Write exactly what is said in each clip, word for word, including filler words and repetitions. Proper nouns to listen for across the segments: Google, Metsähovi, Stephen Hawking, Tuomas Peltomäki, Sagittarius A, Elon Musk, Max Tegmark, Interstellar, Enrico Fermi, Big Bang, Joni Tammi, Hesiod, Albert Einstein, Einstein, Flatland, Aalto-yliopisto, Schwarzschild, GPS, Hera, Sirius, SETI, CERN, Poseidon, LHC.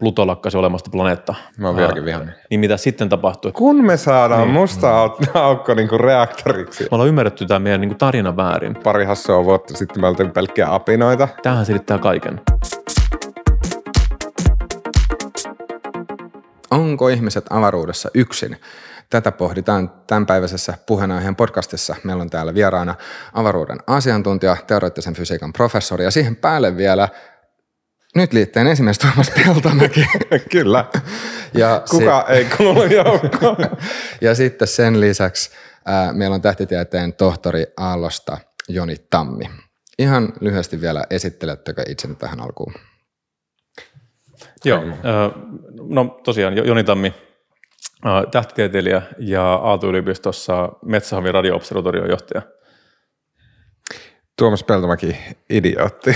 Pluto lakkasi olemasta planeetta. Mä oon vieläkin vihainen. Niin mitä sitten tapahtui? Kun me saadaan niin. musta aukko niinku reaktoriksi. Me ollaan ymmärretty tää meidän niinku tarina väärin. Pari hassua vuotta sitten mä oltiin pelkkiä apinoita. Tämähän selittää kaiken. Onko ihmiset avaruudessa yksin? Tätä pohditaan tämänpäiväisessä puheenaiheen podcastissa. Meillä on täällä vieraana avaruuden asiantuntija, teoreettisen fysiikan professori ja siihen päälle vielä nyt liitteen esimies Tuomas Peltomäki. Kyllä. Ja kuka si- ei kuulu joukkoon. Ja sitten sen lisäksi äh, meillä on tähtitieteen tohtori Aallosta Joni Tammi. Ihan lyhyesti vielä esittelettekö itseni tähän alkuun? Joo, no tosiaan Joni Tammi, tähtitieteilijä ja Aalto-yliopistossa Metsähovin radio-observatorion johtaja. Tuomas Peltomäki, idiootti.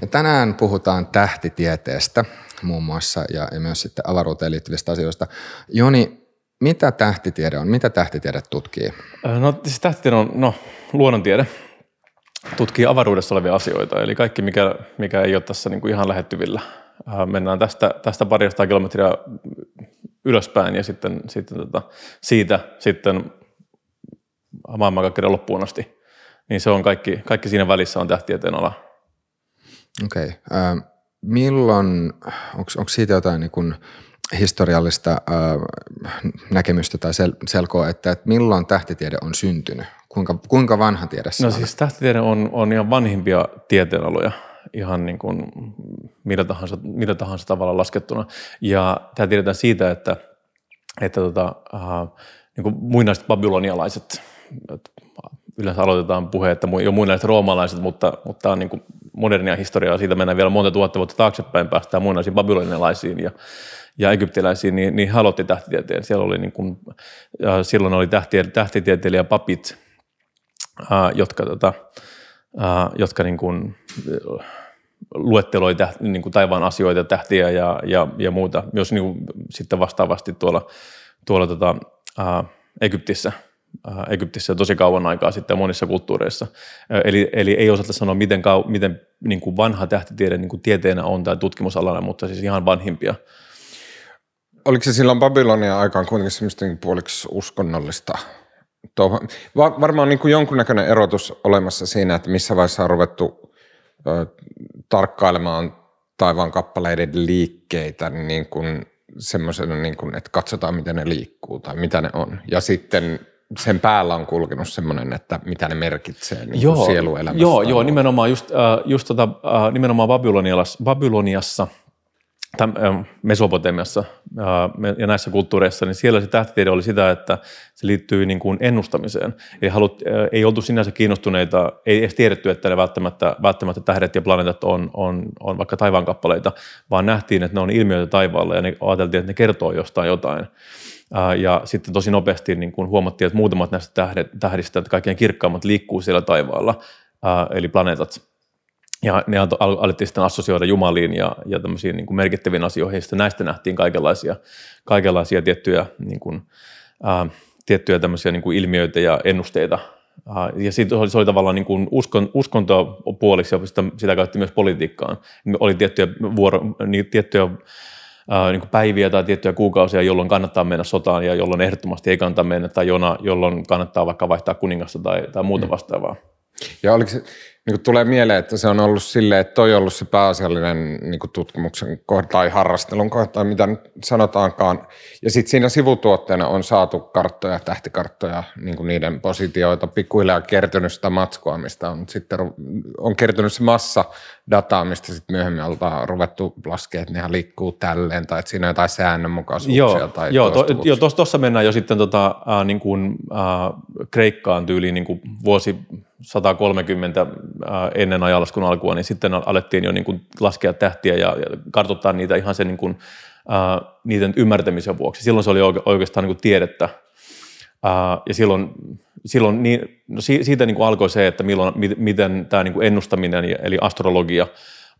Ja tänään puhutaan tähtitieteestä muun muassa ja myös sitten avaruuteen liittyvistä asioista. Joni, mitä tähtitiede on? Mitä tähtitiede tutkii? No siis tähtitiede on no, luonnontiede. Tutkii avaruudessa olevia asioita, eli kaikki, mikä, mikä ei ole tässä niin kuin ihan lähettyvillä. Mennään tästä, tästä parista kilometriä ylöspäin ja sitten, sitten tota, siitä sitten maailmankaikkeuden loppuun asti. Niin se on kaikki, kaikki siinä välissä on tähtitieteen ala. Okei. Okay. Äh, milloin, onko siitä jotain niin kuin historiallista äh, näkemystä tai sel, selkoa, että, että milloin tähtitiede on syntynyt? Kuinka, kuinka vanha tiede se on? No siis tähtitiede on, on ihan vanhimpia tieteenaloja, ihan niin kuin millä tahansa, millä tahansa tavalla laskettuna. Ja tämä tiedetään siitä, että, että tota, äh, niin kuin muinaiset babylonialaiset, yleensä aloitetaan puhe, että jo muinaiset roomalaiset, mutta, mutta tämä on niin kuin modernia historiaa. Siitä mennään vielä monta tuhatta vuotta taaksepäin, päästään muinaisiin babylonialaisiin ja, ja egyptiläisiin, niin, niin he aloitti tähtitieteen. Siellä oli niin kuin, äh, silloin oli tähti, tähtitieteilijä papit, Uh, jotka, tota, uh, jotka niin kuin, uh, luetteloi täht, niin kuin taivaan asioita, tähtiä ja, ja, ja muuta. Myös niin kuin, sitten vastaavasti tuolla, tuolla tota, uh, Egyptissä, uh, Egyptissä tosi kauan aikaa sitten monissa kulttuureissa. Uh, eli, eli ei osata sanoa, miten, kau, miten niin kuin vanha tähtitiede niin kuin tieteenä on tai tutkimusalana, mutta siis ihan vanhimpia. Oliko se silloin Babylonian aikaan kuitenkin semmoista niin puoliksi uskonnollista? Tuo, varmaan niin kuin jonkunnäköinen erotus olemassa siinä, että missä vaiheessa on ruvettu ö, tarkkailemaan taivaan kappaleiden liikkeitä niin kuin semmoisena, niin kuin, että katsotaan, miten ne liikkuu tai mitä ne on. Ja sitten sen päällä on kulkenut semmoinen, että mitä ne merkitsee niin joo, sieluelämässä. Joo, joo nimenomaan, just, äh, just tota, äh, nimenomaan Babyloniassa. Mesopotamiassa ja näissä kulttuureissa, niin siellä se tähtitiede oli sitä, että se liittyy niin kuin ennustamiseen. Eli halut, ei oltu sinänsä kiinnostuneita, ei edes tiedetty, että ne välttämättä, välttämättä tähdet ja planeetat on, on, on vaikka taivaankappaleita, vaan nähtiin, että ne on ilmiöitä taivaalla ja ne ajateltiin, että ne kertoo jostain jotain. Ja sitten tosi nopeasti niin kuin huomattiin, että muutamat näistä tähdet, tähdistä, että kaikkein kirkkaimmat liikkuu siellä taivaalla, eli planeetat. Ja ne alettiin sitten assosioida jumaliin ja, ja tämmöisiin niin kuin merkittäviin asioihin. Ja sitten näistä nähtiin kaikenlaisia, kaikenlaisia tiettyjä, niin kuin, ää, tiettyjä tämmöisiä niin kuin ilmiöitä ja ennusteita. Ää, ja siitä oli, se oli tavallaan niin kuin uskon, uskontopuoliksi ja sitä, sitä käytti myös politiikkaan. Oli tiettyjä, vuoro, niin, tiettyjä ää, niin kuin päiviä tai tiettyjä kuukausia, jolloin kannattaa mennä sotaan ja jolloin ehdottomasti ei kannata mennä. Tai jona, jolloin kannattaa vaikka vaihtaa kuningasta tai, tai muuta vastaavaa. Ja oliko se... Niin kuin tulee mieleen, että se on ollut silleen, että toi on ollut se pääasiallinen niin kuin tutkimuksen kohta tai harrastelun kohta tai mitä nyt sanotaankaan. Ja sitten siinä sivutuotteena on saatu karttoja, tähtikarttoja, niin kuin niiden positioita, pikkuhiljaa kertynyt sitä matskua, mistä on sitten on kertynyt se massa dataa, mistä sitten myöhemmin oltaan ruvettu laskemaan, että nehän liikkuu tälleen tai että siinä on jotain säännönmukaisuuksia. Joo, tai joo, to, joo tuossa, tuossa mennään jo sitten tota, äh, niin kuin, äh, Kreikkaan tyyliin niin kuin vuosi sata kolmekymmentä ennen ajanlaskun alkua, niin sitten alettiin jo niin kuin laskea tähtiä ja kartoittaa niitä ihan sen niin kuin, äh, niiden ymmärtämisen vuoksi. Silloin se oli oikeastaan niin kuin tiedettä. Äh, ja silloin, silloin niin, no siitä niin kuin alkoi se, että milloin, miten tämä niin kuin ennustaminen eli astrologia äh,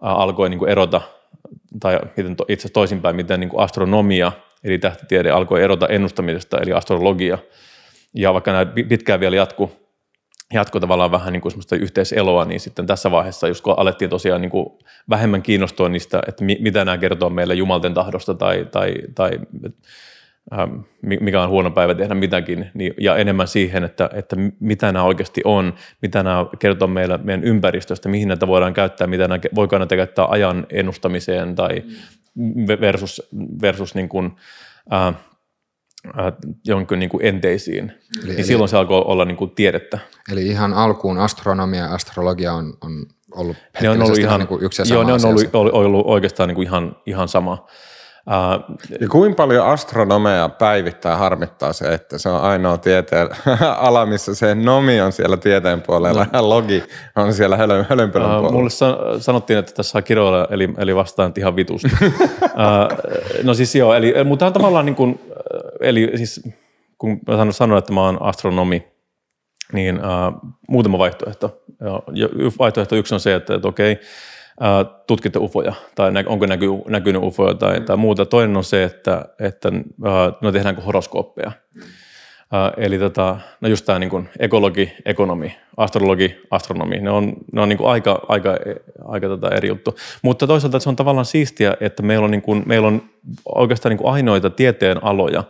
alkoi niin kuin erota, tai miten to, itse asiassa toisinpäin, miten niin kuin astronomia eli tähtitiede alkoi erota ennustamisesta eli astrologia. Ja vaikka nämä pitkään vielä jatkuu, jatkoi tavallaan vähän niin kuin semmoista yhteiseloa, niin sitten tässä vaiheessa, just kun alettiin tosiaan niin kuin vähemmän kiinnostua niistä, että mi- mitä nämä kertoo meille jumalten tahdosta tai, tai, tai ähm, mikä on huono päivä tehdä mitäkin, niin, ja enemmän siihen, että, että mitä nämä oikeasti on, mitä nämä kertoo meille meidän ympäristöstä, mihin näitä voidaan käyttää, mitä nämä, voiko näitä käyttää ajan ennustamiseen tai versus, versus niin kuin, äh, Äh, jonkin niin kuin enteisiin, eli, niin silloin eli, se alkoi olla niin kuin tiedettä. Eli ihan alkuun astronomia ja astrologia on, on ollut hetkellisesti ihan, ihan niin kuin yksi ja sama asia. Joo, ne on ollut, ollut, ollut oikeastaan niin kuin ihan, ihan sama. Äh, ja kuinka paljon astronomeja päivittää harmittaa se, että se on ainoa tieteen ala, missä se nomi on siellä tieteen puolella ja no. logi on siellä hölön, hölönpölön äh, puolella. Mulle sanottiin, että tässä kiroilla, eli, eli vastaan ihan vitusti. äh, no siis joo, eli, mutta on tavallaan niin kuin, eli siis kun mä sanoin, että mä oon astronomi, niin äh, muutama vaihtoehto. Ja vaihtoehto yksi on se, että, että okei, tutkitte ufoja, tai onko näky, näkynyt ufoja tai, tai muuta. Toinen on se, että, että no tehdäänkö horoskooppeja. Mm. Eli tota, no just tämä niin kuin ekologi, ekonomi, astrologi, astronomi, ne on, ne on niin kuin aika, aika, aika tota eri juttu. Mutta toisaalta se on tavallaan siistiä, että meillä on, niin kuin, meillä on oikeastaan niin kuin ainoita tieteen aloja,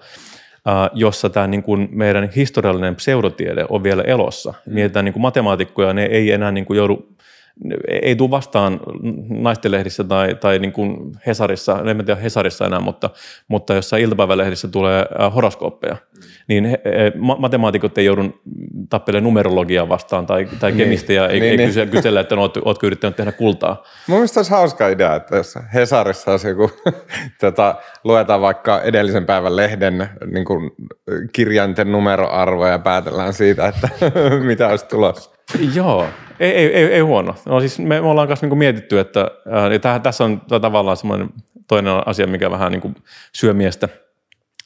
jossa tämä niin kuin meidän historiallinen pseudotiede on vielä elossa. Mm. Mietitään niin kuin matemaatikkoja, ne ei enää niin kuin joudu ei tule vastaan naistenlehdissä tai, tai niin kuin Hesarissa, en tiedä Hesarissa enää, mutta, mutta jossain iltapäivälehdissä tulee horoskooppeja, niin he, ma- matemaatikot ei joudu tappelemaan numerologiaa vastaan tai, tai kemistejä, ei, niin, ei niin. kysellä, että no, ootko yrittänyt tehdä kultaa. Mun mielestä olisi hauska idea, että jos Hesarissa olisi joku, tota, luetaan vaikka edellisen päivän lehden niin kuin kirjainten numeroarvoja ja päätellään siitä, että mitä olisi tulossa. Joo, ei, ei, ei, ei huono. No siis me, me ollaan myös niinku mietitty, että ää, tässä on tavallaan semmoinen toinen asia, mikä vähän niinku syö miestä,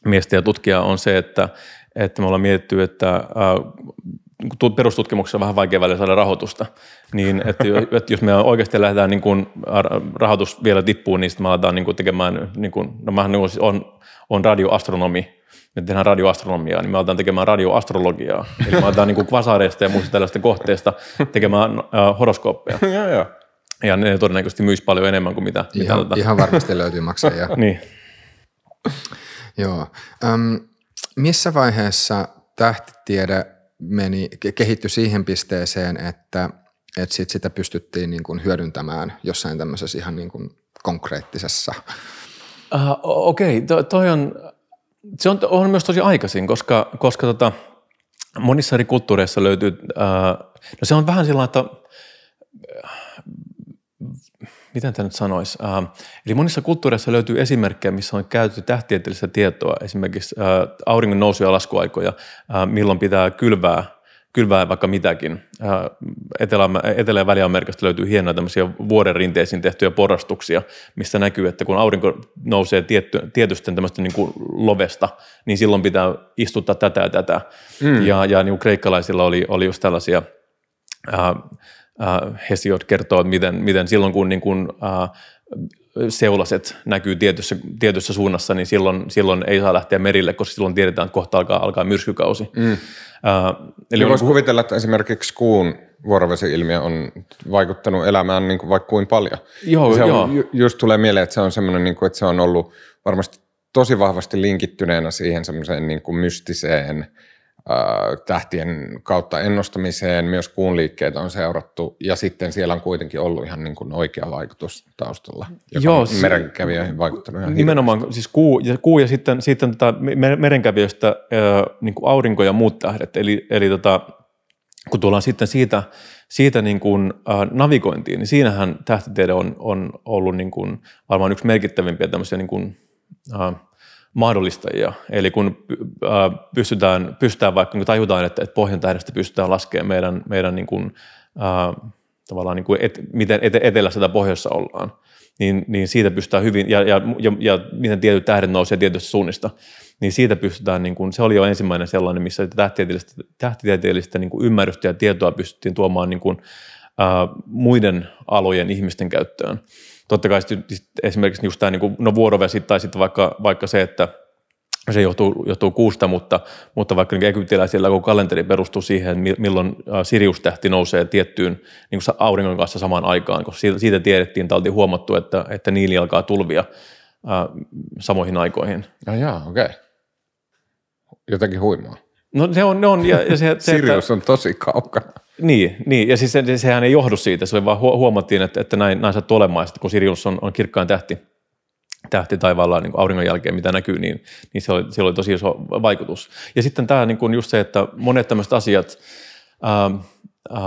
miestä ja tutkijaa on se, että, että me ollaan mietitty, että ää, perustutkimuksessa on vähän vaikea välillä saada rahoitusta. Niin, että, että jos me oikeasti lähdetään niin kuin rahoitus vielä tippuun, niin sitten me aletaan niin kuin tekemään, niin kuin, no mähän niin kuin siis on, on radioastronomi, me tehdään radioastronomiaa, niin me aletaan tekemään radioastrologiaa. Eli me aletaan niin kuin kvasareista ja muista tällaista kohteista tekemään äh, horoskooppeja. Joo, joo. Ja ne todennäköisesti myis paljon enemmän kuin mitä. Ihan, mitä tota... ihan varmasti löytyy maksajia. Niin. Joo. Öm, missä vaiheessa tähtitiede meni, kehittyi siihen pisteeseen, että, että sit sitä pystyttiin niin kuin hyödyntämään jossain tämmöisessä ihan niin kuin konkreettisessa? Uh, Okei, okay. to, toi on... Se on, on myös tosi aikaisin, koska, koska tota, monissa eri kulttuureissa löytyy, ää, no se on vähän sillä että, miten tämä nyt sanoisi, ää, eli monissa kulttuureissa löytyy esimerkkejä, missä on käytetty tähtitieteellistä tietoa, esimerkiksi ää, auringon nousu- ja laskuaikoja, ää, milloin pitää kylvää, kylvää vaikka mitäkin. Ää, Etelä- Etelä- ja Väli-Amerikasta löytyy hienoja tämmöisiä vuoden rinteisiin tehtyjä porrastuksia, missä näkyy, että kun aurinko nousee tietty, tietysten tämmöistä niin kuin lovesta, niin silloin pitää istuttaa tätä ja tätä. Mm. Ja, ja niin kuin kreikkalaisilla oli, oli just tällaisia, ää, ää, Hesiod kertoo, että miten, miten silloin kun niin kuin, ää, seulaset näkyy tietyssä, tietyssä suunnassa, niin silloin, silloin ei saa lähteä merille, koska silloin tiedetään, että kohta alkaa, alkaa myrskykausi. Mm. Äh, eli niin voisi ku... kuvitella, että esimerkiksi kuun vuorovesi-ilmiö on vaikuttanut elämään niin kuin vaikka kuin paljon. Joo, se on, joo. Ju, just tulee mieleen, että se on semmoinen, niin kuin, että se on ollut varmasti tosi vahvasti linkittyneenä siihen semmoiseen niin kuin mystiseen tähtien kautta ennustamiseen, myös kuun liikkeet on seurattu, ja sitten siellä on kuitenkin ollut ihan niin kuin oikea vaikutus taustalla, joka joo, on merenkävijöihin vaikuttanut ihan nimenomaan, hirveästi. Siis kuu ja, kuu ja sitten, sitten tota merenkävijöistä niin kuin aurinko ja muut tähdet, eli, eli tota, kun tullaan sitten siitä, siitä niin kuin navigointiin, niin siinähän tähtitiede on, on ollut niin kuin varmaan yksi merkittävimpiä tämmöisiä niin kuin, mahdollistajia. Eli kun pystytään, pystytään vaikka, kun tajutaan, että, että pohjan tähdestä pystytään laskemaan meidän, meidän niin kuin, äh, tavallaan niin kuin et, miten etelässä tai pohjoissa ollaan, niin, niin siitä pystytään hyvin, ja, ja, ja, ja miten tietyt tähdet nousee tietystä suunnista, niin siitä pystytään, niin kuin, se oli jo ensimmäinen sellainen, missä tähtitieteellistä, tähtitieteellistä niin kuin ymmärrystä ja tietoa pystyttiin tuomaan niin kuin, äh, muiden alojen ihmisten käyttöön. Totta kai esimerkiksi just tämä no, vuorovesi tai sitten vaikka, vaikka se, että Se johtuu, johtuu kuusta, mutta, mutta vaikka niin egyptiläisillä kun kalenteri perustuu siihen, milloin Sirius-tähti nousee tiettyyn niin kuin auringon kanssa samaan aikaan, koska siitä, siitä tiedettiin tai oltiin huomattu, että, että niili alkaa tulvia ää, samoihin aikoihin. Ah jaa, okei. Okay. Jotenkin huimaa. No ne on, ne on. Ja, ja se, se, Sirius on tosi kaukana. Niin, niin, ja siis se, sehän ei johdu siitä, se vaan huomattiin, että, että näin, näin sattuu olemaan, kun Sirius on, on kirkkaan tähti. tähti taivaalla niin auringon jälkeen, mitä näkyy, niin, niin se oli, sillä oli tosi iso vaikutus. Ja sitten tämä niin just se, että monet tämmöiset asiat ää, ää,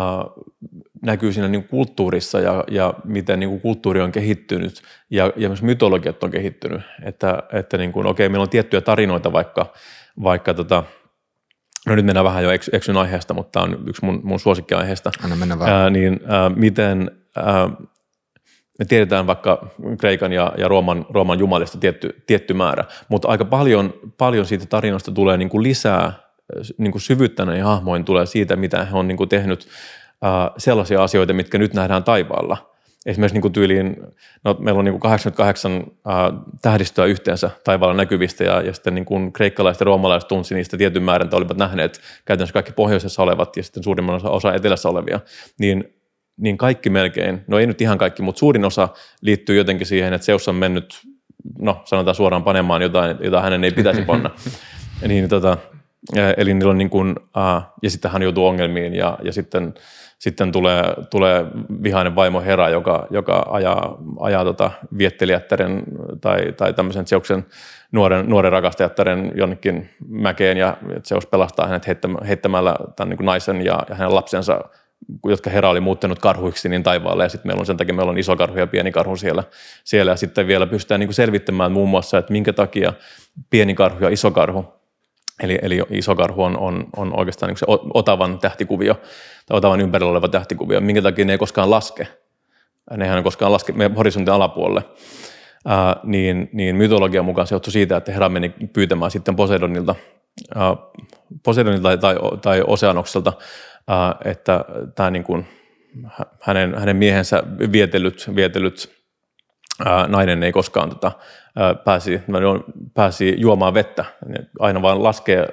näkyy siinä niin kulttuurissa ja, ja miten niin kulttuuri on kehittynyt ja, ja myös mytologiat on kehittynyt. Että, että niin okei, okay, meillä on tiettyjä tarinoita vaikka, vaikka tota, no nyt mennään vähän jo eksyn aiheesta, mutta tämä on yksi mun, mun suosikkiaiheesta. Anna mennä vähän. Ää, niin ää, miten... Ää, Me tiedetään vaikka Kreikan ja, ja Rooman, Rooman jumalista tietty, tietty määrä, mutta aika paljon, paljon siitä tarinasta tulee niin kuin lisää, niin kuin syvyyttä näihin hahmoihin tulee siitä, mitä he on niin kuin tehnyt äh, sellaisia asioita, mitkä nyt nähdään taivaalla. Esimerkiksi niin kuin tyyliin, no, meillä on niin kuin kahdeksankymmentäkahdeksan äh, tähdistöä yhteensä taivaalla näkyvistä ja, ja sitten niin kuin kreikkalaiset ja roomalaiset tunsi niistä tietyn määrän, että olivat nähneet käytännössä kaikki pohjoisessa olevat ja sitten suurimman osa, osa etelässä olevia, niin niin kaikki melkein, no ei nyt ihan kaikki, mutta suurin osa liittyy jotenkin siihen, että Zeus on mennyt, no sanotaan suoraan panemaan jotain, jota hänen ei pitäisi panna. niin, tota, eli niillä on niin kuin, äh, ja sitten hän joutuu ongelmiin ja, ja sitten, sitten tulee, tulee vihainen vaimo Hera, joka, joka ajaa, ajaa tota viettelijättären tai, tai tämmöisen Zeuksen nuoren, nuoren rakastajattaren jonnekin mäkeen ja Zeus pelastaa hänet heittämällä tämän niin kuin naisen ja, ja hänen lapsensa, jotka Hera oli muuttanut karhuiksi niin taivaalle ja sitten meillä on sen takia meillä on iso karhu ja pieni karhu siellä, siellä. Ja sitten vielä pystytään niinku selvittämään muun muassa, että minkä takia pieni karhu ja iso karhu, eli, eli iso karhu on, on, on oikeastaan niinku se Otavan tähtikuvio, tai Otavan ympärillä oleva tähtikuvio, minkä takia ne ei koskaan laske, nehän ei koskaan laske meidän horisontin alapuolelle. Ää, niin, niin mytologian mukaan se johtui siitä, että Hera meni pyytämään sitten Poseidonilta, ää, Poseidonilta tai, tai Oseanokselta, Uh, että tämä niin kuin hänen, hänen miehensä vietellyt, vietellyt uh, nainen ei koskaan tota, uh, pääsi, pääsi juomaan vettä. Ne aina vaan laskee,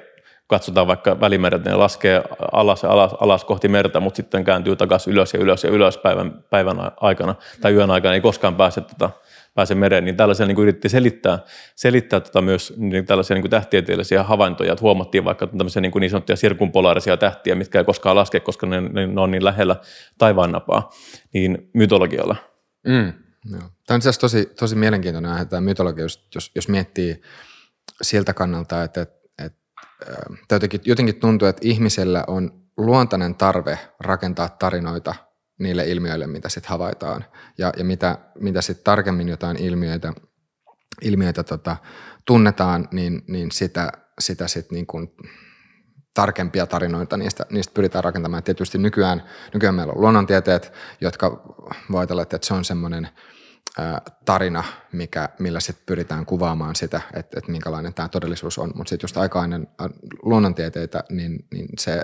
katsotaan vaikka Välimeret, ne laskee alas ja alas, alas kohti merta, mutta sitten kääntyy takaisin ylös ja ylös ja ylös päivän, päivän aikana tai yön aikana ei koskaan pääse, tota, pääse mereen. Niin tällaisia niin yritettiin selittää, selittää tota myös niin tällaisia niin tähtitieteellisiä havaintoja, että huomattiin vaikka tämmöisiä niin, niin sanottuja sirkumpolaarisia tähtiä, mitkä ei koskaan laske, koska ne, ne on niin lähellä taivaannapaa, niin mytologialla. Mm, joo. Tämä on siis tosi, tosi mielenkiintoinen aihe, tämä mytologia, jos, jos miettii siltä kannalta, että, että, että jotenkin, jotenkin tuntuu, että ihmisellä on luontainen tarve rakentaa tarinoita niille ilmiöille, mitä sitten havaitaan ja, ja mitä, mitä sitten tarkemmin jotain ilmiöitä, ilmiöitä tota, tunnetaan, niin, niin sitä, sitä sitten niin kuin tarkempia tarinoita niistä, niistä pyritään rakentamaan. Tietysti nykyään, nykyään meillä on luonnontieteet, jotka voit olla, että se on semmoinen tarina, mikä, millä sitten pyritään kuvaamaan sitä, että, että minkälainen tämä todellisuus on, mutta sitten just aika ennen luonnontieteitä, niin, niin se,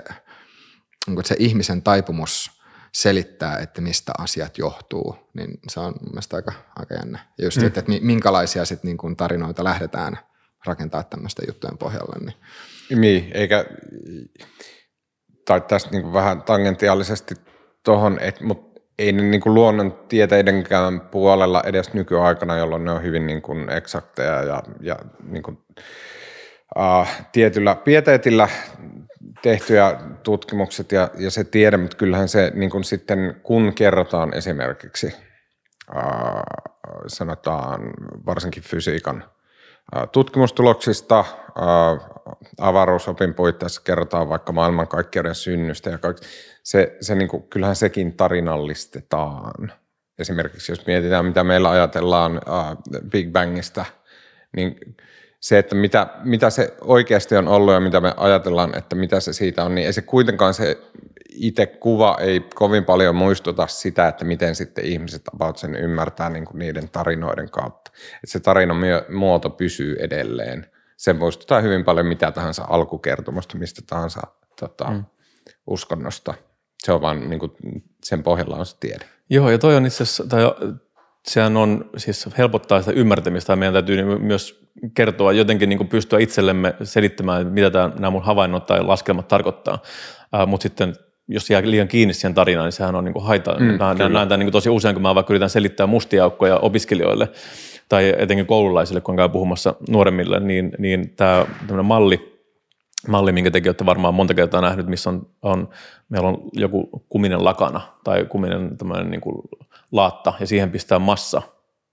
se ihmisen taipumus selittää, että mistä asiat johtuu, niin se on mun mielestä aika, aika jännä. Ja just mm. että, että minkälaisia sit niin kun tarinoita lähdetään rakentaa tämmöisten juttujen pohjalle. Niin, niin eikä, tai tässä niin vähän tangentiaalisesti tuohon, että mut ei ne niin luonnontieteidenkään puolella edes nykyaikana, jolloin ne on hyvin niin kuin eksakteja ja, ja niin kuin, uh, tietyllä pieteetillä tehtyjä tutkimukset ja, ja se tiede, mutta kyllähän se niin kuin sitten, kun kerrotaan esimerkiksi, ää, sanotaan varsinkin fysiikan ää, tutkimustuloksista, ää, avaruusopin puitteissa kerrotaan vaikka maailmankaikkeuden synnystä ja kaikki, se, se niin kuin, kyllähän sekin tarinallistetaan. Esimerkiksi jos mietitään, mitä meillä ajatellaan ää, Big Bangista, niin se, että mitä, mitä se oikeasti on ollut ja mitä me ajatellaan, että mitä se siitä on, niin ei se kuitenkaan se itse kuva ei kovin paljon muistuta sitä, että miten sitten ihmiset about sen ymmärtää niin kuin niiden tarinoiden kautta. Että se tarinan muoto pysyy edelleen. Sen muistutaan hyvin paljon mitä tahansa alkukertomusta, mistä tahansa tota, mm. uskonnosta. Se on vaan niin kuin, sen pohjalla on se tiede. Joo, ja toi on itse asiassa, tai Sehän on, siis helpottaa sitä ymmärtämistä ja meidän täytyy myös kertoa jotenkin niin kuin pystyä itsellemme selittämään, mitä tämä, nämä mun havainnot tai laskelmat tarkoittaa, äh, mutta sitten jos jää liian kiinni siihen tarinaan, niin sehän on niin kuin haittaa. Mm, näen näen tämän niin kuin tosi usein, kun mä vaikka yritän selittää mustia aukkoja opiskelijoille tai etenkin koululaisille, kun käy puhumassa nuoremmille, niin, niin tämä tämmöinen malli, malli, minkä tekin olette varmaan monta kertaa nähnyt, missä on, on meillä on joku kuminen lakana tai kuminen tämmöinen niin kuin laatta ja siihen pistää massa,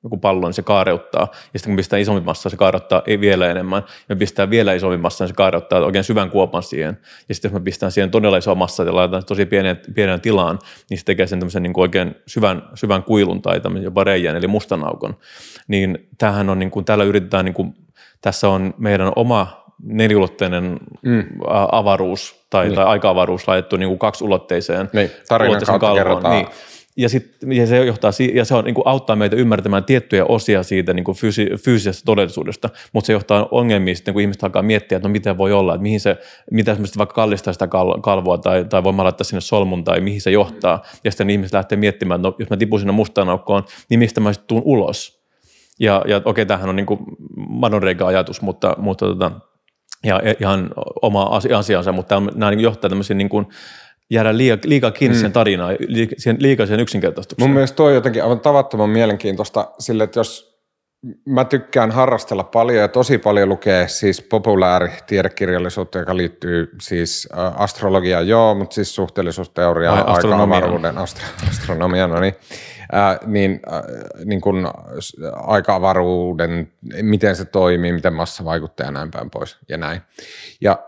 joku pallo, niin se kaareuttaa. Ja sitten kun pistää isommin massaa, se kaareuttaa ei vielä enemmän. Ja pistää vielä isommin massaa, niin se kaareuttaa oikein syvän kuopan siihen. Ja sitten jos me pistään siihen todella isoa massaa ja laitetaan tosi pieneen, pieneen tilaan, niin se tekee sen tämmöisen niin kuin oikein syvän, syvän kuilun tai tämmöisen jopa reijän, eli mustan aukon. Niin tämähän on niin kuin, täällä yritetään, niin kuin, tässä on meidän oma neliulotteinen mm. avaruus tai, niin. tai aika-avaruus laitettu niin kuin kaksiulotteiseen. Niin, tarinan kautta kerrotaan. Niin. Ja, sit, ja se, johtaa, ja se on, niin kuin auttaa meitä ymmärtämään tiettyjä osia siitä niin kuin fyysi, fyysisestä todellisuudesta, mutta se johtaa ongelmiin sitten, kun ihmiset alkaa miettiä, että no miten voi olla, että mihin se, mitä esimerkiksi vaikka kallistaa sitä kalvoa tai, tai voin mä laittaa sinne solmun tai mihin se johtaa. Ja sitten ihmiset lähtee miettimään, että no, jos mä tipun sinne mustaan aukkoon, niin mistä mä sitten tuun ulos. Ja, ja okei, tämähän on niin kuin madonreikä-ajatus, mutta, mutta tota, ja ihan oma asiansa, mutta nämä johtaa tämmöisiin niin kuin jäädä liikaa kiinni mm. sen tarinaan, liikaa sen yksinkertaistukseen. Mun mielestä tuo on jotenkin aivan tavattoman mielenkiintoista sille, että jos mä tykkään harrastella paljon ja tosi paljon lukee siis populääri-tiedekirjallisuutta, joka liittyy siis astrologiaan, joo, mutta siis suhteellisuusteoriaan, aika-avaruuden astro- astronomia, no niin, äh, niin, äh, niin kuin aika-avaruuden, miten se toimii, miten massa vaikuttaa ja näin päin pois ja näin. Ja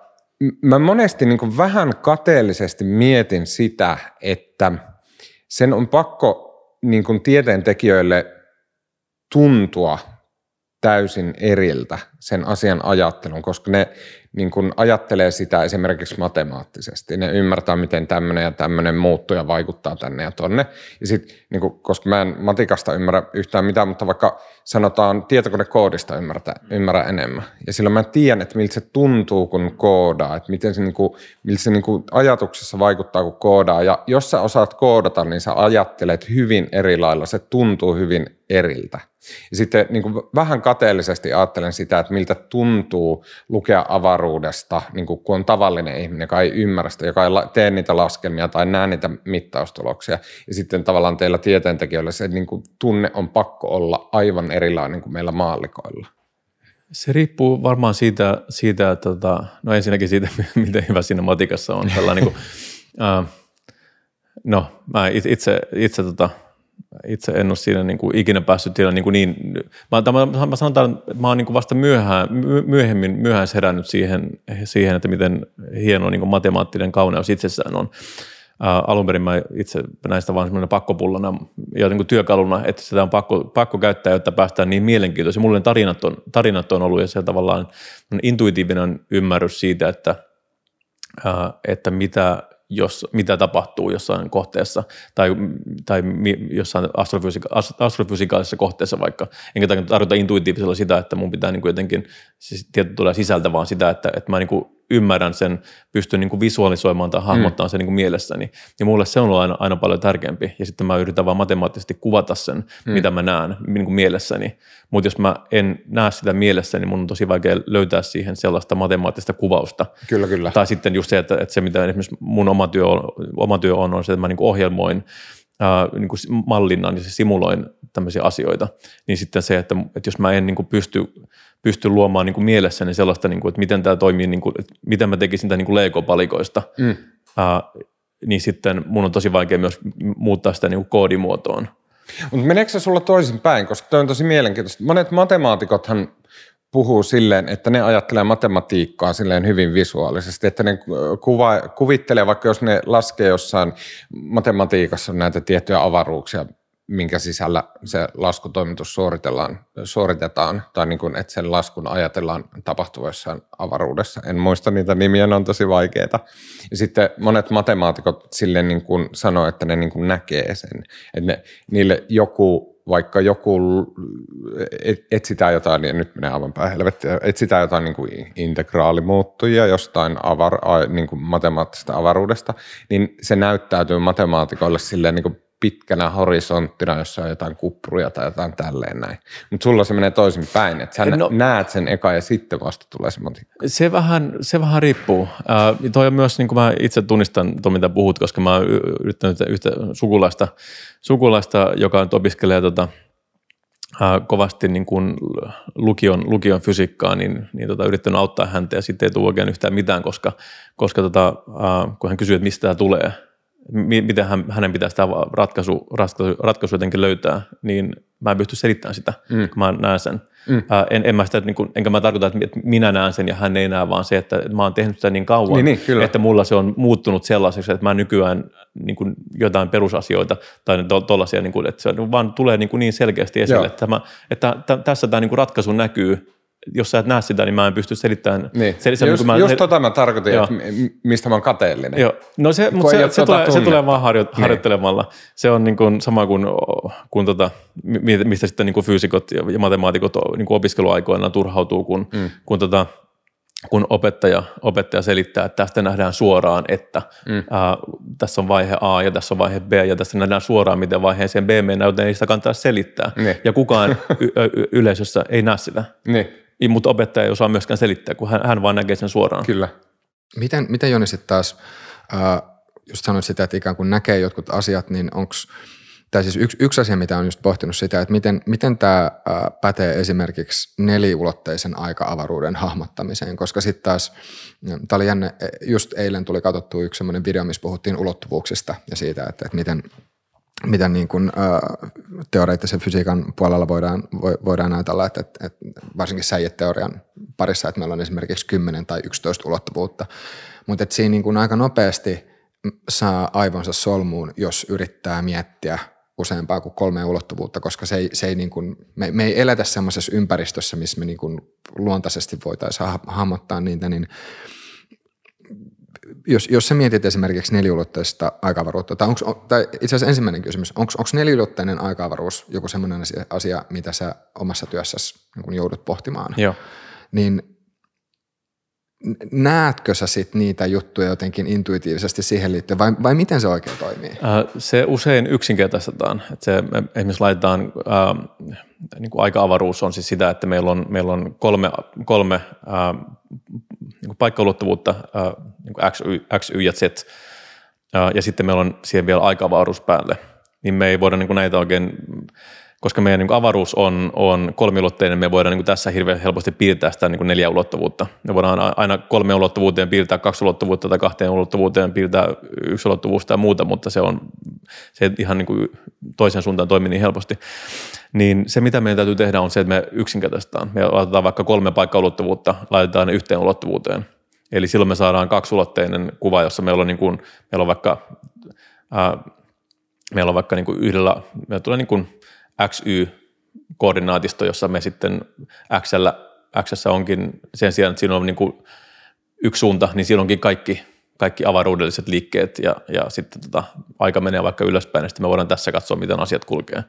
mä monesti niin kuin vähän kateellisesti mietin sitä, että sen on pakko niin kuin tieteentekijöille tuntua täysin eriltä sen asian ajattelun, koska ne niin kuin ajattelee sitä esimerkiksi matemaattisesti. Ne ymmärtää, miten tämmöinen ja tämmöinen muuttuja vaikuttaa tänne ja tonne. Ja sitten, niin kuin, koska mä en matikasta ymmärrä yhtään mitään, mutta vaikka sanotaan tietokonekoodista ymmärtää, ymmärrä enemmän. Ja silloin mä tiedän, että miltä se tuntuu, kun koodaa, että miten se, niin kuin, miltä se niin kuin ajatuksessa vaikuttaa, kun koodaa. Ja jos sä osaat koodata, niin sä ajattelet hyvin eri lailla, se tuntuu hyvin eriltä. Ja sitten niin kuin vähän kateellisesti ajattelen sitä, että miltä tuntuu lukea avaruudesta, niin kuin kun on tavallinen ihminen, joka ei ymmärrä sitä, joka ei tee niitä laskelmia tai näe niitä mittaustuloksia. Ja sitten tavallaan teillä tieteentekijöillä se niin kuin tunne on pakko olla aivan erilainen kuin meillä maallikoilla. Se riippuu varmaan siitä, siitä että, no ensinnäkin siitä, miten hyvä siinä matikassa on. Tällainen, niin kuin, äh, no mä itse... itse, itse tota, Itse en ole siinä niin kuin ikinä päässyt siellä niin, niin mä, mä, mä sanotaan, että mä oon niin kuin vasta myöhään, myöhemmin myöhään herännyt siihen, siihen, että miten hieno niin kuin matemaattinen kauneus itsessään on. Ää, alun perin mä itse näin sitä vaan semmoinen pakkopullana ja niin kuin työkaluna, että sitä on pakko, pakko käyttää, jotta päästään niin mielenkiintoisiin. Mulle tarinat on, tarinat on ollut ja se tavallaan intuitiivinen ymmärrys siitä, että, ää, että mitä... Jos, mitä tapahtuu jossain kohteessa tai, tai jossain astrofysiika- astrofysikaalisessa kohteessa vaikka. Enkä tarkoita intuitiivisella sitä, että mun pitää niin kuin jotenkin, siis tieto tulee sisältä, vaan sitä, että, että mä niin kuin ymmärrän sen, pystyn niin kuin visualisoimaan tai hahmottamaan mm. sen niin kuin mielessäni. Ja mulle se on ollut aina, aina paljon tärkeämpi. Ja sitten mä yritän vaan matemaattisesti kuvata sen, mm. mitä mä näen niin kuin mielessäni. Mutta jos mä en näe sitä mielessäni, niin mun on tosi vaikea löytää siihen sellaista matemaattista kuvausta. Kyllä, kyllä. Tai sitten just se, että, että se mitä esimerkiksi mun oma työ on, oma työ on, on se, että mä niin kuin ohjelmoin, Äh, niin kuin mallinnan ja simuloin tämmöisiä asioita, niin sitten se, että, että jos mä en niin kuin pysty, pysty luomaan niin kuin mielessäni sellaista, niin kuin, että miten tämä toimii, niin kuin, että miten mä tekisin tämän niin kuin Lego-palikoista, mm. äh, niin sitten mun on tosi vaikea myös muuttaa sitä niin kuin koodimuotoon. Mutta meneekö se sulla toisin päin, koska toi on tosi mielenkiintoista. Monet matemaatikothan puhuu silleen, että ne ajattelee matematiikkaa silleen hyvin visuaalisesti, että ne kuva, kuvittelee, vaikka jos ne laskee jossain matematiikassa näitä tiettyjä avaruuksia, minkä sisällä se laskutoimitus suoritellaan, suoritetaan, tai niin kuin, että sen laskun ajatellaan tapahtuvan jossain avaruudessa. En muista niitä nimiä, ne on tosi vaikeita. Ja sitten monet matemaatikot silleen niin kuin sanoo, että ne niin kuin näkee sen, että ne, niille joku vaikka joku etsitään jotain, niin nyt menee aivan päin helvettiä, etsitään jotain niin kuin integraalimuuttujia jostain avar, niin kuin matemaattista avaruudesta, niin se näyttäytyy matemaatikoille silleen niin kuin pitkänä horisonttina, jossa on jotain kupruja tai jotain tälleen näin. Mutta sulla se menee toisin päin, että sä no, näet sen eka ja sitten vasta tulee se matikka. Se vähän, se vähän riippuu. Äh, toi on myös, niin kuin mä itse tunnistan tuon, mitä puhut, koska mä oon yrittänyt yhtä sukulaista, sukulaista joka nyt opiskelee tota, äh, kovasti niin kuin lukion, lukion fysiikkaa, niin, niin tota, yrittänyt auttaa häntä ja sitten ei tule oikein yhtään mitään, koska, koska tota, äh, kun hän kysyy, että mistä tämä tulee, miten hänen pitäisi tämä ratkaisu, ratkaisu, ratkaisu jotenkin löytää, niin mä en pysty selittämään sitä, mm. kun mä näen sen. Mm. Ää, en, en mä sitä, niin kun, enkä mä tarkoita, että minä näen sen ja hän ei näe, vaan se, että mä oon tehnyt sitä niin kauan, niin, niin, että mulla se on muuttunut sellaiseksi, että mä nykyään niin kun jotain perusasioita tai to, tollaisia, niin kun, että se vaan tulee niin, niin selkeästi esille, että, mä, että t- tässä tämä niin ratkaisu näkyy. Jos sä et näe sitä, niin mä en pysty selittämään. Niin. Selittämään just niin mä, just ne... tota mä tarkoitin, joo. Että mistä mä oon kateellinen. Joo, no se, mut se, se, tota tulee, se tulee vaan harjo, niin. harjoittelemalla. Se on niin kuin sama kuin, kuin tota, mistä sitten niin kuin fyysikot ja matemaatikot niin kuin opiskeluaikoina turhautuu, kun, mm. kun, tota, kun opettaja, opettaja selittää, että tästä nähdään suoraan, että mm. ää, tässä on vaihe A ja tässä on vaihe B ja tässä nähdään suoraan, miten vaiheeseen B mennään, joten ei sitä kannattaa selittää. Niin. Ja kukaan y- y- yleisössä ei näe sitä. Niin. Mutta opettaja ei osaa myöskään selittää, kun hän, hän vaan näkee sen suoraan. Kyllä. Miten, miten Joni sitten taas, äh, just sanoit sitä, että ikään kuin näkee jotkut asiat, niin onko, tai siis yksi, yksi asia, mitä on just pohtinut sitä, että miten, miten tämä äh, pätee esimerkiksi neliulotteisen aika-avaruuden hahmottamiseen, koska sitten taas, tämä oli jännä, just eilen tuli katsottua yksi semmoinen video, missä puhuttiin ulottuvuuksista ja siitä, että, että miten... mitä niin kuin äh, teoreettisen fysiikan puolella voidaan, vo, voidaan ajatella, että, että, että varsinkin säijeteorian parissa, että meillä on esimerkiksi kymmenen tai yksitoista ulottuvuutta, mutta että siinä niin kuin aika nopeasti saa aivonsa solmuun, jos yrittää miettiä useampaa kuin kolmea ulottuvuutta, koska se ei, se ei niin kuin, me, me ei eletä semmoisessa ympäristössä, missä me niin kuin luontaisesti voitaisiin ha- hahmottaa niitä, niin Jos, jos sä mietit esimerkiksi neliulotteista aika-avaruutta, tai, onks, tai itse asiassa ensimmäinen kysymys, onko neliulotteinen aika-avaruus joku semmoinen asia, mitä sä omassa työssäsi niin joudut pohtimaan? Joo. Niin näetkö sä sit niitä juttuja jotenkin intuitiivisesti siihen liittyen, vai, vai miten se oikein toimii? Äh, se usein yksinkertaistetaan. Että se, me esimerkiksi laitetaan, äh, niin kuin aika-avaruus on siis sitä, että meillä on, meillä on kolme, kolme äh, niin paikkaulottuvuutta, äh, niin X, y, X, Y ja Z, äh, ja sitten meillä on siihen vielä aika-avaruus päälle. Niin me ei voida niin kuin näitä oikein, koska meidän niin kuin avaruus on, on kolmiulotteinen, me voidaan niin kuin tässä hirveän helposti piirtää sitä niin kuin neljä ulottuvuutta. Me voidaan aina kolmeen ulottuvuuteen piirtää kaksi ulottuvuutta tai kahteen ulottuvuuteen piirtää yksi ulottuvuus tai muuta, mutta se on se ihan niin kuin toisen suuntaan toimii niin helposti. Niin se, mitä meidän täytyy tehdä, on se, että me yksinkertaistaan. Me laitetaan vaikka kolme paikkaulottuvuutta, laitetaan ne yhteen ulottuvuuteen. Eli silloin me saadaan kaksiulotteinen kuva, jossa meillä on, niin kuin, meillä on vaikka, ää, meillä on vaikka niin kuin yhdellä, meillä tulee niin kuin X Y-koordinaatisto, jossa me sitten X-ssä onkin sen sijaan, että siinä on niin kuin yksi suunta, niin siinä onkin kaikki, kaikki avaruudelliset liikkeet ja, ja sitten tota, aika menee vaikka ylöspäin ja sitten me voidaan tässä katsoa, miten asiat kulkee.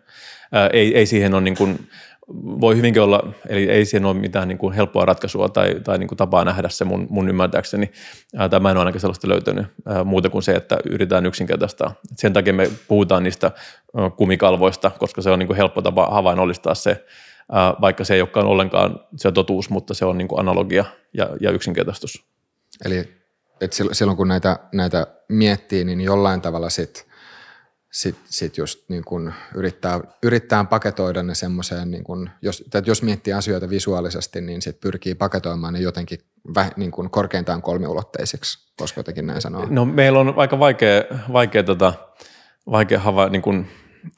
Ää, ei, ei siihen ole niin kuin, voi hyvinkin olla, eli ei siihen ole mitään niin kuin helppoa ratkaisua tai, tai niin kuin tapaa nähdä se mun, mun ymmärtääkseni. Ää, tai mä en ole ainakaan sellaista löytänyt ää, muuta kuin se, että yritetään yksinkertaistaa. Et sen takia me puhutaan niistä ää, kumikalvoista, koska se on niin kuin helppo tapa havainnollistaa se, ää, vaikka se ei olekaan ollenkaan se totuus, mutta se on niin kuin analogia ja, ja yksinkertaistus. Eli että silloin kun näitä, näitä miettii, niin jollain tavalla sit, sit, sit just niin kun yrittää, yrittää paketoida ne semmoiseen, niin kun jos, jos miettii asioita visuaalisesti, niin sit pyrkii paketoimaan ne jotenkin väh, niin kun korkeintaan kolmiulotteisiksi, koska jotenkin näin sanoa. No meillä on aika vaikea, vaikea, tota, vaikea hava, niin kun,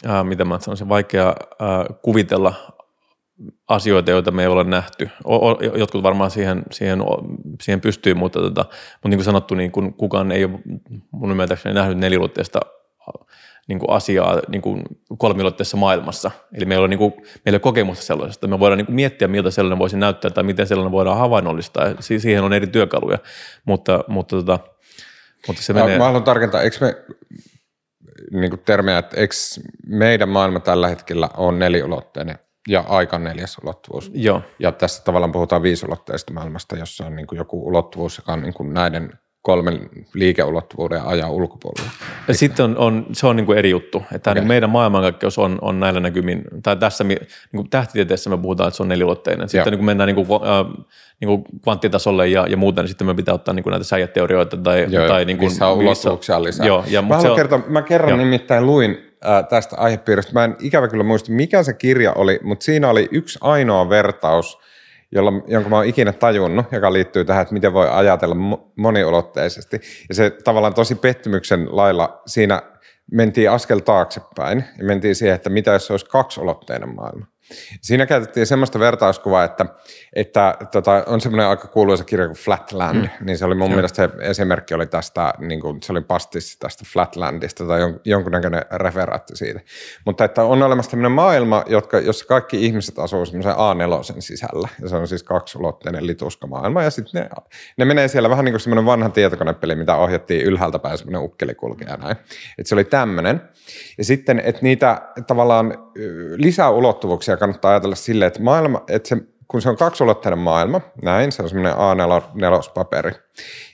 äh, mitä mä sanoisin, vaikea äh, kuvitella asioita, joita me ei ole nähty. O, o, jotkut varmaan siihen, siihen, siihen pystyy, mutta, tota, mutta niin kuin sanottu, niin kuin kukaan ei ole mun ymmärtääkseni nähnyt neliulotteista niin kuin asiaa niin kuin kolmiulotteisessa maailmassa. Eli meillä on, niin kuin, meillä ei ole kokemusta sellaisesta. Me voidaan niin kuin miettiä, miltä sellainen voisi näyttää tai miten sellainen voidaan havainnollistaa. Si- siihen on eri työkaluja, mutta, mutta, tota, mutta se mä, menee... Mä haluan tarkentaa, eikö me... niin kuin termiä, että eikö meidän maailma tällä hetkellä on neliulotteinen? Ja aika neljäs ulottuvuus. Joo. Ja tässä tavallaan puhutaan viisulotteista maailmasta, jossa on niin kuin joku ulottuvuus, joka on niin kuin näiden kolmen liikeulottuvuuden ajan ulkopuolella. Ja sitten on, on, se on niin kuin eri juttu. Että okay. niin meidän maailmankaikkeus on, on näillä näkymin, tai tässä niin kuin tähtitieteessä me puhutaan, että se on neliulotteinen. Sitten niin kuin mennään niin kuin, äh, niin kuin kvanttitasolle ja, ja muuten, niin sitten me pitää ottaa niin kuin näitä säijäteorioita. Tai, joo, tai, niin kuin, missä on ulottuvuuksia lisää. Joo, ja, mä, se on, kertoa, mä kerran jo. nimittäin luin äh, tästä aihepiiristä. Mä en ikävä kyllä muista, mikä se kirja oli, mutta siinä oli yksi ainoa vertaus, Jolla, jonka mä oon ikinä tajunnut, joka liittyy tähän, että miten voi ajatella moniulotteisesti. Ja se tavallaan tosi pettymyksen lailla siinä mentiin askel taaksepäin ja mentiin siihen, että mitä jos se olisi kaksiulotteinen maailma. Siinä käytettiin semmoista vertauskuvaa, että, että tota, on semmoinen aika kuuluisa kirja kuin Flatland, mm. niin se oli mun mm. mielestä se esimerkki oli tästä, niin kuin, se oli pastissi tästä Flatlandista tai jon, jonkunnäköinen referaatti siitä. Mutta että on olemassa tämmöinen maailma, jotka, jossa kaikki ihmiset asuu semmoisen A neljä sisällä ja se on siis kaksulotteinen lituska maailma ja sitten ne, ne menee siellä vähän niin kuin semmoinen vanha tietokonepeli, mitä ohjattiin ylhäältä päin semmoinen ukkeli kulkea näin. Että se oli tämmöinen. Ja sitten, että niitä tavallaan lisäulottuvuuksia kannattaa ajatella silleen, että, maailma, että se, kun se on kaksulotteinen maailma, näin, se on semmoinen A neljä paperi.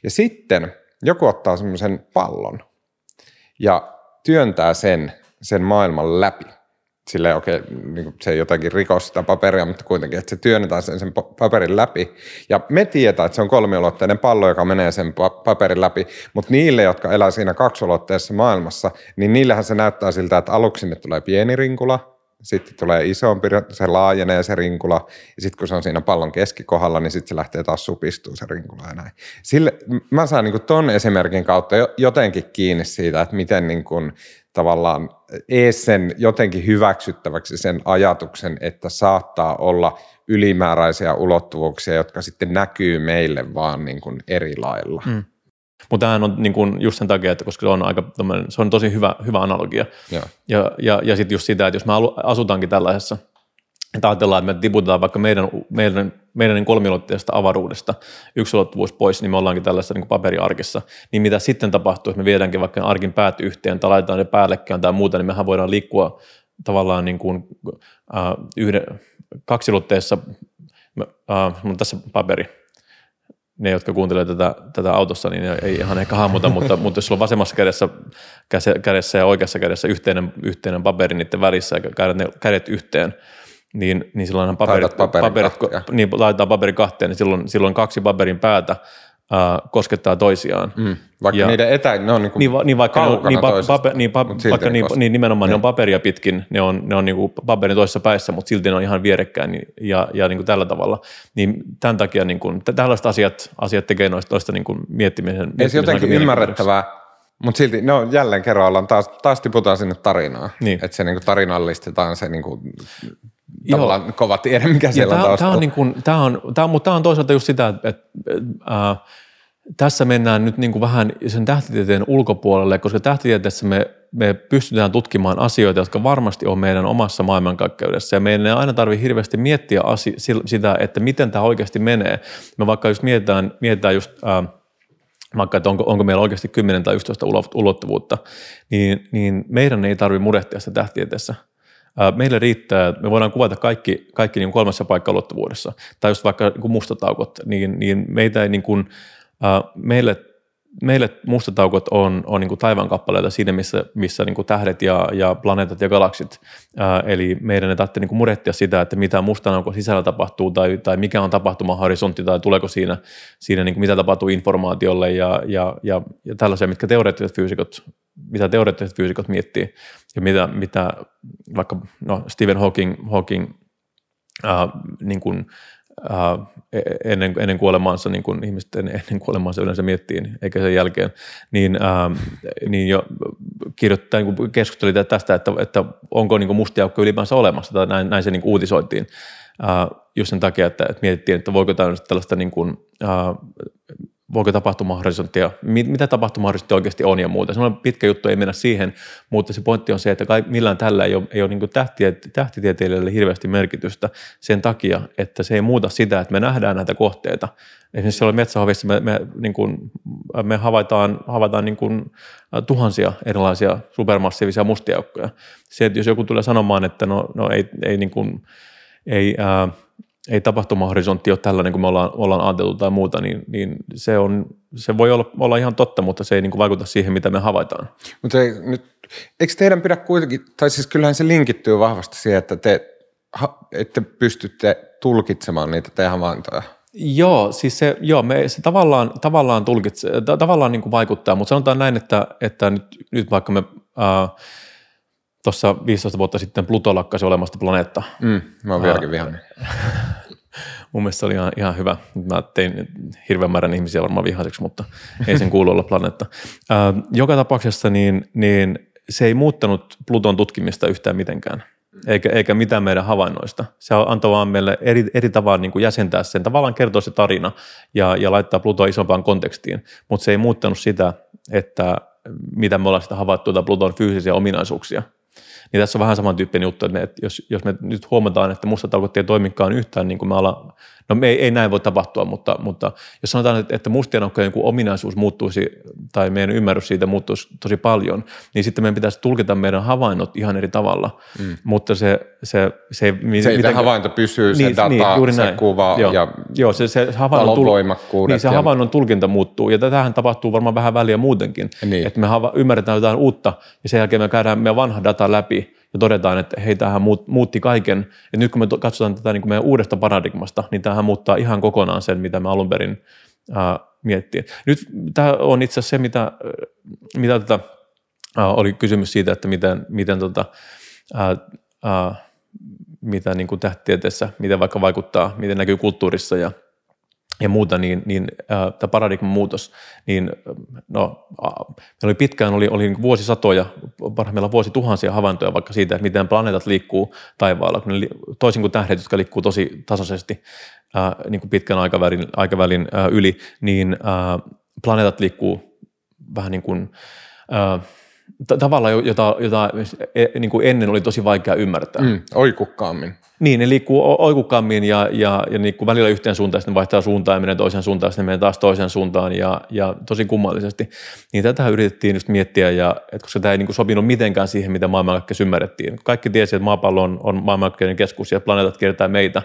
Ja sitten joku ottaa semmoisen pallon ja työntää sen, sen maailman läpi. Silleen okei, okay, niin se ei jotenkin rikos sitä paperia, mutta kuitenkin, että se työnnetään sen, sen paperin läpi. Ja me tietää, että se on kolmiulotteinen pallo, joka menee sen paperin läpi, mutta niille, jotka elää siinä kaksulotteisessa maailmassa, niin niillähän se näyttää siltä, että aluksi sinne tulee pieni rinkula, sitten tulee isompi, se laajenee se rinkula, ja sitten kun se on siinä pallon keskikohdalla, niin sitten se lähtee taas supistuu se rinkula ja näin. Sille, mä saan niin kuin ton esimerkin kautta jotenkin kiinni siitä, että miten niin kuin tavallaan ees sen jotenkin hyväksyttäväksi sen ajatuksen, että saattaa olla ylimääräisiä ulottuvuuksia, jotka sitten näkyy meille vaan niin kuin eri lailla. Mm. Mutta tämähän on niin kuin just sen takia, että koska se on, aika, se on tosi hyvä, hyvä analogia. Yeah. Ja, ja, ja sitten just sitä, että jos me asutaankin tällaisessa, että ajatellaan, että me tiputetaan vaikka meidän, meidän, meidän kolmiulotteisesta avaruudesta yksi ulottuvuus pois, niin me ollaankin tällaisessa niin kuin paperiarkissa. Niin mitä sitten tapahtuu, jos me viedäänkin vaikka arkin päät yhteen tai laitetaan ne päällekkäin tai muuta, niin mehän voidaan liikkua tavallaan niin kuin, äh, yhden, kaksiulotteisessa, äh, on tässä paperi. Ne, jotka kuuntelee tätä, tätä autossa, niin ne ei ihan ehkä hahmota, mutta, mutta jos sulla on vasemmassa kädessä, kädessä ja oikeassa kädessä yhteinen, yhteinen paperi niiden välissä ja kädet, ne, kädet yhteen, niin, niin silloinhan paperit, paperit, niin, laitetaan paperi kahteen, niin silloin, silloin kaksi paperin päätä ää, koskettaa toisiaan. Mm. Vaikka ja, niiden etäin, ne on niin, niin, niin vaikka kaukana niin, toisesta, paper, niin, pa, vaikka niin, niin nimenomaan ne on paperia pitkin, ne on, ne on niin kuin paperin toisessa päässä, mutta silti ne on ihan vierekkäin ja, ja niin kuin tällä tavalla. Niin tämän takia niin kuin, tällaiset asiat, asiat tekee noista niin kuin miettimisen. Ei miettimisen se jotenkin ymmärrettävää, mutta silti ne on jälleen kerran ollaan, taas, taas tiputaan sinne tarinaan. Niin. Että se niin kuin tarinallistetaan se niin kuin tavallaan kova tiede, mikä siellä on taustalla. Tämä on toisaalta just sitä, että... että äh, tässä mennään nyt niin kuin vähän sen tähtitieteen ulkopuolelle, koska tähtitieteessä me, me pystytään tutkimaan asioita, jotka varmasti on meidän omassa maailmankaikkeudessa. Ja meidän ei aina tarvitse hirveästi miettiä asi- sitä, että miten tämä oikeasti menee. Me vaikka just mietitään, mietitään just, äh, vaikka, että onko, onko meillä oikeasti kymmenen tai yksitoista ulottuvuutta, niin, niin meidän ei tarvitse murehtia sitä tähtitieteessä. Meille riittää, me voidaan kuvata kaikki, kaikki niin kolmessa paikkaulottuvuudessa. Tai just vaikka niin kuin mustat aukot, niin, niin meitä ei... Niin kuin, Meille, meille mustataukot on, on niin kuin taivaankappaleita siinä, missä, missä niin kuin tähdet ja, ja planeetat ja galaksit. Ää, eli meidän ei tarvitse niin kuin murehtia sitä, että mitä mustan aukon sisällä tapahtuu tai, tai mikä on tapahtumahorisontti tai tuleeko siinä, siinä niin kuin mitä tapahtuu informaatiolle ja, ja, ja, ja tällaisia, mitkä teoreettiset fyysikot, mitä teoreettiset fyysikot miettii ja mitä, mitä vaikka no, Stephen Hawking, Hawking ää, niin kuin, Uh, ennen, ennen kuolemaansa, niin kuin ihmiset ennen kuolemaansa yleensä miettii, eikä sen jälkeen, niin, uh, niin jo kirjoittaa, niin kuin keskusteli tästä, että, että onko niin kuin mustia aukkoja ylipäänsä olemassa, tai näin, näin se niin kuin uutisoitiin, uh, just sen takia, että, että mietittiin, että voiko tällaista niin kuin, uh, voiko tapahtumahorisonttia, mitä tapahtumahorisontti oikeasti on ja muuta. Sellainen pitkä juttu, ei mennä siihen, mutta se pointti on se, että millään tällä ei ole, ei ole niin kuin tähtitieteilijöille hirveästi merkitystä sen takia, että se ei muuta sitä, että me nähdään näitä kohteita. Esimerkiksi siellä Metsähovissa me, me, niin kuin, me havaitaan, havaitaan niin kuin tuhansia erilaisia supermassiivisia mustia aukkoja. Se, että jos joku tulee sanomaan, että no, no ei, ei, niin kuin, ei äh, ei tapahtumahorisontti ole tällainen, kun me ollaan, ollaan ajateltu tai muuta, niin, niin se, on, se voi olla, olla ihan totta, mutta se ei niin kuin vaikuta siihen, mitä me havaitaan. Mutta ei, nyt, eikö teidän pidä kuitenkin, tai siis kyllähän se linkittyy vahvasti siihen, että te ette pystytte tulkitsemaan niitä teidän havaintoja. Joo, siis se, joo, me, se tavallaan, tavallaan, tulkitsee, ta, tavallaan niin kuin vaikuttaa, mutta sanotaan näin, että, että nyt, nyt vaikka me... Ää, Tuossa viisitoista vuotta sitten Pluto lakkasi olemasta planeetta. Mm, mä oon vieläkin vihainen. Mun mielestä se oli ihan, ihan hyvä. Mä tein hirveän määrän ihmisiä varmaan vihaiseksi, mutta ei sen kuulu olla planeetta. Ää, joka tapauksessa niin, niin se ei muuttanut Pluton tutkimista yhtään mitenkään, eikä, eikä mitään meidän havainnoista. Se antoi vaan meille eri, eri tavalla niin kuin jäsentää sen, tavallaan kertoa se tarina ja, ja laittaa Plutoa isompaan kontekstiin, mutta se ei muuttanut sitä, että mitä me ollaan sitä havaittu, tai Pluton fyysisiä ominaisuuksia. Niin tässä on vähän samantyyppinen juttu, että, me, että jos, jos me nyt huomataan, että mustat aukot ei toimikaan yhtään, niin kuin me ollaan, no me ei, ei näin voi tapahtua, mutta, mutta jos sanotaan, että, että mustien aukkojen joku ominaisuus muuttuisi, tai meidän ymmärrys siitä muuttuisi tosi paljon, niin sitten meidän pitäisi tulkita meidän havainnot ihan eri tavalla, mm. mutta se, se, se ei... Se mitenkään... havainto pysyy, se niin, data, niin, se kuva joo. ja joo, se, se talovoimakkuudet. Niin, se ja... havainnon tulkinta muuttuu, ja tämähän tapahtuu varmaan vähän väliä muutenkin, niin. Että me hava- ymmärretään jotain uutta, ja sen jälkeen me käydään meidän vanha data läpi, ja todetaan, että hei, tämähän muutti kaiken. Et nyt kun me katsotaan tätä niin kuin meidän uudesta paradigmasta, niin tämähän muuttaa ihan kokonaan sen, mitä me alun perin ää, miettiin. Nyt tämä on itse asiassa se, mitä, mitä tota, ää, oli kysymys siitä, että miten, miten, tota, ää, ää, mitä niin kuin tähtitieteessä, miten vaikka vaikuttaa, miten näkyy kulttuurissa ja ja muuta, niin, niin äh, tämä paradigman muutos, niin no, äh, meillä oli pitkään, oli, oli vuosisatoja, parhaimmillaan vuosituhansia havaintoja vaikka siitä, että miten planeetat liikkuu taivaalla, kun li, toisin kuin tähdet, jotka liikkuu tosi tasaisesti äh, niin kuin pitkän aikavälin, aikavälin äh, yli, niin äh, planeetat liikkuu vähän niin kuin... Äh, Tavalla, jota, jota niin kuin ennen oli tosi vaikea ymmärtää. Mm, oikukkaammin. Niin, ne liikkuu oikukkaammin ja, ja, ja niin kuin välillä yhteen suuntaan, sitten vaihtaa suuntaan ja menee toiseen suuntaan, sitten menee taas toiseen suuntaan ja, ja tosi kummallisesti. Niin tätä yritettiin just miettiä, ja, että koska tämä ei niin kuin sopinut mitenkään siihen, mitä maailmankaikkeus ymmärrettiin. Kaikki tiesi, että maapallo on, on maailmankaikkeuden keskus ja planeetat kiertää meitä,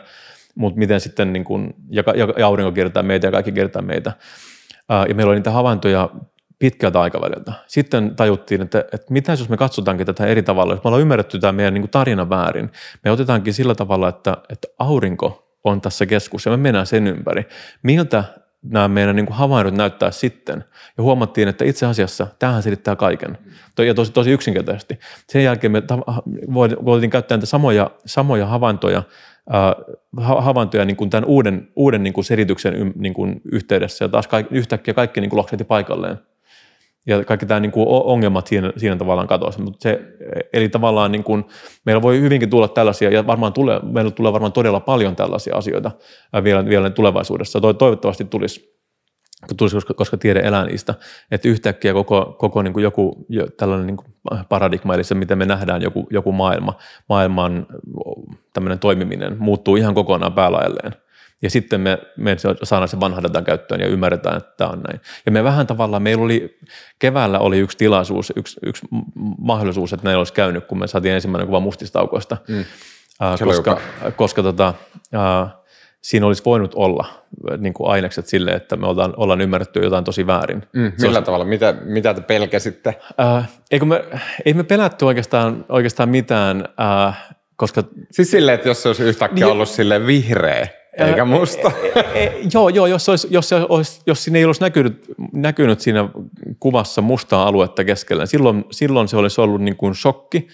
mutta miten sitten niin kuin, ja, ja aurinko kiertää meitä ja kaikki kiertää meitä. Ja meillä oli niitä havaintoja pitkältä aikaväliltä. Sitten tajuttiin, että, että mitä jos me katsotaankin tätä eri tavalla, jos me ollaan ymmärretty tämä meidän niin kuin tarina väärin, me otetaankin sillä tavalla, että, että aurinko on tässä keskus ja me mennään sen ympäri. Miltä nämä meidän niin kuin havainnot näyttää sitten? Ja huomattiin, että itse asiassa tämähän selittää kaiken. Ja tosi, tosi yksinkertaisesti. Sen jälkeen me voitiin käyttää näitä samoja, samoja havaintoja, havaintoja niin kuin tämän uuden, uuden niin kuin selityksen niin kuin yhteydessä ja taas kaikki, yhtäkkiä kaikki niin kuin loksahti paikalleen. Ja kaikki tämä niin kuin ongelmat siinä, siinä tavallaan katosi. Mutta se, eli tavallaan niin kuin, meillä voi hyvinkin tulla tällaisia, ja varmaan tulee, meillä tulee varmaan todella paljon tällaisia asioita vielä, vielä tulevaisuudessa. Toivottavasti tulisi, tulisi koska, koska tiede elää niistä, että yhtäkkiä koko, koko niin kuin joku tällainen niin kuin paradigma, eli se, miten me nähdään joku, joku maailma, maailman tämmöinen toimiminen, muuttuu ihan kokonaan päälaelleen. Ja sitten me, me saadaan se vanha datan käyttöön ja ymmärretään, että tämä on näin. Ja me vähän tavallaan, meillä oli, keväällä oli yksi tilaisuus, yksi, yksi mahdollisuus, että näin olisi käynyt, kun me saatiin ensimmäinen kuva mustista aukoista. Mm. Äh, koska koska tota, äh, siinä olisi voinut olla niin kuin ainekset sille, että me ollaan, ollaan ymmärretty jotain tosi väärin. Mm, millä olisi, tavalla? Mitä, mitä te pelkäsitte? Äh, ei, me, ei me pelätty oikeastaan, oikeastaan mitään. Äh, koska, siis silleen, että jos se olisi yhtäkkiä niin, ollut silleen vihreä. Eikä musta. E, e, e, joo, joo jos, olisi, jos, olisi, jos siinä ei olisi näkynyt, näkynyt siinä kuvassa mustaa aluetta keskellä, silloin, silloin se olisi ollut niin kuin shokki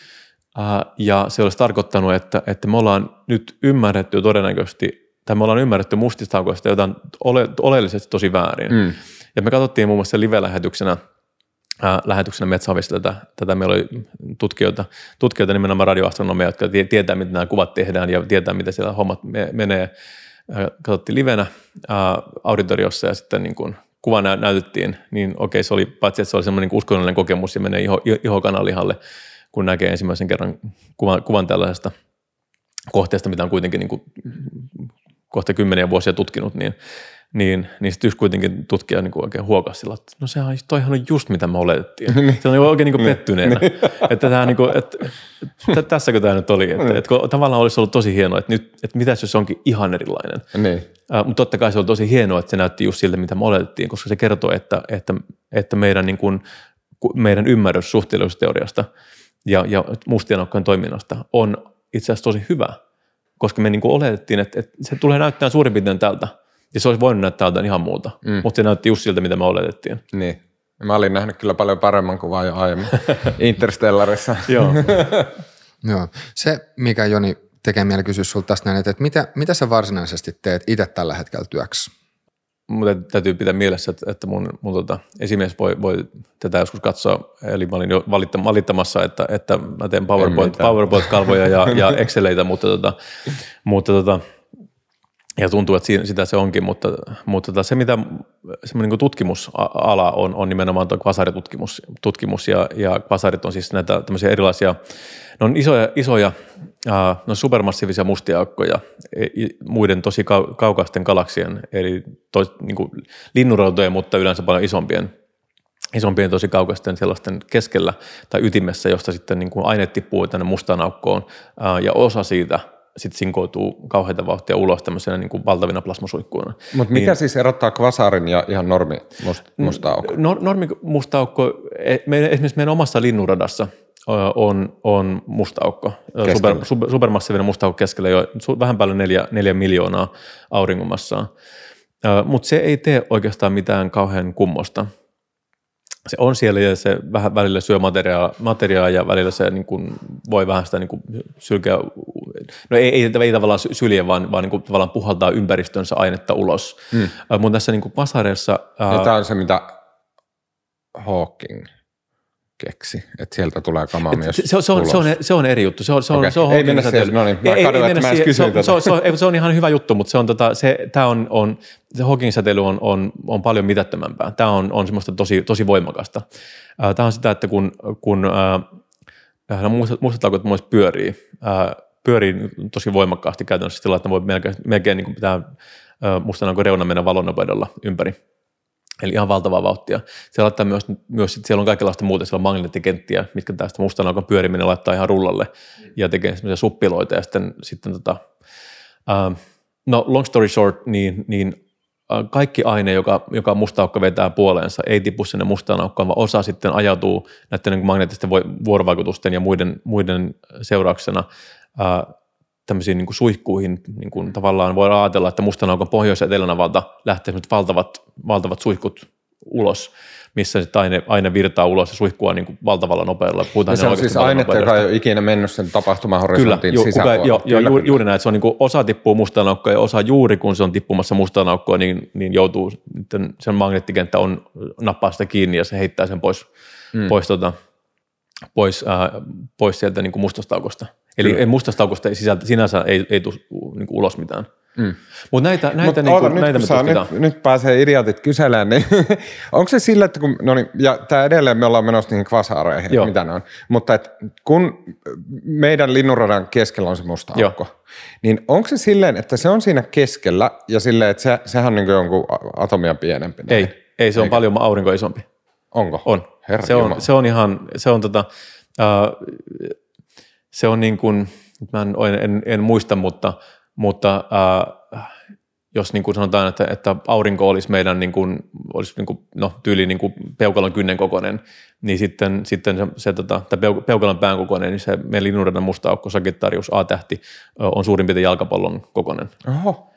äh, ja se olisi tarkoittanut, että, että me ollaan nyt ymmärretty todennäköisesti, tai me ollaan ymmärretty mustista aukoista jotain ole, oleellisesti tosi väärin. Mm. Ja me katsottiin muun muassa live-lähetyksenä Äh, lähetyksenä Metsähovista tätä, tätä. Meillä oli tutkijoita, tutkijoita nimenomaan radioastronomia, jotka tie, tietää, miten nämä kuvat tehdään ja tietää, miten siellä hommat me, menee. Äh, katsottiin livenä äh, auditoriossa ja sitten niin kun kuva nä, näytettiin, niin okei, se oli, paitsi että se oli semmoinen niin uskonnollinen kokemus ja menee iho, ihokanalihalle, kun näkee ensimmäisen kerran kuvan, kuvan tällaisesta kohteesta, mitä on kuitenkin niin kun, kohta kymmeniä vuosia tutkinut, niin niin, niin sitten yksi kuitenkin tutkija niin kuin oikein huokaa sillä, että no sehän toihan on just mitä me oletettiin. Se on oikein niin kuin pettyneenä. Että tämä niin kuin, että, että tässäkö tämä nyt oli? Että, että tavallaan olisi ollut tosi hienoa, että nyt, että mitäs jos se onkin ihan erilainen. Niin. Äh, mutta totta kai se oli tosi hienoa, että se näytti just siltä, mitä me oletettiin, koska se kertoo, että, että, että meidän, niin kuin, meidän ymmärrys suhteellisuusteoriasta ja, ja mustien aukkojen toiminnasta on itse asiassa tosi hyvä, koska me niin kuin oletettiin, että, että se tulee näyttämään suurin piirtein tältä. Ja se olisi voinut näyttää jotain ihan muuta, mm. mutta se näytti just siltä, mitä me oletettiin. Niin. Mä olin nähnyt kyllä paljon paremman kuvaa jo aiemmin Interstellarissa. Joo. Joo. Se, mikä Joni tekee mieleen kysyä sulta tästä näin, että mitä, mitä sä varsinaisesti teet itse tällä hetkellä työksi? Mutta täytyy pitää mielessä, että mun, mun tota, esimies voi, voi tätä joskus katsoa, eli mä olin jo valittamassa, että, että mä teen PowerPoint, PowerPoint-kalvoja ja, ja Exceleitä, mutta tota, mutta tota, ja tuntuu, että sitä se onkin, mutta, mutta se mitä semmoinen tutkimusala on, on nimenomaan tuo kvasaritutkimus. Tutkimus ja, ja kvasarit on siis näitä tämmöisiä erilaisia, ne on isoja, isoja no supermassiivisia mustia aukkoja muiden tosi kaukaisten galaksien, eli tos, niin kuin linnunrautojen, mutta yleensä paljon isompien, isompien tosi kaukaisten sellaisten keskellä tai ytimessä, josta sitten niin kuin aine tippuu tänne mustaan aukkoon ja osa siitä sitten sinkoutuu kauheita vauhtia ulos tämmöisenä niin kuin valtavina plasmasuikkuina. Mutta mikä niin, siis erottaa kvasarin ja ihan normi must, musta aukko? No, normi musta aukko, me, esimerkiksi meidän omassa linnunradassa on, on musta aukko, super, super, supermassiivinen musta aukko keskellä jo vähän päälle neljä, neljä miljoonaa auringonmassaa. Mutta se ei tee oikeastaan mitään kauhean kummosta. Se on siellä ja se vähän välillä syö materiaa, materiaa ja välillä se niin kuin voi vähän sitä niin kuin sylkeä, no ei, ei, ei tavallaan sylje, vaan, vaan niin kuin tavallaan puhaltaa ympäristönsä ainetta ulos. Mm. Mutta tässä niin kuin vasareessa... No, ää... tämä on se, mitä Hawking keksi, että sieltä tulee kamaa myös se, se, on, se, on, se on eri juttu. Se on, se on, okay. Se on ei mennä siihen, no niin, ei, kadulla, ei, ei se, se, se, on, se on ihan hyvä juttu, mutta se on tota, se, tää on, on, se Hawking-säteily on, on, on paljon mitättömämpää. Tämä on, on semmoista tosi, tosi voimakasta. Tämä on sitä, että kun, kun äh, mustat aukot myös pyörii, äh, pyörii tosi voimakkaasti käytännössä sillä, että voi melkein, melkein niin kuin pitää äh, mustan aukon reuna mennä valonnopeudella ympäri. Eli ihan valtavaa vauhtia. Se laittaa myös, myös siellä on kaikenlaista muuta, siellä on magneettikenttiä, mitkä tästä mustan aukon pyöriminen laittaa ihan rullalle ja tekee semmoisia suppiloita. Ja sitten, sitten tota, uh, no long story short, niin, niin uh, kaikki aine, joka, joka musta aukko vetää puoleensa, ei tipu sinne mustaan aukkoon, vaan osa sitten ajautuu näiden magneettisten vuorovaikutusten ja muiden, muiden seurauksena uh, tämmöisiin niin kuin suihkuihin, niin kuin tavallaan voidaan ajatella, että mustan aukon pohjois- ja etelänavalta lähtee valtavat, valtavat suihkut ulos, missä sitten aine, aine virtaa ulos ja suihkua niin kuin valtavalla nopeudella. Puhutaan ja se on siis ainetta, joka ei ole ikinä mennyt sen tapahtumahorisontin sisäpuolella. Jo, jo, juuri, juuri näin, että se on niin kuin osa tippuu mustaan aukkoon ja osa juuri kun se on tippumassa mustaan aukkoon, niin, niin joutuu, sen magneettikenttä on, nappaa sitä kiinni ja se heittää sen pois, mm. pois, tota, pois, äh, pois sieltä niin kuin mustasta aukosta. Eli mustasta aukosta sinänsä ei, ei tule niin kuin ulos mitään. Mm. Mutta näitä, näitä, Mut niinku, näitä me tutkitaan. Nyt, nyt pääsee idiotit kyselemään, niin onko se sillä, että kun, no niin, ja tämä edelleen me ollaan menossa niihin kvasareihin, että mitä ne on, mutta et kun meidän linnunradan keskellä on se musta aukko, niin onko se silleen, että se on siinä keskellä ja silleen, että se, sehän on niin kuin jonkun atomia pienempi? Ei, näin. Ei se on Eikä. Paljon aurinko isompi. Onko? On. Herra se, on se on ihan, se on tota... Äh, Se on niin kuin, mä en, en, en muista, mutta, mutta äh, jos niin kuin sanotaan, että, että aurinko olisi meidän niin kuin, olisi niin kuin, no, tyyli niin kuin peukalon kynnen kokoinen, niin sitten, sitten se, se tota, peukalon pään kokoinen, niin se meidän linnunradan musta aukko, Sagittarius A-tähti, on suurin piirtein jalkapallon kokoinen. Oho.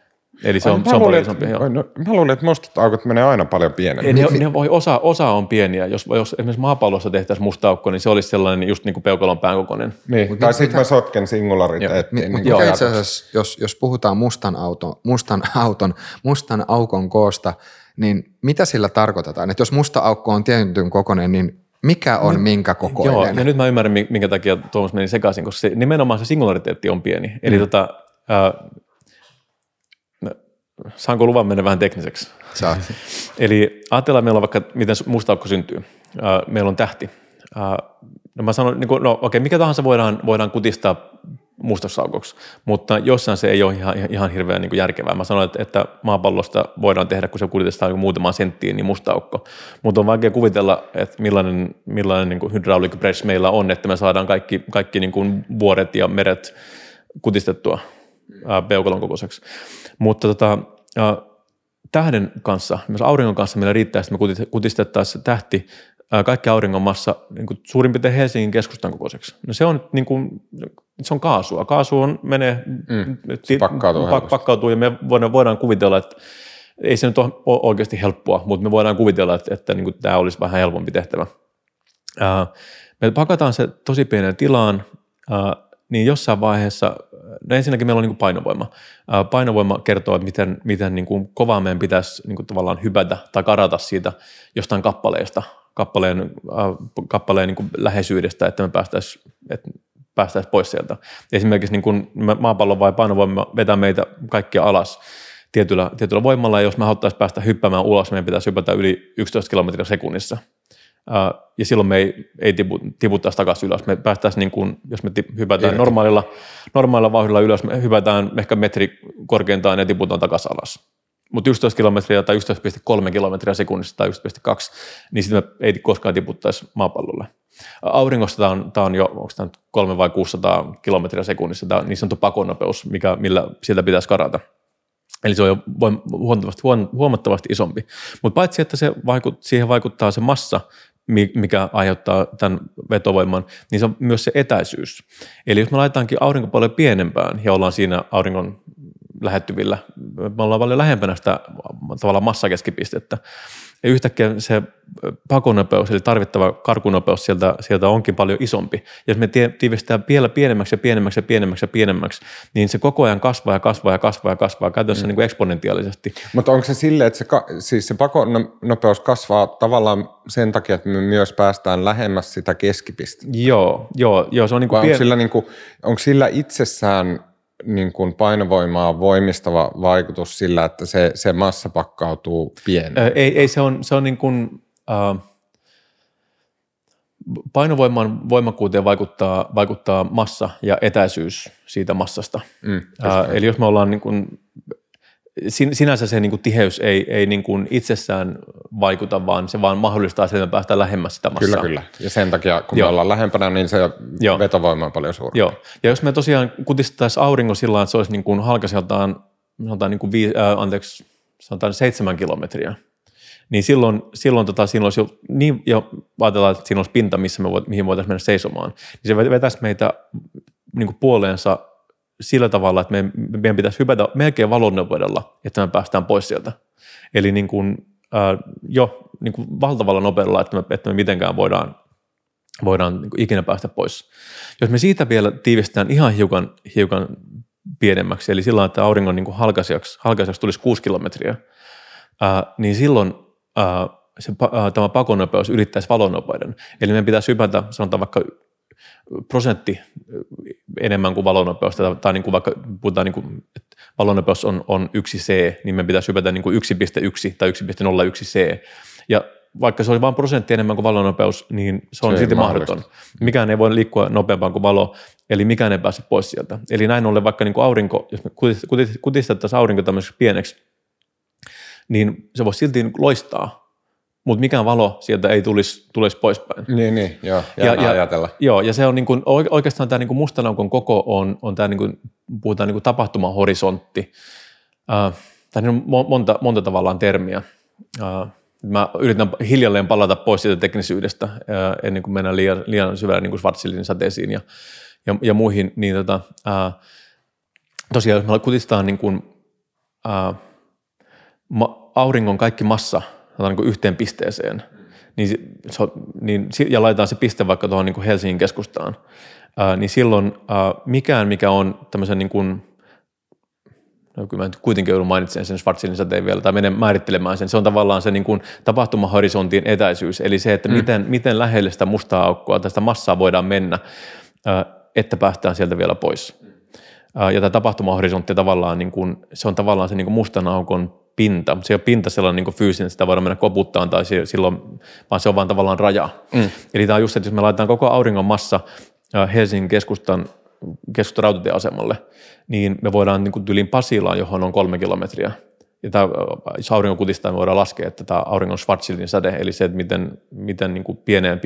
Eli se on, se on paljon isompi. No, mä luulen, että mustat aukot menee aina paljon pienemmin. Ne, ne voi, osa, osa on pieniä. Jos, jos esimerkiksi maapallossa tehtäisiin musta aukko, niin se olisi sellainen just niin kuin peukalon pään kokoinen. Niin, mut tai sitten mitä... mä sotken singularit. Et, niin, niin, mutta itse asiassa, jos, jos puhutaan mustan auton, mustan auton, mustan aukon koosta, niin mitä sillä tarkoitetaan? Että jos musta aukko on tietyn kokoinen, niin mikä on nyt, minkä kokoinen? Joo, ja nyt mä ymmärrän, minkä takia Tuomas meni sekaisin, koska se, nimenomaan se singulariteetti on pieni. Mm. Eli tota... Äh, saanko luvan mennä vähän tekniseksi? Saa. Eli ajatellaan, meillä on vaikka, miten musta aukko syntyy. Meillä on tähti. No mä sanon, no okei, mikä tahansa voidaan, voidaan kutistaa mustassa aukoksi, mutta jossain se ei ole ihan, ihan hirveän niin kuin järkevää. Mä sanoin, että, että maapallosta voidaan tehdä, kun se kuljetetaan muutamaan senttiin, niin musta aukko. Mutta on vaikea kuvitella, että millainen, millainen niin kuin hydraulic press meillä on, että me saadaan kaikki, kaikki niin kuin vuoret ja meret kutistettua ää, peukalon kokoiseksi. Mutta tota, ää, tähden kanssa, myös auringon kanssa meillä riittää, että me kutistettaisiin tähti, kaikki auringon massa niin kuin suurin piirtein Helsingin keskustan kokoiseksi. No se on niin kuin, se on kaasua. Kaasu on, menee, mm, se pakkautuu, pak- pakkautuu ja me voidaan, voidaan kuvitella, että ei se nyt ole oikeasti helppoa, mutta me voidaan kuvitella, että, että niin kuin tämä olisi vähän helpompi tehtävä. Ää, me pakataan se tosi pienen tilaan, ää, niin jossain vaiheessa, no ensinnäkin meillä on niin kuin painovoima. Ää, painovoima kertoo, että miten, miten niin kuin kovaa meidän pitäisi niin kuin tavallaan hypätä tai karata siitä jostain kappaleesta. kappaleen, äh, kappaleen niin kuin läheisyydestä, että me päästäisiin päästäis pois sieltä. Esimerkiksi niin kun maapallon vai painovoima vetää meitä kaikkia alas tietyllä, tietyllä voimalla, ja jos me haluttaisiin päästä hyppäämään ulos, meidän pitäisi hypätä yli yksitoista kilometriä sekunnissa. Äh, ja silloin me ei, ei tipu, tiputtaisi takaisin ylös. Me päästäisiin, niin kun, jos me tip, hypätään normaalilla, normaalilla vauhdilla ylös, me hypätään ehkä metri korkeintaan ja tiputaan takaisin alas. Mutta yksitoista kilometriä tai yksitoista pilkku kolme kilometriä sekunnissa tai yksitoista pilkku kaksi, niin sitten me ei koskaan tiputtaisi maapallolle. Auringossa tämä on, on jo, onko tämä nyt kolme vai kuusisataa kilometriä sekunnissa, tämä on niin sanottu pakonopeus, mikä, millä sieltä pitäisi karata. Eli se on jo huomattavasti, huomattavasti isompi. Mutta paitsi, että se vaikut, siihen vaikuttaa se massa, mikä aiheuttaa tämän vetovoiman, niin se on myös se etäisyys. Eli jos me laitetaankin aurinko paljon pienempään ja ollaan siinä auringon lähettyvillä, me ollaan paljon lähempänä sitä tavallaan massakeskipistettä. Ja yhtäkkiä se pakonopeus, eli tarvittava karkunopeus sieltä, sieltä onkin paljon isompi. Ja jos me tiivistään vielä pienemmäksi ja pienemmäksi ja pienemmäksi ja pienemmäksi, niin se koko ajan kasvaa ja kasvaa ja kasvaa ja kasvaa käytännössä mm. niin kuin eksponentiaalisesti. Mutta onko se silleen, että se, ka- siis se pakonopeus kasvaa tavallaan sen takia, että me myös päästään lähemmäs sitä keskipistettä? Joo, joo. joo se on niin kuin pien- onko, sillä niin kuin, onko sillä itsessään niin kuin painovoimaa voimistava vaikutus sillä, että se, se massa pakkautuu pieneen? Ei, ei se on, se on niin kuin, äh, painovoiman voimakkuuteen vaikuttaa, vaikuttaa massa ja etäisyys siitä massasta. Mm, äh, eli jos me ollaan niin kuin, sin, sinänsä se niin kuin tiheys ei, ei niin kuin itsessään vaikuta, vaan se vaan mahdollistaa sen, että me päästään lähemmäs sitä massaa. Kyllä, kyllä. Ja sen takia, kun Joo. me ollaan lähempänä, niin se Joo. vetovoima on paljon suurempi. Joo. Ja jos me tosiaan kutistettaisiin aurinko sillä tavalla, että se olisi niin kuin halkaiseltaan, sanotaan, niin kuin viisi, äh, anteeksi, sanotaan seitsemän kilometriä, niin silloin, silloin tota, siinä olisi jo, niin, jo ajatellaan, että siinä olisi pinta, missä me voit, mihin voitaisiin mennä seisomaan, niin se vetäisi meitä niin kuin puoleensa sillä tavalla, että meidän, meidän pitäisi hypätä melkein valonnopeudella, että me päästään pois sieltä. Eli niin kuin, äh, jo niin kuin valtavalla nopeudella, että me, että me mitenkään voidaan, voidaan niin kuin ikinä päästä pois. Jos me siitä vielä tiivistetään ihan hiukan, hiukan pienemmäksi, eli sillä tavalla, että auringon niin kuin halkaisijaksi, halkaisijaksi tulisi kuusi kilometriä, äh, niin silloin äh, se, äh, tämä pakonopeus ylittäisi valonnopeuden. Eli meidän pitäisi hypätä, sanotaan vaikka prosentti enemmän kuin valonopeus, tai niin kuin vaikka puhutaan, niin kuin, että valonopeus on, on yksi C, niin me pitäisi hypätä niin kuin yksi pilkku yksi tai yksi pilkku nolla yksi C. Ja vaikka se olisi vain prosentti enemmän kuin valonopeus, niin se on se silti mahdoton. Mikään ei voi liikkua nopeampaan kuin valo, eli mikään ei pääse pois sieltä. Eli näin ollen vaikka niin kuin aurinko, jos me kutistettaisiin aurinko tämmöiseksi pieneksi, niin se voi silti loistaa, mutta mikään valo sieltä ei tulisi, tulisi poispäin. Niin, niin, joo, ja ajatella. Joo, ja se on niin kuin, oikeastaan tämä niin kuin mustan aukon koko on, on tämä, niin kuin, puhutaan niin kuin tapahtumahorisontti. Äh, tämä on monta, monta tavallaan termiä. Äh, mä yritän hiljalleen palata pois siitä teknisyydestä, äh, ennen kuin mennään liian, liian syvällä niin kuin Schwarzschildin säteisiin ja, ja, ja muihin. Niin tota, äh, tosiaan, jos me kutistetaan niin kuin, äh, ma, auringon kaikki massa, niin kuin yhteen pisteeseen, niin, niin, ja laitetaan se piste vaikka tuohon niin kuin Helsingin keskustaan, ää, niin silloin ää, mikään, mikä on tämmöisen niin kuin, no kyllä mä nyt kuitenkin joudun mainitsemaan sen Schwarzschildin säteen vielä, tai menen määrittelemään sen, se on tavallaan se niin kuin tapahtumahorisontin etäisyys, eli se, että mm. miten, miten lähelle sitä mustaa aukkoa, tästä massaa voidaan mennä, ää, että päästään sieltä vielä pois. Ää, ja tämä tapahtumahorisontti tavallaan, niin kuin, se on tavallaan se niin kuin mustan aukon pinta, mutta se ei ole pinta sellainen niin kuin fyysinen, että sitä voidaan mennä koputtaan tai silloin, vaan se on vaan tavallaan raja. Mm. Eli tämä on just, että jos me laitetaan koko auringon massa Helsingin keskustan keskustan rautatieasemalle, niin me voidaan niin kuin tyliin Pasilaan, johon on kolme kilometriä. Ja tämä auringon kutistaa me voidaan laskea, että tämä auringon Schwarzschildin säde, eli se, että miten, miten niin kuin pieneen,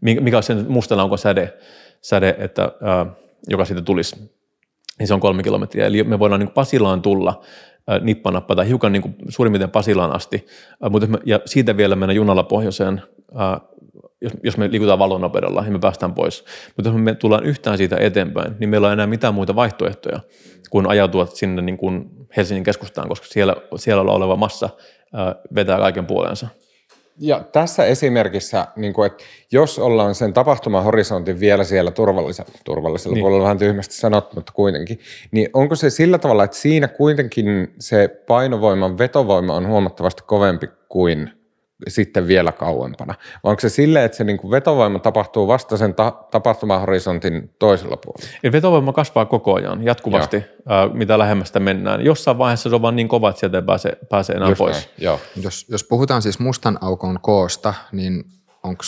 mikä on sen mustana onko säde, säde että, ää, joka siitä tulisi, niin se on kolme kilometriä. Eli me voidaan niin kuin Pasilaan tulla ää, nippanappa tai hiukan niin kuin suurin piirtein Pasilaan asti, ää, mutta me, ja siitä vielä mennä junalla pohjoiseen, ää, Jos, jos me liikutaan valonopeudella ja me päästään pois. Mutta jos me tullaan yhtään siitä eteenpäin, niin meillä ei ole enää mitään muita vaihtoehtoja kuin ajautua sinne niin kuin Helsingin keskustaan, koska siellä, siellä oleva massa ää, vetää kaiken puoleensa. Ja tässä esimerkissä, niin kuin, että jos ollaan sen tapahtumahorisontin vielä siellä turvallisella, turvallisella niin. puolella, vähän tyhmästi sanottu, mutta kuitenkin, niin onko se sillä tavalla, että siinä kuitenkin se painovoiman vetovoima on huomattavasti kovempi kuin sitten vielä kauempana. Vai onko se silleen, että se niinku vetovoima tapahtuu vasta sen ta- tapahtumahorisontin toisella puolella? Eli vetovoima kasvaa koko ajan, jatkuvasti, äh, mitä lähemmästä mennään. Jossain vaiheessa se on vaan niin kova, että sieltä ei pääse, pääse enää just pois. Jos, jos puhutaan siis mustan aukon koosta, niin onko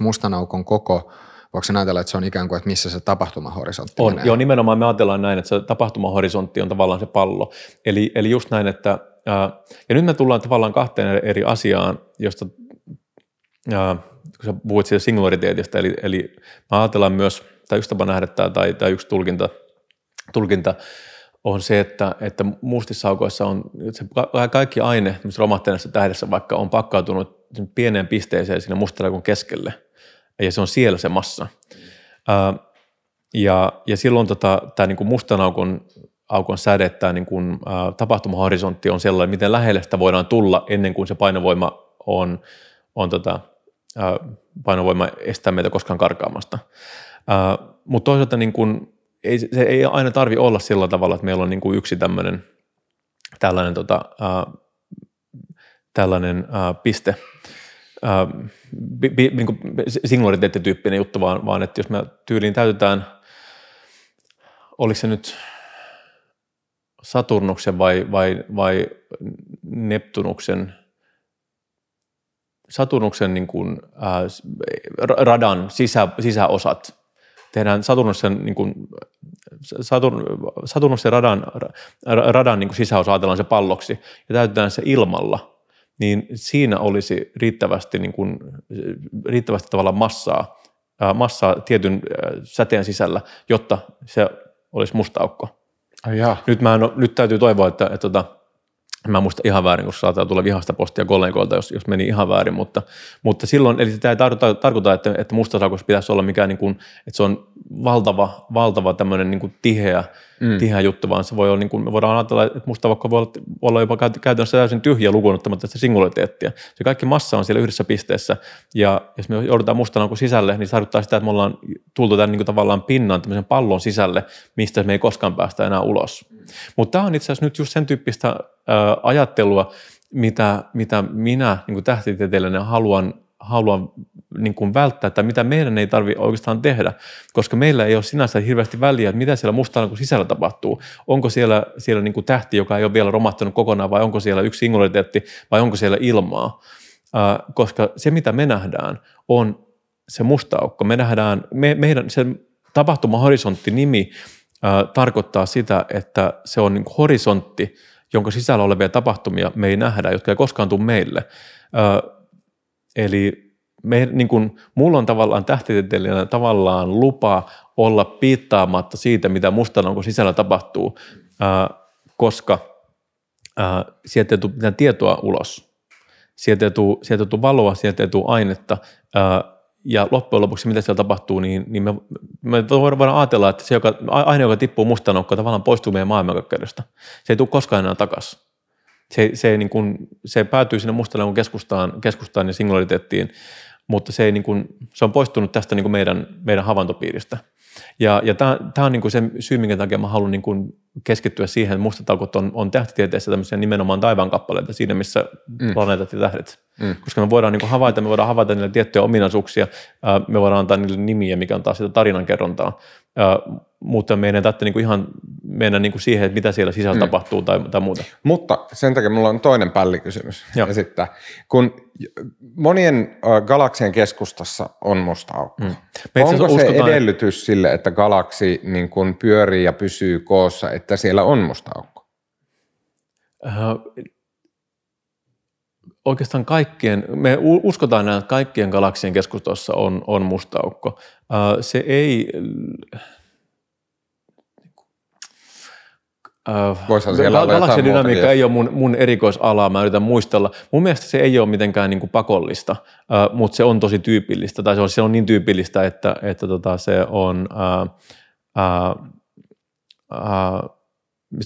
mustan aukon koko, voiko sen ajatella, että se on ikään kuin, että missä se tapahtumahorisontti on? Menee? Joo, nimenomaan me ajatellaan näin, että se tapahtumahorisontti on tavallaan se pallo. Eli, eli just näin, että ja nyt me tullaan tavallaan kahteen eri asiaan, josta ää, kun sä puhuit siitä singulariteetistä, eli, eli mä ajatellaan myös, tai yksi tapa nähdä tämä, tai, tai yksi tulkinta, tulkinta on se, että, että mustissa aukoissa on se kaikki aine, missä romahtaneessa tähdessä vaikka on pakkautunut pieneen pisteeseen siinä mustalla kuin keskelle, ja se on siellä se massa. Ää, ja, ja silloin tota, tämä niin kuin mustan aukon aukon säde, tämä niin kuin, ä, tapahtumahorisontti on sellainen, miten lähelle sitä voidaan tulla ennen kuin se painovoima on, on tota, ä, painovoima estää meitä koskaan karkaamasta. Mutta toisaalta niin kuin, ei, se ei aina tarvitse olla sillä tavalla, että meillä on niin kuin yksi tämmöinen tällainen, tota, ä, tällainen ä, piste, ä, bi, bi, niin kuin singulariteettityyppinen juttu, vaan, vaan että jos me tyyliin täytetään, oliko se nyt Saturnuksen vai, vai, vai Neptunuksen, Saturnuksen niin kuin, ää, radan sisä, sisäosat. Tehdään Saturnuksen, niin kuin, Saturn, Saturnuksen radan, radan niin kuin sisäosa, ajatellaan se palloksi, ja täytetään se ilmalla, niin siinä olisi riittävästi, niin kuin, riittävästi tavallaan massaa, ää, massaa tietyn ää, säteen sisällä, jotta se olisi musta aukko. Oh nyt, mä en ole, nyt täytyy toivoa, että, että, että mä muista ihan väärin, kun saattaa tulla vihasta postia kollegoilta, jos, jos meni ihan väärin, mutta, mutta silloin, eli tämä ei tarkoita, tarkoita että, että mustasaukossa pitäisi olla mikään, niin kuin, että se on valtava, valtava tämmöinen niin kuin tiheä, mm. tiheä juttu, vaan se voi olla, niin kuin, me voidaan ajatella, että mustavalkko voi olla jopa käytännössä täysin tyhjä lukuunottamatta sitä singulariteettia. Se kaikki massa on siellä yhdessä pisteessä, ja jos me joudutaan mustanauko sisälle, niin se tarkoittaa sitä, että me ollaan tultu tämän niin kuin tavallaan pinnan, tämmöisen pallon sisälle, mistä me ei koskaan päästä enää ulos. Mm. Mutta tämä on itse asiassa nyt just sen tyyppistä ajattelua, mitä, mitä minä niin kuin tähtitieteilijänä haluan, haluan niin kuin välttää, tai mitä meidän ei tarvitse oikeastaan tehdä, koska meillä ei ole sinänsä hirveästi väliä, että mitä siellä mustan sisällä tapahtuu. Onko siellä, siellä niin kuin tähti, joka ei ole vielä romahtanut kokonaan, vai onko siellä yksi singulariteetti, vai onko siellä ilmaa. Äh, koska se, mitä me nähdään, on se musta aukko. Me nähdään, me, meidän se tapahtumahorisontti-nimi äh, tarkoittaa sitä, että se on niin kuin horisontti, jonka sisällä olevia tapahtumia me ei nähdä, jotka ei koskaan tule meille. Ö, eli me, niin kun, mulla on tavallaan tähtitieteilijänä tavallaan lupa olla piittaamatta siitä, mitä mustanaukon sisällä tapahtuu, ö, koska ö, sieltä ei tule mitään tietoa ulos. Sieltä ei tule, sieltä ei tule valoa, sieltä ei tule ainetta. Ö, Ja loppujen lopuksi, mitä siellä tapahtuu, niin, niin me, me voidaan ajatella, että se joka, aine, joka tippuu mustaan aukkoon, tavallaan poistuu meidän maailmankaikkeudesta. Se ei tule koskaan enää takaisin. Se, se, niin kuin, se päätyy sinne mustaan aukkoon keskustaan, keskustaan ja singulariteettiin, mutta se, ei, niin kuin, se on poistunut tästä niin kuin meidän, meidän havaintopiiristä. Ja, ja tämä on niin kuin se syy, minkä takia mä haluan niin kuin keskittyä siihen, että musta aukot on, on tähtitieteessä tämmöisiä nimenomaan taivaankappaleita siinä, missä mm. planeetat ja tähdet. mm. koska me voidaan niin kuin havaita, me voidaan havaita niille tiettyjä ominaisuuksia, me voidaan antaa niille nimiä, mikä antaa sitä tarinankerrontaa, mutta me ei enää tarvitse niin kuin ihan mennä niin kuin siihen, että mitä siellä sisällä mm. tapahtuu tai, tai muuta. Mutta sen takia mulla on toinen pällikysymys esittää, kun monien galaksien keskustassa on musta aukko. Mm. Onko se uskotaan... edellytys sille, että galaksi niin kuin pyörii ja pysyy koossa, että siellä on musta aukko? Uh, Oikeastaan kaikkien, me uskotaan näin, että kaikkien galaksien keskustassa on, on musta aukko. Uh, se ei... Uh, galaksidynamiikka ei ole mun, mun erikoisalaa, mä yritän muistella. Mun mielestä se ei ole mitenkään niin kuin pakollista, uh, mutta se on tosi tyypillistä. Tai se on, se on niin tyypillistä, että, että tota, se on... Uh, uh, uh,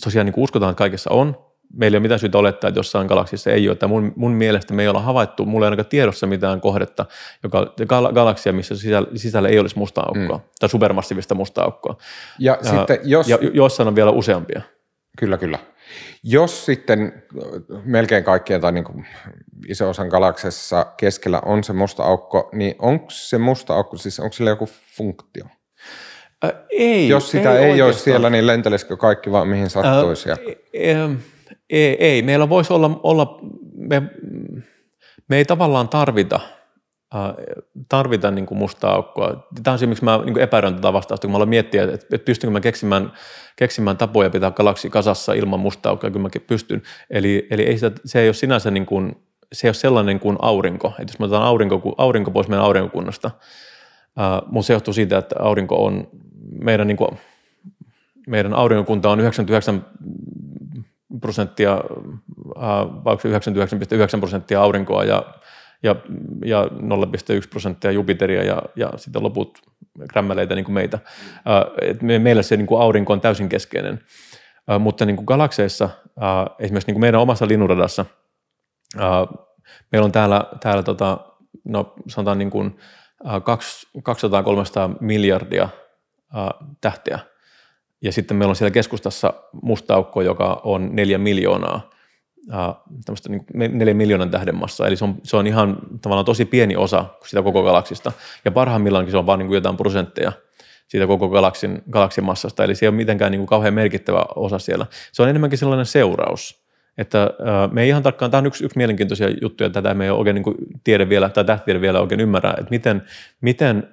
tosiaan niin kuin uskotaan, että kaikessa on. Meillä ei ole mitään syytä olettaa, että jossain galaksissa ei ole. Mun, mun mielestä me ei olla havaittu, mulla ei ainakaan tiedossa mitään kohdetta, joka gal, galaksia, missä sisällä, sisällä ei olisi mustaa aukkoa, mm. tai supermassiivista mustaa aukkoa. Ja, ja sitten jos... Ja jossain on vielä useampia. Kyllä, kyllä. Jos sitten melkein kaikkien tai niin kuin iso osan galaksissa keskellä on se musta aukko, niin onko se musta aukko, siis onko sillä joku funktio? Äh, ei. Jos sitä ei, ei olisi siellä, niin lentelisikö kaikki vaan mihin sattuisi? Äh, äh, Ei, ei, meillä voisi olla, olla me, me ei tavallaan tarvita, äh, tarvita niin kuin mustaa aukkoa. Tämä on se, miksi mä niin kuin epäröin tätä vastausta, kun mä aloin miettiä, että, että pystynkö mä keksimään, keksimään tapoja pitää galaksi kasassa ilman mustaa aukkoa, kyllä mäkin pystyn. Eli, eli ei sitä, se ei ole sinänsä niin kuin, se ei ole sellainen kuin aurinko. Että jos mä otan aurinko, aurinko pois meidän aurinkokunnasta, äh, mutta se johtuu siitä, että aurinko on, meidän, niin kuin, meidän aurinkokunta on yhdeksänkymmentäyhdeksän prosenttia, yhdeksänkymmentäyhdeksän pilkku yhdeksän prosenttia aurinkoa ja, ja, ja nolla pilkku yksi prosenttia Jupiteria ja, ja sitten loput krämmäleitä niin kuin meitä. Meillä se niin kuin aurinko on täysin keskeinen, mutta niin kuin galakseissa, esimerkiksi niin kuin meidän omassa linnunradassa, meillä on täällä, täällä tota, no, sanotaan niin kuin kaksisataa kolmesataa miljardia tähteä. Ja sitten meillä on siellä keskustassa musta aukko, joka on neljä miljoonaa, tämmöistä niin neljä miljoonan tähdenmassaa. Eli se on, se on ihan tavallaan tosi pieni osa sitä koko galaksista. Ja parhaimmillaankin se on vaan niin kuin jotain prosentteja siitä koko galaksin, galaksin massasta. Eli se ei ole mitenkään niin kuin kauhean merkittävä osa siellä. Se on enemmänkin sellainen seuraus. Että me ei ihan tarkkaan, tämä on yksi, yksi mielenkiintoisia juttuja, tätä me ei oikein niin kuin tiedä vielä, tai tähtiede vielä oikein ymmärrä, että miten... miten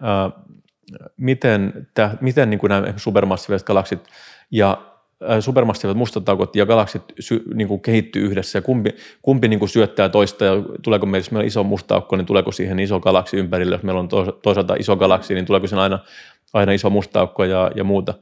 Miten, täh, miten niin kuin nämä supermassiiviset galaksit ja äh, supermassiiviset mustat aukot ja galaksit sy, niin kuin kehittyy yhdessä ja kumpi, kumpi niin kuin syöttää toista ja tuleeko meillä, jos meillä on iso musta aukko, niin tuleeko siihen iso galaksi ympärille, jos meillä on toisa, toisaalta iso galaksi, niin tuleeko sen aina, aina iso musta aukko ja, ja muuta.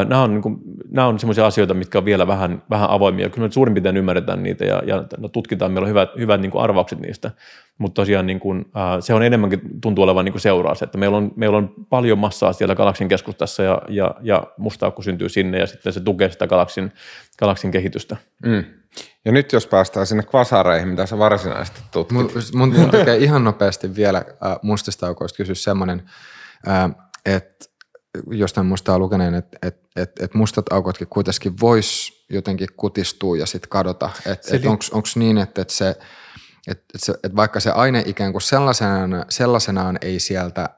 Äh, nämä on, niin kuin, nämä on sellaisia asioita, mitkä on vielä vähän, vähän avoimia. Kyllä me suurin piirtein ymmärretään niitä ja, ja no, tutkitaan, meillä on hyvät, hyvät niin kuin arvaukset niistä. Mutta tosiaan niin kun, äh, se on enemmänkin tuntuu olevan niin seuraus, että meillä on, meillä on paljon massaa siellä galaksin keskustassa ja, ja, ja musta aukko syntyy sinne ja sitten se tukee sitä galaksin, galaksin kehitystä. Mm. Ja nyt jos päästään sinne kvasareihin, mitä sä varsinaisesti tutkit. Mun, mun, mun tekee ihan nopeasti vielä äh, mustista aukoista kysyä semmoinen, äh, että jostain mustaa lukeneen, että et, et, et mustat aukotkin kuitenkin vois jotenkin kutistua ja sitten kadota. Et, et li- onks, onks niin, että et se... Että et et vaikka se aine ikään kuin sellaisenaan, sellaisenaan ei sieltä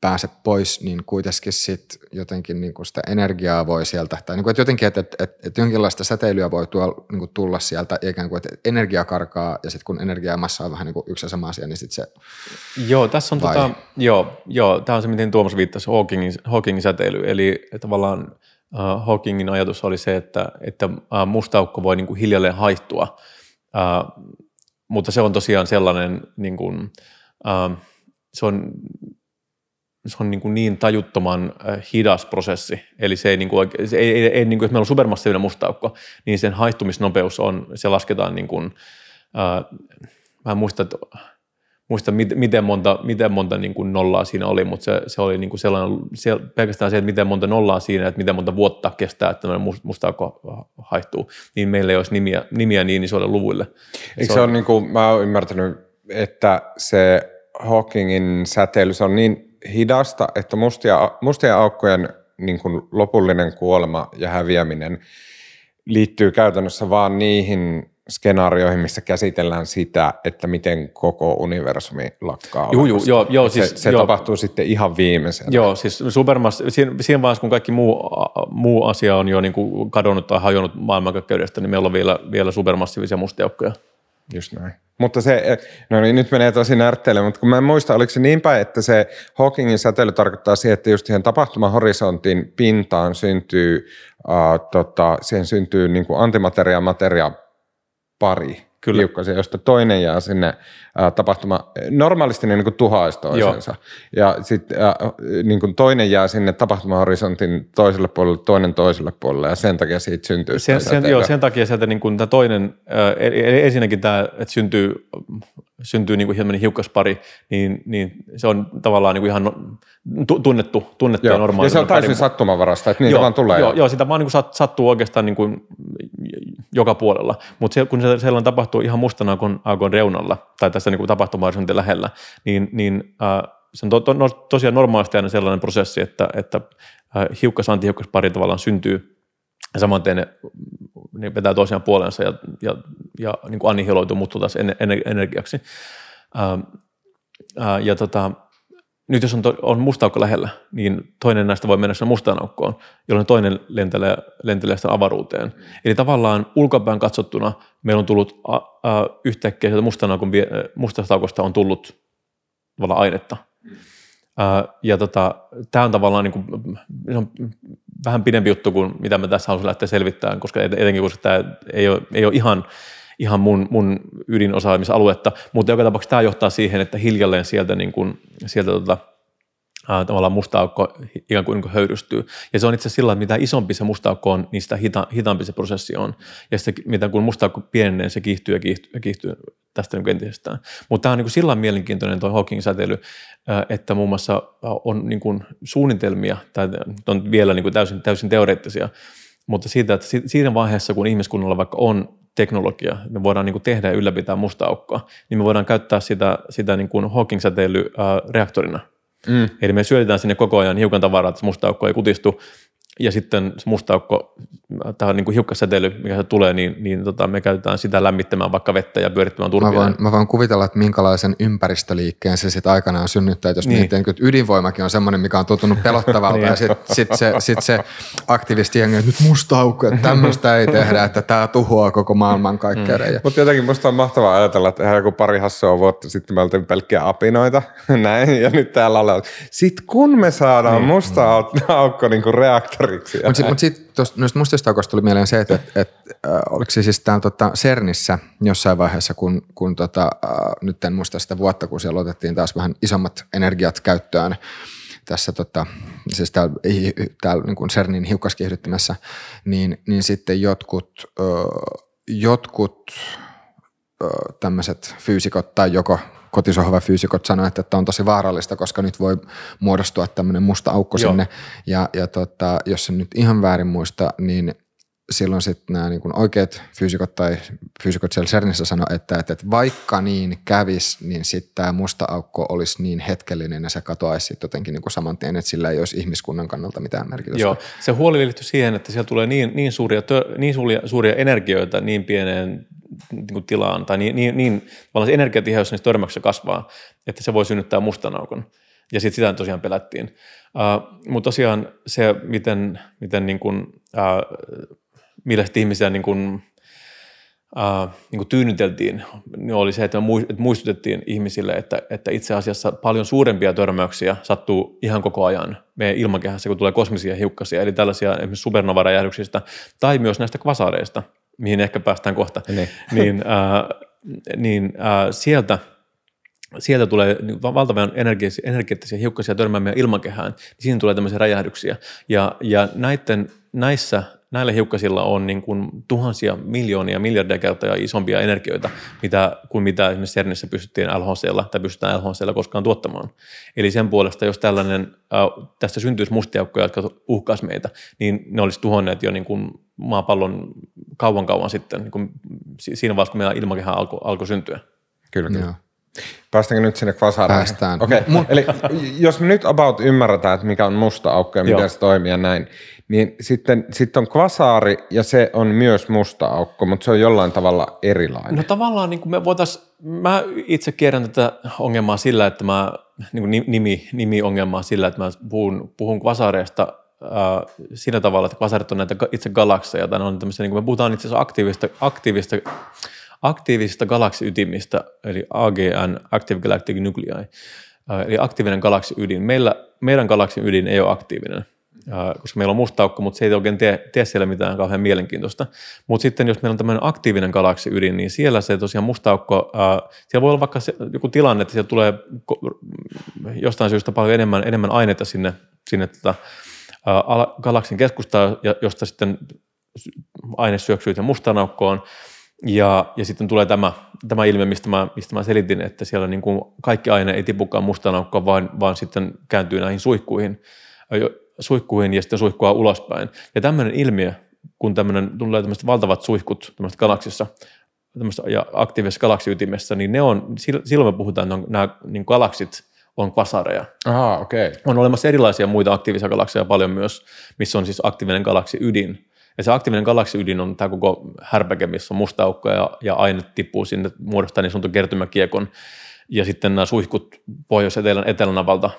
pääse pois, niin kuitenkin sit jotenkin niin kuin sitä energiaa voi sieltä, tai niin kuin, että jotenkin, että, että, että, että jonkinlaista säteilyä voi tuolla, niin kuin tulla sieltä, ikään kuin, että energia karkaa, ja sitten kun energia ja massa on vähän niin kuin yksi sama asia, niin sitten se... Joo, tässä on vai... tota, joo, joo, tämä on se, miten Tuomas viittasi Hawkingin, Hawkingin säteily, eli tavallaan äh, Hawkingin ajatus oli se, että, että äh, musta aukko voi niin kuin hiljalleen haihtua, äh, mutta se on tosiaan sellainen, niin kuin, äh, se on, se on niin, kuin niin tajuttoman äh, hidas prosessi. Eli se ei, niin kuin, se ei, ei, ei niin kuin, jos meillä on supermassiivinen musta aukko, niin sen haihtumisnopeus on, se lasketaan niin kuin, äh, mä en muista, että, muista mit, miten monta, miten monta niin kuin nollaa siinä oli, mutta se, se oli niin kuin sellainen, se, pelkästään se, että miten monta nollaa siinä, että miten monta vuotta kestää, että musta aukko haihtuu, niin meillä ei olisi nimiä, nimiä niin isoille luvuille. Eikö se on, niin kuin, mä oon ymmärtänyt, että se Hawkingin säteily, se on niin hidasta, että mustia, mustia aukkojen niin kuin lopullinen kuolema ja häviäminen liittyy käytännössä vaan niihin skenaarioihin, missä käsitellään sitä, että miten koko universumi lakkaa. Juu, juu, joo, joo, se siis, se joo. tapahtuu sitten ihan viimeisenä. Joo, siis supermass, siinä, siinä vaiheessa, kun kaikki muu, muu asia on jo niin kuin kadonnut tai hajonnut maailmankaikkeudesta, niin meillä on vielä, vielä supermassiivisia musteaukkoja. Just näin. Mutta se, no niin, nyt menee tosi närtteille, mutta kun mä en muista, oliko se niin päin, että se Hawkingin säteily tarkoittaa siihen, että just siihen tapahtumahorisontin pintaan syntyy, äh, tota, siihen syntyy niin kuin antimateria ja materia pari hiukkasia, josta toinen jää sinne ää, tapahtuma, normaalisti ne niin kuin tuhaisi toisensa. Joo. Ja sitten niin toinen jää sinne tapahtumahorisontin toiselle puolelle, toinen toiselle puolelle ja sen takia siitä syntyy. Sen, sen, joo, sen takia sieltä niin kuin tämä toinen, ää, ensinnäkin tämä, että syntyy, syntyy niin kuin hieman hiukkaspari, niin, niin se on tavallaan niin kuin ihan tu, tunnettu, tunnettu ja normaali. Ja se on täysin sattumanvarasta, että niitä joo, vaan tulee. Joo, joo, sitä vaan niin kuin sattuu oikeastaan niin kuin joka puolella, mutta kun se sellainen tapahtuu ihan mustan aukon, aukon reunalla tai tässä niin tapahtumahorisontin lähellä, niin, niin äh, se on to, to, no, tosiaan normaalisti aina sellainen prosessi, että, että äh, hiukkas-antihiukkaspari tavallaan syntyy ja samanteen ne, ne vetää toisiaan puolensa ja, ja, ja niin annihiloituu, muuttuu taas energiaksi. Ähm, äh, ja tota, nyt jos on, to, on musta aukko lähellä, niin toinen näistä voi mennä sinne mustaan aukkoon, jolloin toinen lentelee, lentelee sitä avaruuteen. Eli tavallaan ulkopäin katsottuna meillä on tullut ä, ä, yhtäkkiä sieltä mustan aukon, mustasta aukosta on tullut tavallaan ainetta. Ä, ja tota, tämä on tavallaan niin kuin, on vähän pidempi juttu kuin mitä me tässä haluaisin lähteä selvittämään, koska etenkin koska tämä ei ole, ei ole ihan... ihan mun, mun ydinosaamisaluetta, mutta joka tapauksessa tämä johtaa siihen, että hiljalleen sieltä, niin kuin, sieltä tota, ää, tavallaan musta aukko ikään kuin, niin kuin höyrystyy. Ja se on itse asiassa sillä, että mitä isompi se musta aukko on, niin sitä hita, hitaampi se prosessi on. Ja sitten mitä kun musta aukko pienenee, se kiihtyy ja kiihtyy, ja kiihtyy tästä niin kuin entisestään. Mutta tämä on niin kuin sillä mielenkiintoinen tuo Hawking-säteily, ää, että muun muassa on niin kuin suunnitelmia, tai on vielä niin kuin täysin, täysin teoreettisia, mutta siitä, että siinä vaiheessa, kun ihmiskunnalla vaikka on teknologia, me voidaan niin kuin tehdä ja ylläpitää musta aukkoa, niin me voidaan käyttää sitä, sitä niin kuin Hawking-säteilyreaktorina. Mm. Eli me syötetään sinne koko ajan hiukan tavaraa, että musta aukko ei kutistu, ja sitten se musta aukko, tämä niin kuin hiukkasäteily, mikä se tulee, niin, niin tota, me käytetään sitä lämmittämään vaikka vettä ja pyörittämään turbiinaa. Mä, mä voin kuvitella, että minkälaisen ympäristöliikkeen se sitten aikanaan synnyttää, jos niin. miettii, että ydinvoimakin on semmoinen, mikä on tuntunut pelottavalta, niin. ja sitten sit se, sit se aktivisti jengi, että nyt musta aukko, että tämmöistä ei tehdä, että tämä tuhoaa koko maailman kaikkeuden. Mm. Ja... Mutta jotenkin musta on mahtavaa ajatella, että ihan joku pari hassua vuotta sitten me oltiin pelkkiä apinoita, näin, ja nyt täällä ollaan. Sitten kun me saadaan niin. musta aukko niin kuin reaktori, mutta mut sitten noista mustista aukoista tuli mieleen se, että et, et, äh, oliko se siis täällä tota CERNissä jossain vaiheessa, kun, kun tota, äh, nyt en muista sitä vuotta, kun siellä otettiin taas vähän isommat energiat käyttöön tässä tota, siis täällä, täällä niin kuin CERNin hiukkaskiihdyttimessä, niin, niin sitten jotkut, äh, jotkut äh, tämmöiset fyysikot tai joko kotisohvafyysikot sanoivat, että on tosi vaarallista, koska nyt voi muodostua tämmöinen musta aukko Joo. sinne. Ja, ja tota, jos se nyt ihan väärin muista, niin silloin sitten nämä niin kuin oikeat fyysikot tai fyysikot siellä CERNissä sanoivat, että, että vaikka niin kävisi, niin sitten tämä musta aukko olisi niin hetkellinen ja se katoaisi sitten jotenkin niin kuin saman tien, että sillä ei olisi ihmiskunnan kannalta mitään merkitystä. Joo, se huoli liittyy siihen, että siellä tulee niin, niin, suuria, tö- niin suuria, suuria energioita niin pieneen niin tilaan, tai niin, niin, niin tavallaan se energiatiheys niissä törmäyksissä kasvaa, että se voi synnyttää mustan aukon. Ja sitten sitä tosiaan pelättiin. Uh, mutta tosiaan se, miten, miten niin kuin, uh, millä sitten ihmisiä niin kuin, uh, niin kuin tyynnyteltiin, niin oli se, että muistutettiin ihmisille, että, että itse asiassa paljon suurempia törmäyksiä sattuu ihan koko ajan meidän ilmakehässä, kun tulee kosmisia hiukkasia, eli tällaisia esimerkiksi supernovaräjähdyksistä, tai myös näistä kvasareista, mihin ehkä päästään kohta, niin, niin, äh, niin äh, sieltä, sieltä tulee valtavan energeettisiä hiukkasia törmäämään ilmakehään, niin siinä tulee tämmöisiä räjähdyksiä. Ja, ja näiden, näissä, näillä hiukkasilla on niin kuin tuhansia, miljoonia, miljardia kertaa isompia energioita, mitä, kuin mitä esimerkiksi CERNissä pystyttiin LHClla tai pystytään LHClla koskaan tuottamaan. Eli sen puolesta, jos tällainen, äh, tästä syntyisi mustia aukkoja, jotka uhkaisi meitä, niin ne olisi tuhonneet jo niin kuin maapallon kauan kauan sitten, niin kun siinä vaiheessa, kun meidän ilmakehä alkoi alko syntyä. Kyllä, kyllä. Päästäänkö nyt sinne kvasaraan? Päästään. Okei, okay. Eli jos me nyt about ymmärretään, että mikä on musta aukko ja miten se toimii ja näin, niin sitten sit on kvasaari ja se on myös musta aukko, mutta se on jollain tavalla erilainen. No tavallaan niin kuin me voitaisiin, mä itse kierrän tätä ongelmaa sillä, että mä, niin kuin nimi, nimi ongelmaa sillä, että mä puhun, puhun kvasaareista äh, sillä tavalla, että kvasaarit on näitä itse galakseja, tai on tämmöisiä, niin kuin me puhutaan itse asiassa aktiivista, aktiivista aktiivisista galaksiytimistä, eli A G N, Active Galactic Nuclei, eli aktiivinen galaksiydin. Meillä, meidän galaksin ydin ei ole aktiivinen, koska meillä on musta aukko, mutta se ei oikein tee, tee siellä mitään kauhean mielenkiintoista. Mutta sitten jos meillä on tämmöinen aktiivinen galaksiydin, niin siellä se tosiaan musta aukko, äh, siellä voi olla vaikka se, joku tilanne, että siellä tulee jostain syystä paljon enemmän, enemmän aineita sinne, sinne tota, äh, galaksin keskustaan, josta sitten aine syöksyy sen mustaan aukkoon. Ja, ja sitten tulee tämä, tämä ilme, mistä mä, mistä mä selitin, että siellä niin kuin kaikki aine ei tipukaan mustaan aukkoon, vaan, vaan sitten kääntyy näihin suihkuihin, suihkuihin ja sitten suihkua ulospäin. Ja tämmöinen ilmiö, kun tämmöinen, tulee tämmöiset valtavat suihkut tämmöistä galaksissa tämmöistä, ja aktiivisessa galaksiytimessä, niin ne on, silloin me puhutaan, että on, nämä niin galaksit on kvasareja. Aha, okei. Okay. On olemassa erilaisia muita aktiivisia galakseja paljon myös, missä on siis aktiivinen galaksiydin. Ja se aktiivinen galaksiydin on tämä koko härpäke, missä on musta aukko ja, ja aine tippuu sinne, muodostaa niin sanotun kertymäkiekon. Ja sitten nämä suihkut pohjois-etelän etelänavalta.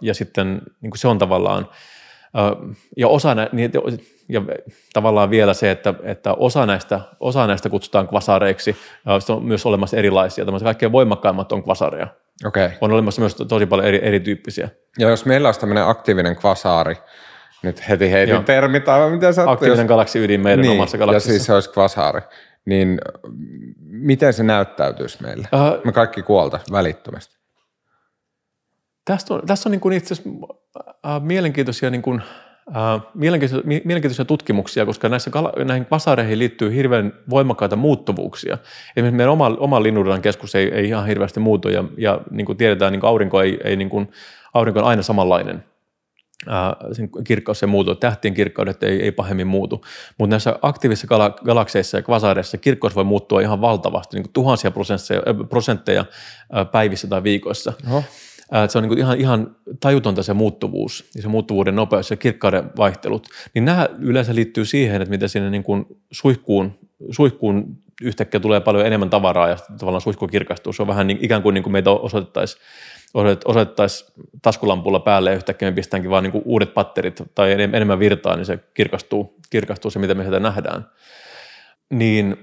Ja sitten niin se on tavallaan, ja, osa nä, ja tavallaan vielä se, että, että osa, näistä, osa näistä kutsutaan kvasareiksi. Sitten on myös olemassa erilaisia. Tämmöisiä kaikkein voimakkaimmat on kvasareja. Okay. On olemassa myös tosi paljon eri, erityyppisiä. Ja jos meillä olisi tämmöinen aktiivinen kvasaari, nyt heti heitin termit, aivan miten sattuu. Aktiivinen galaksiydin meidän niin, omassa galaksissa. Ja siis se olisi kvasaari. Niin miten se näyttäytyisi meille? Uh, Me kaikki kuolta välittömästi. Tässä on, tästä on niin itse asiassa äh, mielenkiintoisia, niin kuin, äh, mielenkiintoisia, mielenkiintoisia tutkimuksia, koska näissä, näihin kvasareihin liittyy hirveän voimakkaita muuttuvuuksia. Esimerkiksi meidän oma, oma linnunradan keskus ei, ei ihan hirveästi muutu, ja, ja niin kuin tiedetään, niin kuin aurinko, ei, ei, niin kuin, aurinko on aina samanlainen. Sen kirkkaus ei muutu, tähtien kirkkaudet ei, ei pahemmin muutu, mutta näissä aktiivisissa gala- galakseissa ja kvasareissa kirkkaus voi muuttua ihan valtavasti, niin kuin tuhansia prosentteja, prosentteja päivissä tai viikoissa. Oho. Se on niin kuin ihan, ihan tajutonta se muuttuvuus ja se muuttuvuuden nopeus ja kirkkauden vaihtelut, niin nämä yleensä liittyy siihen, että mitä siinä niin kuin suihkuun, suihkuun yhtäkkiä tulee paljon enemmän tavaraa ja tavallaan suihku kirkastuu. Se on vähän niin, ikään kuin, niin kuin meitä osoitettaisiin osoitettaisiin taskulampulla päälle ja yhtäkkiä me pistäänkin vaan niin kuin uudet patterit tai enemmän virtaa, niin se kirkastuu, kirkastuu se, mitä me sieltä nähdään. Niin,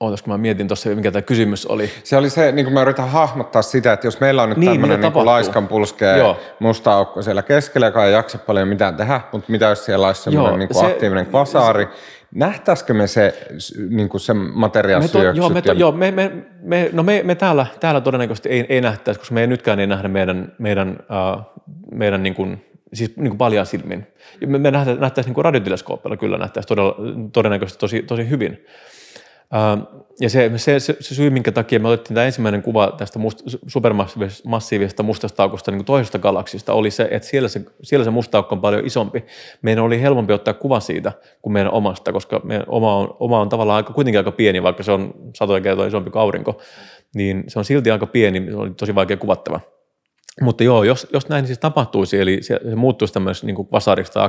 ootas, kun mä mietin tuossa, mikä tämä kysymys oli. Se oli se, niin kuin mä yritän hahmottaa sitä, että jos meillä on nyt niin, tämmöinen niin laiskan pulskee musta aukko siellä keskellä, joka ei jaksa paljon mitään tehdä, mutta mitä jos siellä olisi semmoinen niin se, aktiivinen kvasaari, se, nähtäisikö me se, niin kuin se materiaalisyöksyt? Joo, me, to, joo me, me, me, no me, me täällä, täällä todennäköisesti ei, ei nähtäisi, koska me ei nytkään ei nähdä meidän, meidän, äh, meidän niin kuin, siis niin kuin paljaan silmin. Me, me nähtäisiin nähtäisi niin kuin radioteleskoopeilla, kyllä nähtäisiin todella, todennäköisesti tosi, tosi hyvin. Ja se, se, se, se syy, minkä takia me otettiin tämä ensimmäinen kuva tästä must, supermassiivisesta mustasta aukosta niin kuin toisesta galaksista, oli se, että siellä se, siellä se musta aukko on paljon isompi. Meidän oli helpompi ottaa kuva siitä kuin meidän omasta, koska meidän oma on, oma on tavallaan aika, kuitenkin aika pieni, vaikka se on satoja kertaa isompi kuin aurinko, niin se on silti aika pieni, se oli tosi vaikea kuvattava. Mutta joo, jos, jos näin siis tapahtuisi, eli se, se muuttuisi tämmöisessä niin kuin kvasaariksi tai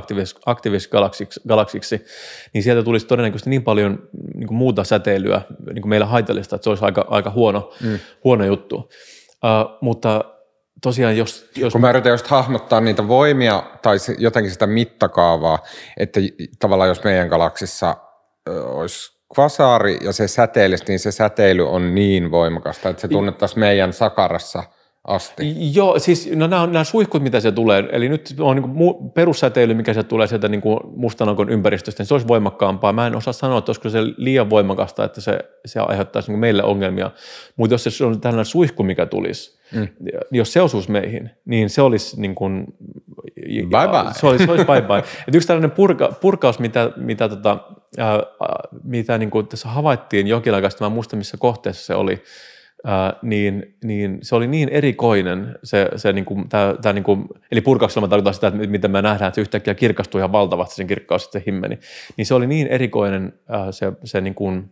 aktiiviseksi galaksiksi, galaksiksi, niin sieltä tulisi todennäköisesti niin paljon niin kuin muuta säteilyä niin kuin meillä haitallista, että se olisi aika, aika huono, mm. huono juttu. Uh, mutta tosiaan jos, jos... Kun mä yritän just hahmottaa niitä voimia tai jotenkin sitä mittakaavaa, että tavallaan jos meidän galaksissa olisi kvasaari ja se säteilisi, niin se säteily on niin voimakasta, että se tunnettaisiin meidän sakarassa asti. Joo, siis no nämä, nämä suihkut, mitä se tulee, eli nyt on niin kuin perussäteily, mikä se tulee sieltä niin mustan aukon ympäristöstä, niin se olisi voimakkaampaa. Mä en osaa sanoa, että olisiko se liian voimakasta, että se, se aiheuttaisi niin kuin meille ongelmia, mutta jos se on tällainen suihku, mikä tulisi, mm. jos se osuisi meihin, niin se olisi niin kuin... Bye bye. Se olisi, se olisi bye bye. Et yksi tällainen purka, purkaus, mitä, mitä, tota, äh, mitä niin kuin tässä havaittiin jokin aikaa, mä en muista, missä kohteessa se oli, Äh, niin, niin se oli niin erikoinen, se, se niin kuin, tää, tää niin kuin, eli purkauksella mä tarkoitan sitä, että miten me nähdään, että se yhtäkkiä kirkastui ihan valtavasti sen kirkkaus, sitten se himmeni. Niin se oli niin erikoinen äh, se, se niin kuin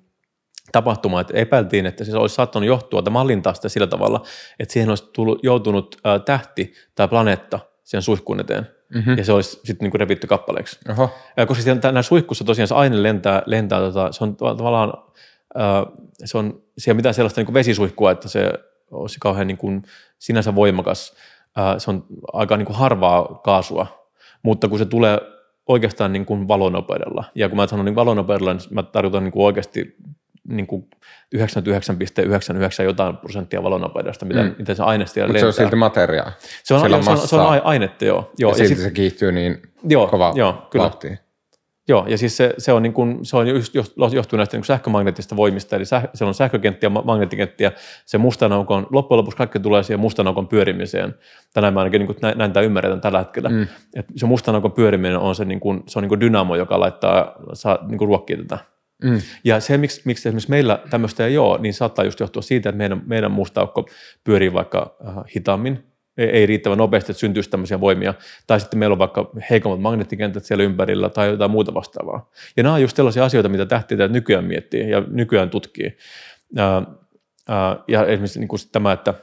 tapahtumaa, että epäiltiin, että se olisi saattanut johtua tai mallintaa sitä sillä tavalla, että siihen olisi tullut, joutunut ää, tähti tai planeetta siihen suihkuun eteen. Mm-hmm. Ja se olisi sitten niinku revitty kappaleeksi. Oho. Koska siellä, nämä suihkussa tosiaan se aine lentää, lentää tota, se on tavallaan, ää, se on siellä mitään sellaista niinku vesisuihkua, että se olisi kauhean niinku sinänsä voimakas. Ää, se on aika niinku harvaa kaasua, mutta kun se tulee oikeastaan niin kuin valonopeudella. Ja kun mä sanon niin valonopeudella, niin mä tarkoitan niin kuin oikeasti niin kuin yhdeksänkymmentäyhdeksän pilkku yhdeksänkymmentäyhdeksän jotain prosenttia valonopeudesta, mitä, mm. mitä se aine siellä lentää. Mutta se on silti materiaa. Se on, on, se on ainetta, joo. joo. Ja, ja silti sit, se kiihtyy niin joo, kova joo, vauhtiin. Joo, ja siis se, se on, niin kuin, se on just, just, johtuu näistä niin kuin sähkömagneettisista voimista, eli säh, siellä on sähkökenttiä, magneettikenttiä, se mustan aukon, loppujen lopuksi kaikki tulee siihen mustan aukon pyörimiseen. Tänään mä ainakin niin kuin, näin, näin tämä ymmärretään tällä hetkellä. Mm. Että se mustan aukon pyöriminen on se, niin kuin, se on niin kuin dynamo, joka laittaa, saa niin kuin ruokkii tätä. Mm. Ja se, miksi, miksi esimerkiksi meillä tämmöistä ei ole, niin saattaa just johtua siitä, että meidän, meidän musta aukko pyörii vaikka äh, hitaammin. Ei riittävän nopeasti, että syntyisi tämmöisiä voimia. Tai sitten meillä on vaikka heikommat magneettikentät siellä ympärillä tai jotain muuta vastaavaa. Ja nämä on just sellaisia asioita, mitä tähtiä nykyään miettii ja nykyään tutkii. Ja esimerkiksi niin tämä, että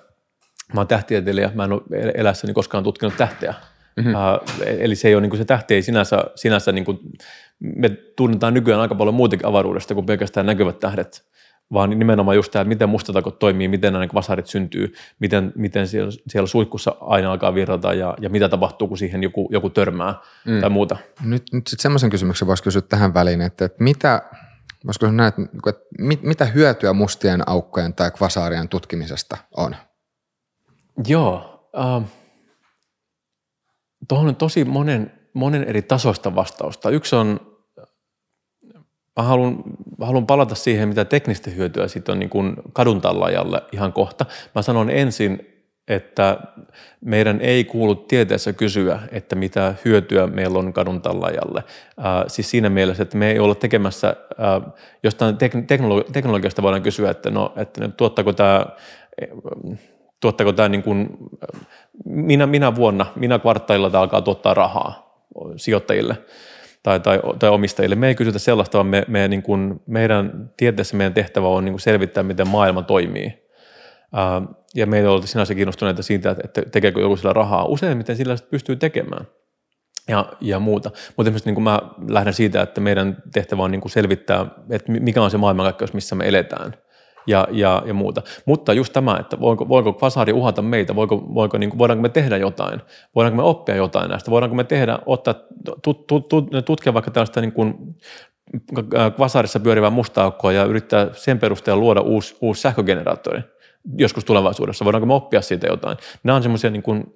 mä oon tähtitieteilijä, mä en ole elässäni koskaan tutkinut tähteä. Mm-hmm. Eli se ei ole niin kuin se tähti ei sinänsä, sinänsä niin kuin, me tunnetaan nykyään aika paljon muutenkin avaruudesta kuin pelkästään näkyvät tähdet. Vaan nimenomaan just tämä, miten mustat aukot toimii, miten nämä vasarit syntyy, miten, miten siellä, siellä suihkussa aina alkaa virrata ja, ja mitä tapahtuu, kun siihen joku, joku törmää mm. tai muuta. Nyt, nyt sitten semmoisen kysymyksen voisi kysyä tähän väliin, että, että mitä, voisiko näet, että mit, mitä hyötyä mustien aukkojen tai kvasarien tutkimisesta on? Joo, äh, tuohon on tosi monen, monen eri tasoista vastausta. Yksi on... Mä haluan, mä haluan palata siihen, mitä teknistä hyötyä siitä on niin kuin kaduntallaajalle ihan kohta. Mä sanon ensin, että meidän ei kuulu tieteessä kysyä, että mitä hyötyä meillä on kaduntallaajalle. Äh, siis siinä mielessä, että me ei olla tekemässä, äh, jostain teknolo- teknologiasta voidaan kysyä, että no, että tuottaako tämä... Tuottaako tämä niin kuin, minä, minä vuonna, minä kvartaalilla tämä alkaa tuottaa rahaa sijoittajille. Tai, tai, tai omistajille. Me ei kysytä sellaista, vaan me, me niin kuin, meidän tieteessä meidän tehtävä on niin kuin selvittää, miten maailma toimii. Ää, ja meillä ollaan sinänsä kiinnostuneita siitä, että tekeekö joku sillä rahaa. Useimmiten sillä pystyy tekemään ja, ja muuta. Mutta esimerkiksi niin kuin mä lähden siitä, että meidän tehtävä on niin kuin selvittää, että mikä on se maailmankaikkeus, missä me eletään. Ja, ja, ja muuta. Mutta just tämä, että voiko, voiko kvasari uhata meitä, voiko, voiko, niin kuin, voidaanko me tehdä jotain, voidaanko me oppia jotain näistä, voidaanko me tehdä, ottaa, tut, tut, tut, tutkia vaikka tällaista niin kuin kvasarissa pyörivää mustaa aukkoa ja yrittää sen perusteella luoda uusi, uusi sähkögeneraattori joskus tulevaisuudessa, voidaanko me oppia siitä jotain. Nämä on semmoisia niin kuin,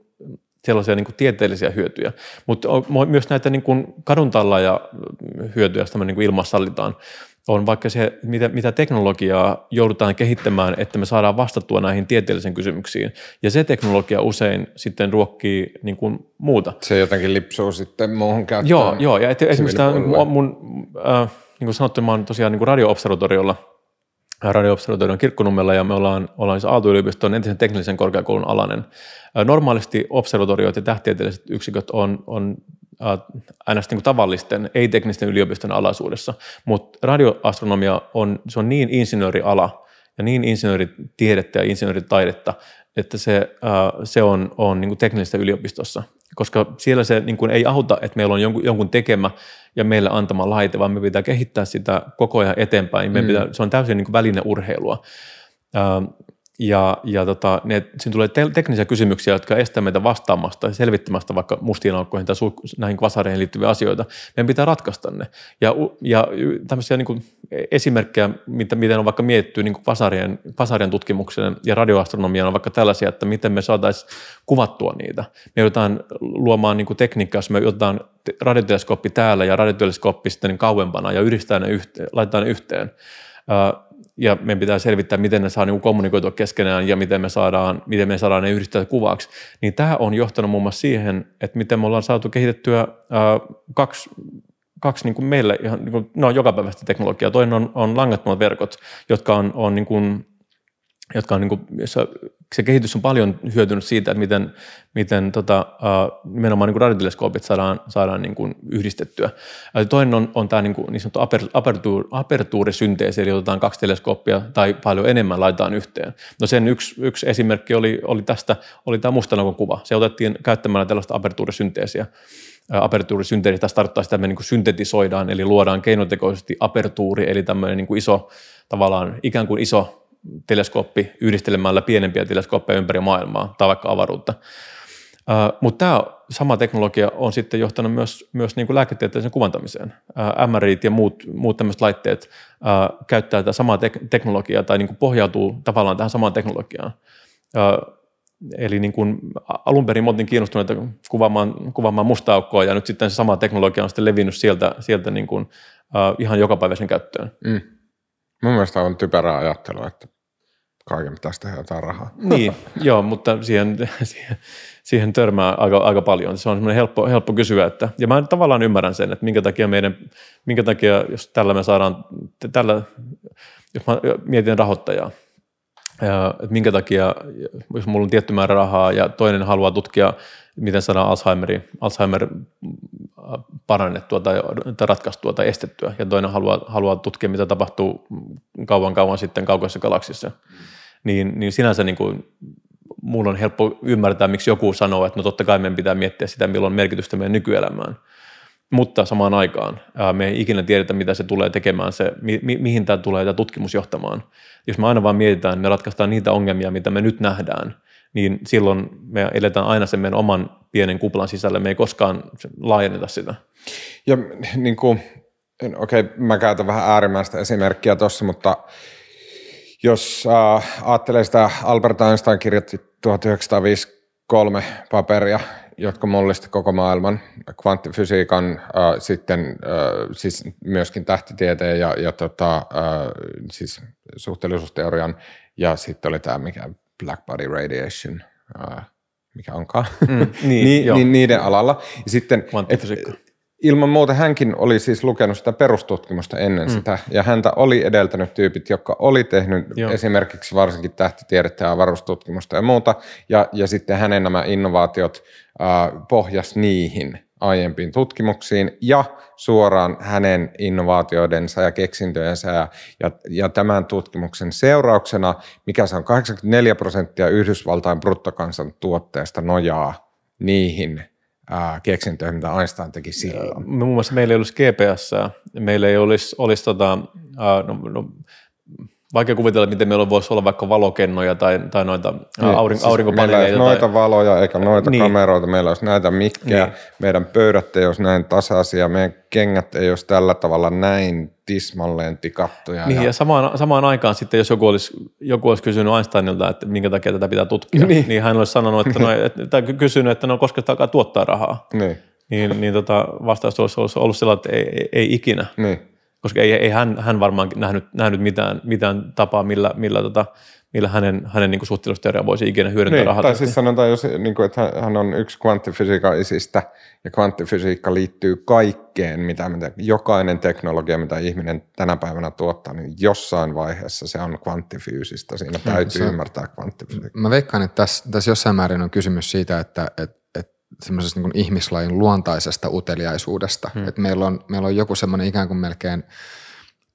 sellaisia niin kuin tieteellisiä hyötyjä, mutta myös näitä niin kuin kaduntallaaja hyötyjä, josta me niin kuin ilmassa sallitaan, on vaikka se, mitä, mitä teknologiaa joudutaan kehittämään, että me saadaan vastattua näihin tieteellisiin kysymyksiin. Ja se teknologia usein sitten ruokkii niin kuin muuta. Se jotenkin lipsuu sitten muuhun käyttöön. Joo, joo ja et, esimerkiksi tämä, mun, mun äh, niin kuin sanottu, mä oon tosiaan niin kuin radio-observatoriolla, radio-observatorion Kirkkonummella, ja me ollaan, ollaan siis Aalto-yliopiston entisen teknillisen korkeakoulun alainen. Äh, normaalisti observatoriot ja tähtitieteelliset yksiköt on... on aina niin tavallisten, ei-teknisten yliopiston alaisuudessa, mutta radioastronomia on, se on niin insinööriala ja niin insinööritiedettä ja insinööritaidetta, että se, se on, on niin teknillisessä yliopistossa, koska siellä se niin ei auta, että meillä on jonkun, jonkun tekemä ja meillä antama laite, vaan me pitää kehittää sitä koko ajan eteenpäin. Me mm. pitää, se on täysin niin välineurheilua. Ja, ja tota, ne, siinä tulee te- teknisiä kysymyksiä, jotka estää meitä vastaamasta ja selvittämästä vaikka mustiin aukkoihin tai su- näihin kvasareihin liittyviä asioita. Meidän pitää ratkaista ne. Ja, ja tämmöisiä niin kuin esimerkkejä, mitä, miten on vaikka mietitty niin kuin kvasarien, kvasarien tutkimuksen ja radioastronomian on vaikka tällaisia, että miten me saataisiin kuvattua niitä. Me joudutaan luomaan niin kuin tekniikkaa, jos me otetaan radioteleskooppi täällä ja radioteleskooppi sitten kauempana ja yhdistää ne yhteen, laitetaan ne yhteen. Ja meidän pitää selvittää, miten ne saa niin kommunikoitua keskenään ja miten me saadaan, miten me saadaan ne yhdistää kuvaksi. Niin tämä on johtanut muun muassa siihen, että miten me ollaan saatu kehitettyä äh, kaksi, kaksi niin kuin meille ihan, niin kuin, no, jokapäiväistä teknologiaa. Toinen on, on langattomat verkot, jotka on, on niin kuin, jotka on niin kuin, jossa se kehitys on paljon hyötynyt siitä, että miten, miten tota, nimenomaan niin kuin radioteleskoopit saadaan, saadaan niin kuin yhdistettyä. Toinen on, on tämä niin, kuin, niin sanottu apertuur, apertuurisynteesi, eli otetaan kaksi teleskooppia tai paljon enemmän laitetaan yhteen. No sen yksi, yksi esimerkki oli, oli tästä, oli tämä mustanaukon kuva. Se otettiin käyttämällä tällaista apertuurisynteesiä. Apertuurisynteesi tarkoittaa sitä, että me niin kuin syntetisoidaan, eli luodaan keinotekoisesti apertuuri, eli tämmöinen niin kuin iso, tavallaan ikään kuin iso teleskooppi yhdistelemällä pienempiä teleskooppeja ympäri maailmaa tai vaikka avaruutta. Äh, mutta tämä sama teknologia on sitten johtanut myös, myös niin kuin lääketieteellisen kuvantamiseen. Äh, M R I:t ja muut, muut tämmöiset laitteet äh, käyttää tätä samaa tek- teknologiaa tai niin kuin pohjautuu tavallaan tähän samaan teknologiaan. Äh, eli niin kuin alun perin oltiin kiinnostuneita kuvaamaan, kuvaamaan musta aukkoa ja nyt sitten se sama teknologia on sitten levinnyt sieltä, sieltä niin kuin, äh, ihan jokapäiväisen käyttöön. Mm. Mun mielestä on typerää ajattelua, että kaiken pitäisi tehdä jotain rahaa. Niin, joo, mutta siihen, siihen, siihen törmää aika, aika paljon. Se on semmoinen helppo, helppo kysyä, että, ja mä tavallaan ymmärrän sen, että minkä takia meidän, minkä takia, jos tällä me saadaan, tällä, jos mä mietin rahoittajaa, että minkä takia, jos mulla on tietty määrä rahaa ja toinen haluaa tutkia, miten saadaan Alzheimerin, Alzheimer parannettua tai, tai ratkaistua tai estettyä, ja toinen haluaa, haluaa tutkia, mitä tapahtuu kauan kauan sitten kaukaisessa galaksissa, niin, niin sinänsä niin kuin, mulla on helppo ymmärtää, miksi joku sanoo, että no totta kai meidän pitää miettiä sitä, millä on merkitystä meidän nykyelämään. Mutta samaan aikaan me ei ikinä tiedetä, mitä se tulee tekemään, se, mi, mi, mihin tämä tulee tämä tutkimus johtamaan. Jos me aina vaan mietitään, me ratkaistaan niitä ongelmia, mitä me nyt nähdään, niin silloin me eletään aina sen meidän oman pienen kuplan sisällä. Me ei koskaan laajenneta sitä. Ja niin kuin, okei, okay, mä käytän vähän äärimmäistä esimerkkiä tuossa, mutta jos äh, ajattelee sitä Albert Einstein kirjoitti tuhatyhdeksänsataaviisikymmentäkolme paperia, jotka mullisti koko maailman, kvanttifysiikan, äh, sitten äh, siis myöskin tähtitieteen ja, ja tota, äh, siis suhteellisuusteorian, ja sitten oli tämä mikä black body radiation, äh, mikä onkaan, mm, niin, Ni, niiden alalla. Ja sitten et, ilman muuta hänkin oli siis lukenut sitä perustutkimusta ennen mm. sitä, ja häntä oli edeltänyt tyypit, jotka oli tehnyt joo. esimerkiksi varsinkin tähtitiedettä ja varustutkimusta ja muuta, ja, ja sitten hänen nämä innovaatiot äh, pohjas niihin aiempiin tutkimuksiin ja suoraan hänen innovaatioidensa ja keksintöjensä ja, ja, ja tämän tutkimuksen seurauksena, mikä se on kahdeksankymmentäneljä prosenttia Yhdysvaltain bruttokansantuotteesta nojaa niihin ää, keksintöihin, mitä Einstein teki silloin. Muun muassa meillä ei olisi G P S, meillä ei olisi, olisi tota, ää, no, no, vaikea kuvitella, miten meillä voisi olla vaikka valokennoja tai, tai noita niin, aurin, siis aurinkopaneeleita. Meillä noita tai valoja eikä noita niin. kameroita, meillä olisi näitä mikkejä, niin. meidän pöydät ei olisi näin tasaisia, meidän kengät ei olisi tällä tavalla näin tismalleen tikattuja. Niin ja, ja samaan, samaan aikaan sitten, jos joku olisi, joku olisi kysynyt Einsteinilta, että minkä takia tätä pitää tutkia, niin, niin hän olisi sanonut, että, no, että kysynyt, että no koska sitä alkaa tuottaa rahaa, niin, niin, niin tota, vastaus olisi ollut sellainen, että ei, ei ikinä. Niin. Koska ei, ei hän, hän varmaan nähnyt, nähnyt mitään, mitään tapaa, millä, millä, tota, millä hänen, hänen niin suhteellisuusteoriaa voisi ikinä hyödyntää niin, rahallisesti. Tai siis sanotaan, jos, niin kuin, että hän on yksi kvanttifysiikan isistä, ja kvanttifysiikka liittyy kaikkeen, mitä, mitä jokainen teknologia, mitä ihminen tänä päivänä tuottaa, niin jossain vaiheessa se on kvanttifyysistä. Siinä täytyy se, ymmärtää kvanttifysiikkaa. Mä veikkaan, että tässä, tässä jossain määrin on kysymys siitä, että, että semmoisesta niin kuin ihmislajin luontaisesta uteliaisuudesta. Hmm. Että meillä on, meillä on joku semmoinen ikään kuin melkein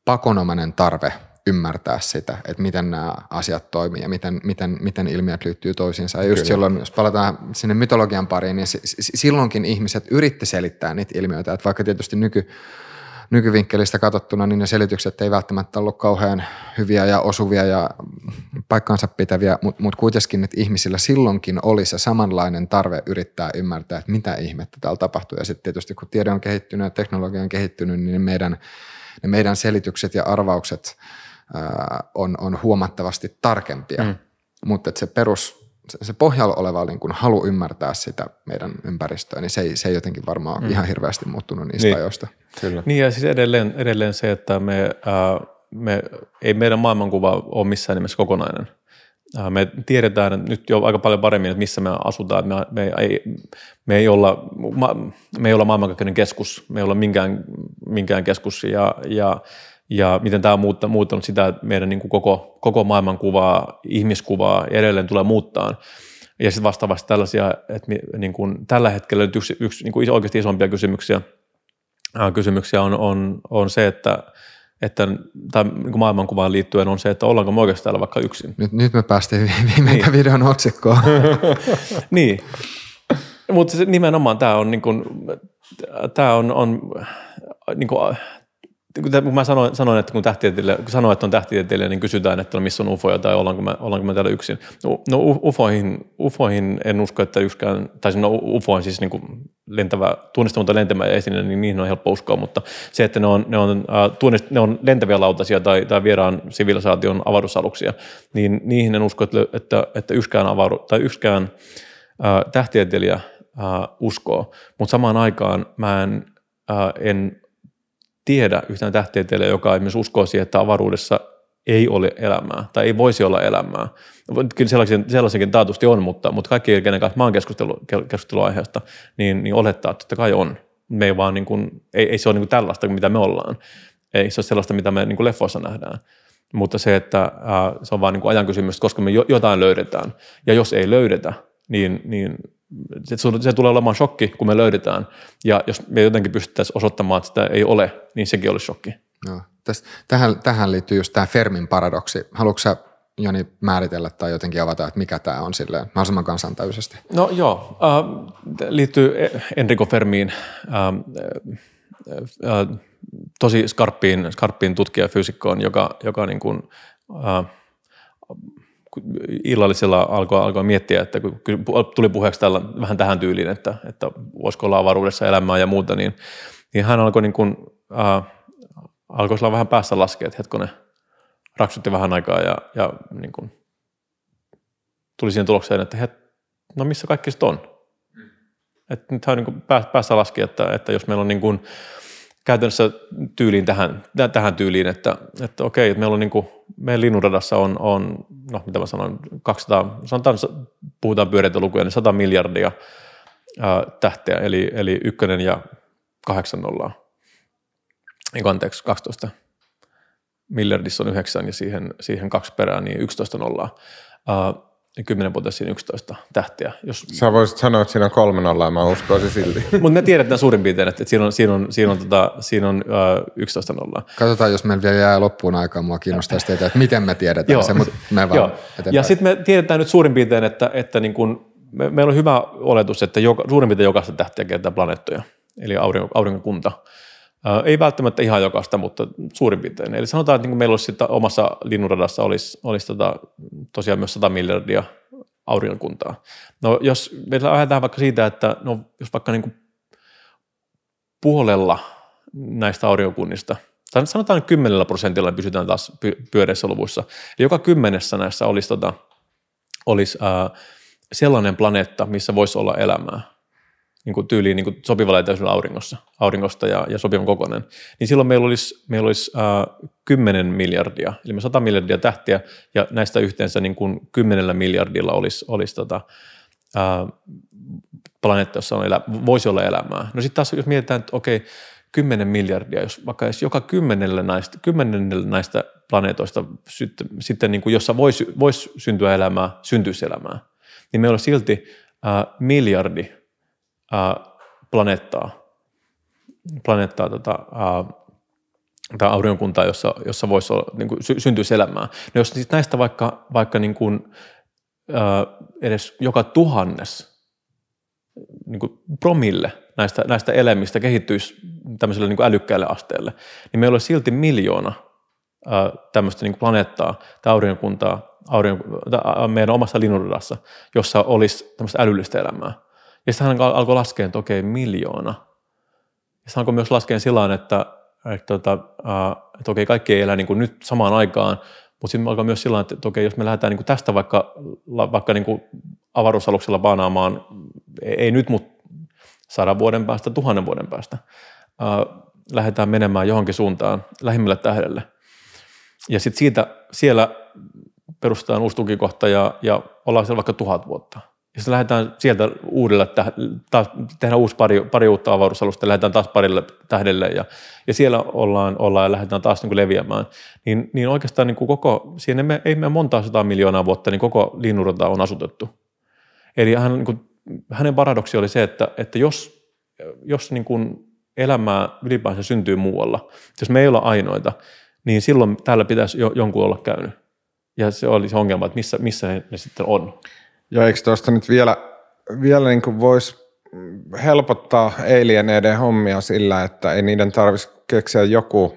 pakonomainen tarve ymmärtää sitä, että miten nämä asiat toimii ja miten, miten, miten ilmiöt liittyy toisiinsa. Ja just kyllä. silloin, jos palataan sinne mytologian pariin, niin silloinkin ihmiset yritti selittää niitä ilmiöitä. Että vaikka tietysti nyky, nykyvinkkelistä katsottuna, niin ne selitykset ei välttämättä ollut kauhean hyviä ja osuvia ja paikkaansa pitäviä, mutta mut kuitenkin, että ihmisillä silloinkin oli se samanlainen tarve yrittää ymmärtää, että mitä ihmettä täällä tapahtuu. Ja sitten tietysti, kun tiede on kehittynyt ja teknologia on kehittynyt, niin ne meidän, ne meidän selitykset ja arvaukset ää, on, on huomattavasti tarkempia. Mm. Mutta se perus, se pohjalla oleva niin kun halu ymmärtää sitä meidän ympäristöä, niin se ei, se ei jotenkin varmaan mm. ihan hirveästi muuttunut niistä niin. ajoista. Kyllä. Niin ja siis edelleen, edelleen se, että me... Äh, Me, ei meidän maailmankuva ole missään nimessä kokonainen. Me tiedetään nyt jo aika paljon paremmin, että missä me asutaan. Me, me, ei, me, ei, olla, me ei olla maailmankaikkeuden keskus, me ei olla minkään, minkään keskus ja, ja ja miten tämä on muuttanut sitä, että meidän niin kuin koko, koko maailmankuvaa, ihmiskuvaa ja edelleen tulee muuttaa. Ja sitten vastaavasti tällaisia, että niin kuin tällä hetkellä nyt yksi, yksi niin kuin oikeasti isompia kysymyksiä, äh, kysymyksiä on, on, on se, että että tämän niin maailmankuvaan liittyen on se, että ollaanko me oikeastaan täällä vaikka yksin. Nyt, nyt me päästiin viime niin. videon otsikkoon. Niin, mutta nimenomaan tämä on, niin kuin, tämä on, on niin kuin, kun mä sanoin, sanoin että kun, kun sanoin, että on tähtitieteilijä, niin kysytään, että missä on ufoja tai ollaanko me, ollaanko me täällä yksin. No ufoihin, ufoihin en usko, että yksikään, tai no ufoihin siis niin kuin lentävä, tunnistamaton lentävä esine, niin niihin on helppo uskoa, mutta se, että ne on, ne on, äh, tunnist, ne on lentäviä lautasia tai, tai vieraan sivilisaation avaruusaluksia, niin niihin en usko, että, että, että yksikään, avaru, tai yksikään äh, tähtitieteilijä äh, uskoo, mutta samaan aikaan mä en, äh, en tiedä yhtään tähtitieteilijä, joka esimerkiksi uskoo siihen, että avaruudessa ei ole elämää tai ei voisi olla elämää. Kyllä sellaisenkin taatusti on, mutta, mutta kaikki, kenen kanssa mä oon keskustellut, keskustellut aiheesta, niin, niin olettaa, että totta kai on. Me ei, vaan niin kuin, ei, ei se ole niin kuin tällaista, mitä me ollaan. Ei se ole sellaista, mitä me niin kuin leffoissa nähdään. Mutta se, että äh, se on vaan niin kuin ajan kysymys, koska me jotain löydetään. Ja jos ei löydetä, niin... niin Se, se tulee olemaan shokki, kun me löydetään. Ja jos me jotenkin pystyttäisiin osoittamaan, että sitä ei ole, niin sekin olisi shokki. No, täs, tähän, tähän liittyy just tämä Fermin paradoksi. Haluatko sä, Joni, määritellä tai jotenkin avata, että mikä tämä on silleen mahdollisimman kansantäyisesti? No joo, äh, liittyy Enrico Fermiin, äh, äh, tosi skarppiin, skarppiin tutkijafyysikkoon, joka, joka niin kuin... Äh, illallisella alkoi, alkoi miettiä, että kun tuli puheeksi tällä, vähän tähän tyyliin, että, että voisiko olla avaruudessa elämää ja muuta, niin, niin hän alkoi, niin kuin, äh, alkoi sillä vähän päässä laskea, että hetkonen, raksutti vähän aikaa ja, ja niin kuin, tuli siihen tulokseen, että het, no missä kaikki sitten on? Mm. Et nyt hän niin kuin päässä laski, että, että jos meillä on niin kuin, käytännössä tyyliin tähän, tähän tyyliin, että, että okei, että meillä on niin kuin, meidän linnunradassa on, on, no mitä mä sanon, kaksisataa, sanotaan, puhutaan pyöreitä lukuja, niin sata miljardia ää, tähteä, eli, eli ykkönen ja kahdeksan nollaa. Niin anteeksi, kaksitoista. Miljardissa on yhdeksän ja siihen, siihen kaksi perään, niin yksitoista nollaa. Ää, Kymmenen vuotta siinä yksitoista tähtiä. Jos... Sä voisit sanoa, että siinä on kolme nollaa, mä uskoisin silti. Mutta me tiedetään suurin piirtein, että siinä on, siinä on, siinä on, tota, siinä on uh, yksitoista nollaa. Katsotaan, jos meillä vielä jää loppuun aikaa, mua kiinnostaisi tietää, että miten me tiedetään se, mutta me vaan eteenpäin. Ja sitten me tiedetään nyt suurin piirtein, että, että niin kun, me, meillä on hyvä oletus, että joka, suurin piirtein jokaista tähtiä kertaa planeettoja, eli aurinko, aurinkokunta. Uh, ei välttämättä ihan jokaista, mutta suurin piirtein. Eli sanotaan, että niin meillä olisi omassa linnunradassa olisi, olisi tota, tosiaan myös sata miljardia aurinkokuntaa. No jos me lähdetään vaikka siitä, että no, jos vaikka niin kuin puolella näistä aurinkokunnista, tai sanotaan että kymmenellä prosentilla pysytään taas pyöreissä luvuissa, eli joka kymmenessä näissä olisi, tota, olisi uh, sellainen planeetta, missä voisi olla elämää. Niin kuin tyyliin niin kuin sopivalla etäisyydellä auringossa, auringosta ja, ja sopivan kokoinen, niin silloin meillä olisi, meillä olisi äh, kymmenen miljardia, eli me sata miljardia tähtiä, ja näistä yhteensä niin kuin kymmenellä miljardilla olisi, olisi tota, äh, planeetta, jossa on elä, voisi olla elämää. No sitten taas, jos mietitään, että okei, kymmenen miljardia, jos vaikka jos joka kymmenellä näistä, kymmenellä näistä planeetoista sitten, sitten niin kuin, jossa voisi, voisi syntyä elämää, syntyisi elämää, niin meillä olisi silti äh, miljardi planeettaa, planeettaa tätä, tätä aurinkokuntaa, jossa, jossa voisi olla, niin kuin syntyisi elämää. No jos siis näistä vaikka, vaikka niin kuin, edes joka tuhannes, niin kuin promille näistä, näistä elämistä kehittyisi tämmöiselle niin kuin älykkäälle asteelle, niin meillä olisi silti miljoona tämmöistä niin kuin planeettaa tai aurinkokuntaa aurinko, meidän omassa linnunradassa, jossa olisi tämmöistä älyllistä elämää. Ja sitten hän alkoi laskea, että okei, miljoona. Ja sitten alkoi myös laskea sillä että, että, että, että okei, kaikki ei elä niin kuin nyt samaan aikaan, mutta sitten alkoi myös sillä että, että okei, jos me lähdetään niin kuin tästä vaikka, vaikka niin kuin avaruusaluksella baanaamaan, ei nyt, mutta sadan vuoden päästä, tuhannen vuoden päästä, ää, lähdetään menemään johonkin suuntaan lähimmälle tähdelle. Ja sitten siitä siellä perustetaan uusi tukikohta ja, ja ollaan siellä vaikka tuhat vuotta. Ja sitten lähdetään sieltä uudelle, taas tehdään uusi pari, pari uutta avaruusalusta, lähdetään taas parille tähdelle ja, ja siellä ollaan, ollaan ja lähdetään taas niin kuin leviämään. Niin, niin oikeastaan niin kuin koko, siinä ei mene, ei mene montaa sataa miljoonaa vuotta, niin koko linnunrata on asutettu. Eli hän, niin kuin, hänen paradoksi oli se, että, että jos, jos niin kuin elämää ylipäänsä syntyy muualla, jos me ei olla ainoita, niin silloin täällä pitäisi jo, jonkun olla käynyt. Ja se oli se ongelma, että missä, missä ne sitten on. Ja eikö tuosta nyt vielä, vielä niin voisi helpottaa alieneiden hommia sillä, että ei niiden tarvitsisi keksiä joku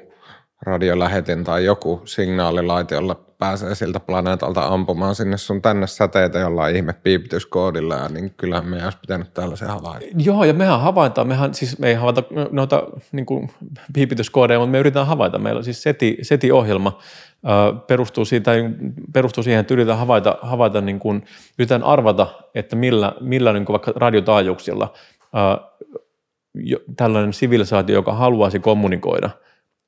radiolähetin tai joku signaalilaite, jolla pääsee siltä planeetalta ampumaan sinne sun tänne säteitä jollain ihme piipityskoodilla, ja niin kyllähän meidän olisi pitänyt tällaisen havaita. Joo, ja mehän havaitaan, mehän, siis me ei havaita noita niin kuin piipityskoodeja, mutta me yritetään havaita. Meillä on siis SETI, SETI-ohjelma, perustuu, siitä, perustuu siihen, että yritetään havaita, havaita niin kuin, yritetään arvata, että millä, millä niin kuin vaikka radiotaajuuksilla ää, tällainen sivilisaatio, joka haluaisi kommunikoida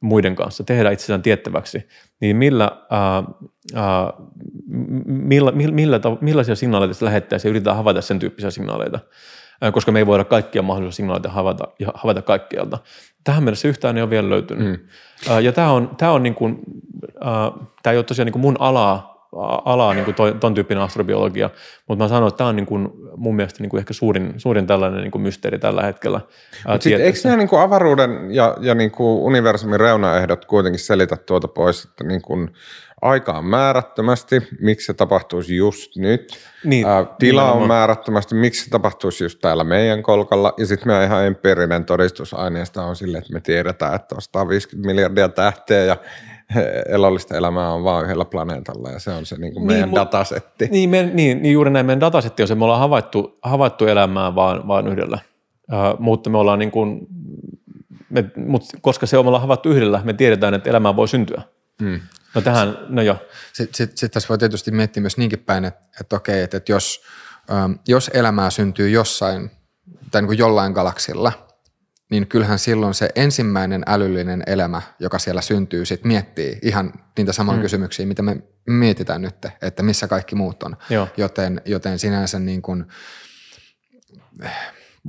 muiden kanssa, tehdä itsestään tiettäväksi, niin millä, ää, ää, millä, millä, millaisia signaaleita se lähettäisiin, ja yritetään havaita sen tyyppisiä signaaleita, ää, koska me ei voida kaikkia mahdollisia signaaleita havaita, ja havaita kaikkialta. Tähän mennessä yhtään ei ole vielä löytynyt. Mm. Ää, ja tämä on, tämä on niin kuin, ää, tämä ei ole tosiaan niin kuin mun alaa, alaa niin kuin toi, ton tyyppinen astrobiologia, mutta mä sanon, että tämä on niin kuin mun mielestä niin kuin ehkä suurin, suurin tällainen niin kuin mysteeri tällä hetkellä. Mutta sitten eikö nämä niin kuin avaruuden ja, ja niin kuin universumin reunaehdot kuitenkin selitä tuota pois, että niin kuin aika on määrättömästi, miksi se tapahtuisi just nyt. Niin, Ää, tila on määrättömästi, miksi se tapahtuisi just täällä meidän kolkalla. Ja sitten meidän ihan empiirinen todistusaineesta on silleen, että me tiedetään, että on sata viisikymmentä miljardia tähteä ja elollista elämää on vaan yhdellä planeetalla, ja se on se niin kuin meidän niin, datasetti. Niin, me, niin, niin juuri näin meidän datasetti on se, me ollaan havaittu, havaittu elämää vaan, vaan yhdellä, Äh, mutta me ollaan niin kuin, me, mut koska se on, me ollaan havaittu yhdellä, me tiedetään, että elämää voi syntyä. Mm. No tähän, no joo. Sitten sit, sit tässä voi tietysti miettiä myös niinkin päin, että, että okei, että, että jos, ähm, jos elämää syntyy jossain tai niin kuin jollain galaksilla, niin kyllähän silloin se ensimmäinen älyllinen elämä, joka siellä syntyy, sit miettii ihan niitä saman mm. kysymyksiä, mitä me mietitään nyt, että missä kaikki muut on. Joo. Joten, joten sinänsä niin kuin,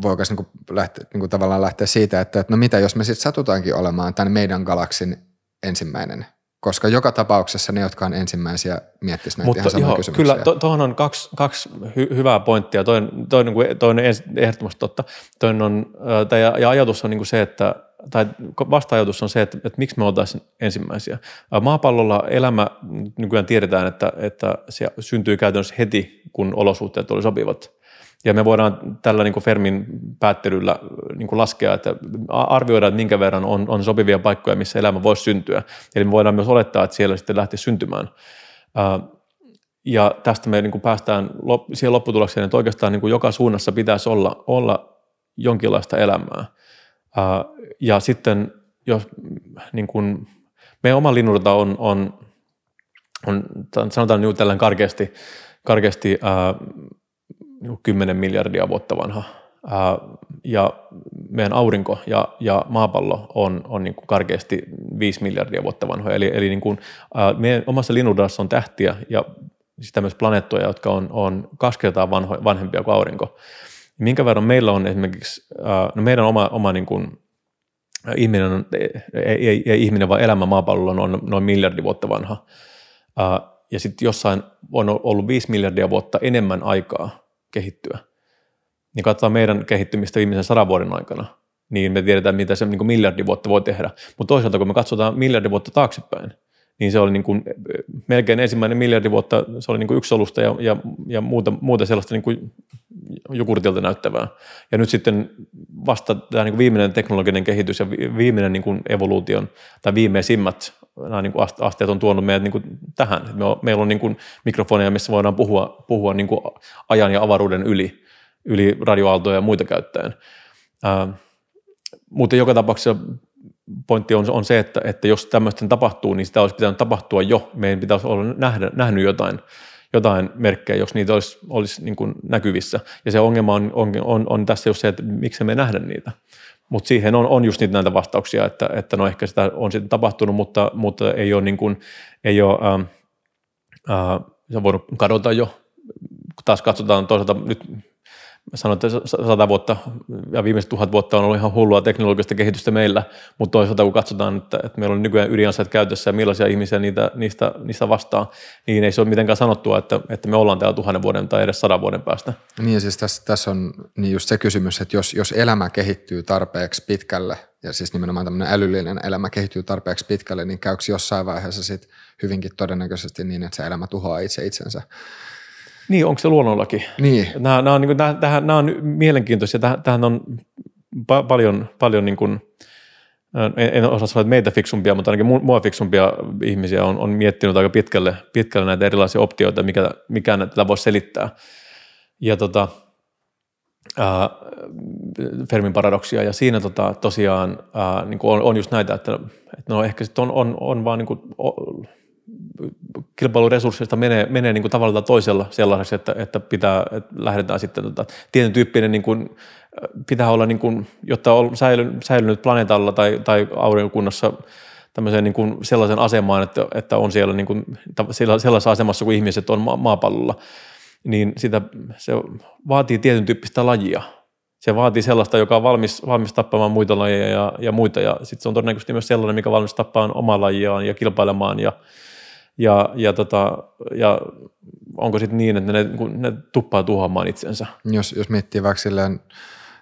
voikas niin kuin lähteä, niin kuin tavallaan lähteä siitä, että, että no mitä jos me sitten satutaankin olemaan tämän meidän galaksin ensimmäinen, koska joka tapauksessa ne, jotka on ensimmäisiä, miettisivät näitä mutta ihan samoja joo, kysymyksiä. Kyllä, tuohon to, on kaksi, kaksi hy, hyvää pointtia. Toinen toi, toi on ehdottomasti totta. Toinen on, tai, ja ajatus on niin kuin se, että, tai vasta-ajatus on se, että, että miksi me oltaisiin ensimmäisiä. Maapallolla elämä, nykyään tiedetään, että, että se syntyy käytännössä heti, kun olosuhteet oli sopivat. Ja me voidaan tällä niin kuin Fermin päättelyllä niin kuin laskea, että arvioidaan, että minkä verran on, on sopivia paikkoja, missä elämä voisi syntyä. Eli me voidaan myös olettaa, että siellä sitten lähtee syntymään. Ja tästä me niin kuin päästään siihen lopputulokseen, että oikeastaan niin kuin joka suunnassa pitäisi olla, olla jonkinlaista elämää. Ja sitten jos niin kuin meidän oma linnunrata on, on, on, sanotaan nyt tällainen karkeasti, karkeasti kymmenen miljardia vuotta vanha, Ää, ja meidän aurinko ja, ja maapallo on, on niin kuin karkeasti viisi miljardia vuotta vanhoja. Eli, eli niin kuin, ää, meidän omassa linnunradassa on tähtiä ja sitä myös planeettoja, jotka on, on kaksi kertaa vanho, vanhempia kuin aurinko. Minkä verran meillä on esimerkiksi, ää, no meidän oma, oma niin kuin, ää, ihminen, on, ei, ei, ei ihminen vaan elämä maapallolla on noin miljardi vuotta vanha. Ää, ja sitten jossain on ollut viisi miljardia vuotta enemmän aikaa kehittyä. Niin katsotaan meidän kehittymistä viimeisen sadan vuoden aikana, niin me tiedetään, mitä se niin kuin miljardi vuotta voi tehdä. Mutta toisaalta, kun me katsotaan miljardi vuotta taaksepäin, niin se oli niin kuin, melkein ensimmäinen miljardi vuotta, se oli niin kuin yksi solusta ja, ja, ja muuta, muuta sellaista niin kuin jogurtilta näyttävää. Ja nyt sitten vasta tämä niin kuin viimeinen teknologinen kehitys ja viimeinen niin kuin evoluution tai viimeisimmät nämä niin kuin asteet on tuonut meidät niin kuin tähän. Meillä on niin kuin mikrofoneja, missä voidaan puhua, puhua niin kuin ajan ja avaruuden yli, yli radioaaltoja ja muita käyttäen. Ää, mutta joka tapauksessa pointti on, on se, että, että jos tämmöisten tapahtuu, niin sitä olisi pitänyt tapahtua jo. Meidän pitäisi olla nähdä, nähnyt jotain, jotain merkkejä, jos niitä olisi, olisi niin kuin näkyvissä. Ja se ongelma on, on, on, on tässä just se, että miksi me nähdä niitä. Mutta siihen on, on just niitä näitä vastauksia, että, että no ehkä sitä on sitten tapahtunut, mutta, mutta ei ole, niin kuin, ei ole äh, äh, se on voinut kadota jo. taas katsotaan toisaalta nyt, sanoin, että sata vuotta ja viimeiset tuhat vuotta on ollut ihan hullua teknologista kehitystä meillä, mutta toisaalta kun katsotaan, että, että meillä on nykyään ydinaseet käytössä ja millaisia ihmisiä niitä, niistä, niistä vastaan, niin ei se ole mitenkään sanottua, että, että me ollaan täällä tuhannen vuoden tai edes sadan vuoden päästä. Niin siis tässä, tässä on niin just se kysymys, että jos, jos elämä kehittyy tarpeeksi pitkälle, ja siis nimenomaan tämmöinen älyllinen elämä kehittyy tarpeeksi pitkälle, niin käykö jossain vaiheessa sit hyvinkin todennäköisesti niin, että se elämä tuhoaa itse itsensä? Niin, onko se luonnollakin? Niin. Nämä, nämä, on, niin kuin, tähän, nämä on mielenkiintoisia. Tähän, tähän on pa- paljon, paljon niin kuin, en, en osaa sanoa, että meitä fiksumpia, mutta ainakin mua fiksumpia ihmisiä on, on miettinyt aika pitkälle, pitkälle näitä erilaisia optioita, mikä, mikä tätä voisi selittää. Ja tota, ää, Fermin paradoksia. Ja siinä tota, tosiaan ää, niin kuin on, on just näitä, että, että no ehkä sitten on, on, on vaan niin kuin, o, kilpailuresursseista menee, menee niin kuin tavalla tai toisella sellaiseksi, että, että, pitää, että lähdetään sitten tota, tietyn tyyppinen, niin kuin, pitää olla, niin kuin, jotta on säilynyt planeetalla tai, tai aurinkokunnassa tämmöiseen niin kuin sellaisen asemaan, että, että on siellä niin kuin, sellaisessa asemassa kuin ihmiset on ma- maapallolla, niin sitä, se vaatii tietyn tyyppistä lajia. Se vaatii sellaista, joka on valmis, valmis tappamaan muita lajeja ja, ja muita, ja sitten se on todennäköisesti myös sellainen, mikä on valmis tappamaan omaa lajiaan ja kilpailemaan, ja, ja, ja, tota, ja onko sitten niin, että ne, ne tuppaa tuhoamaan itsensä. Jos, jos miettii vaikka silleen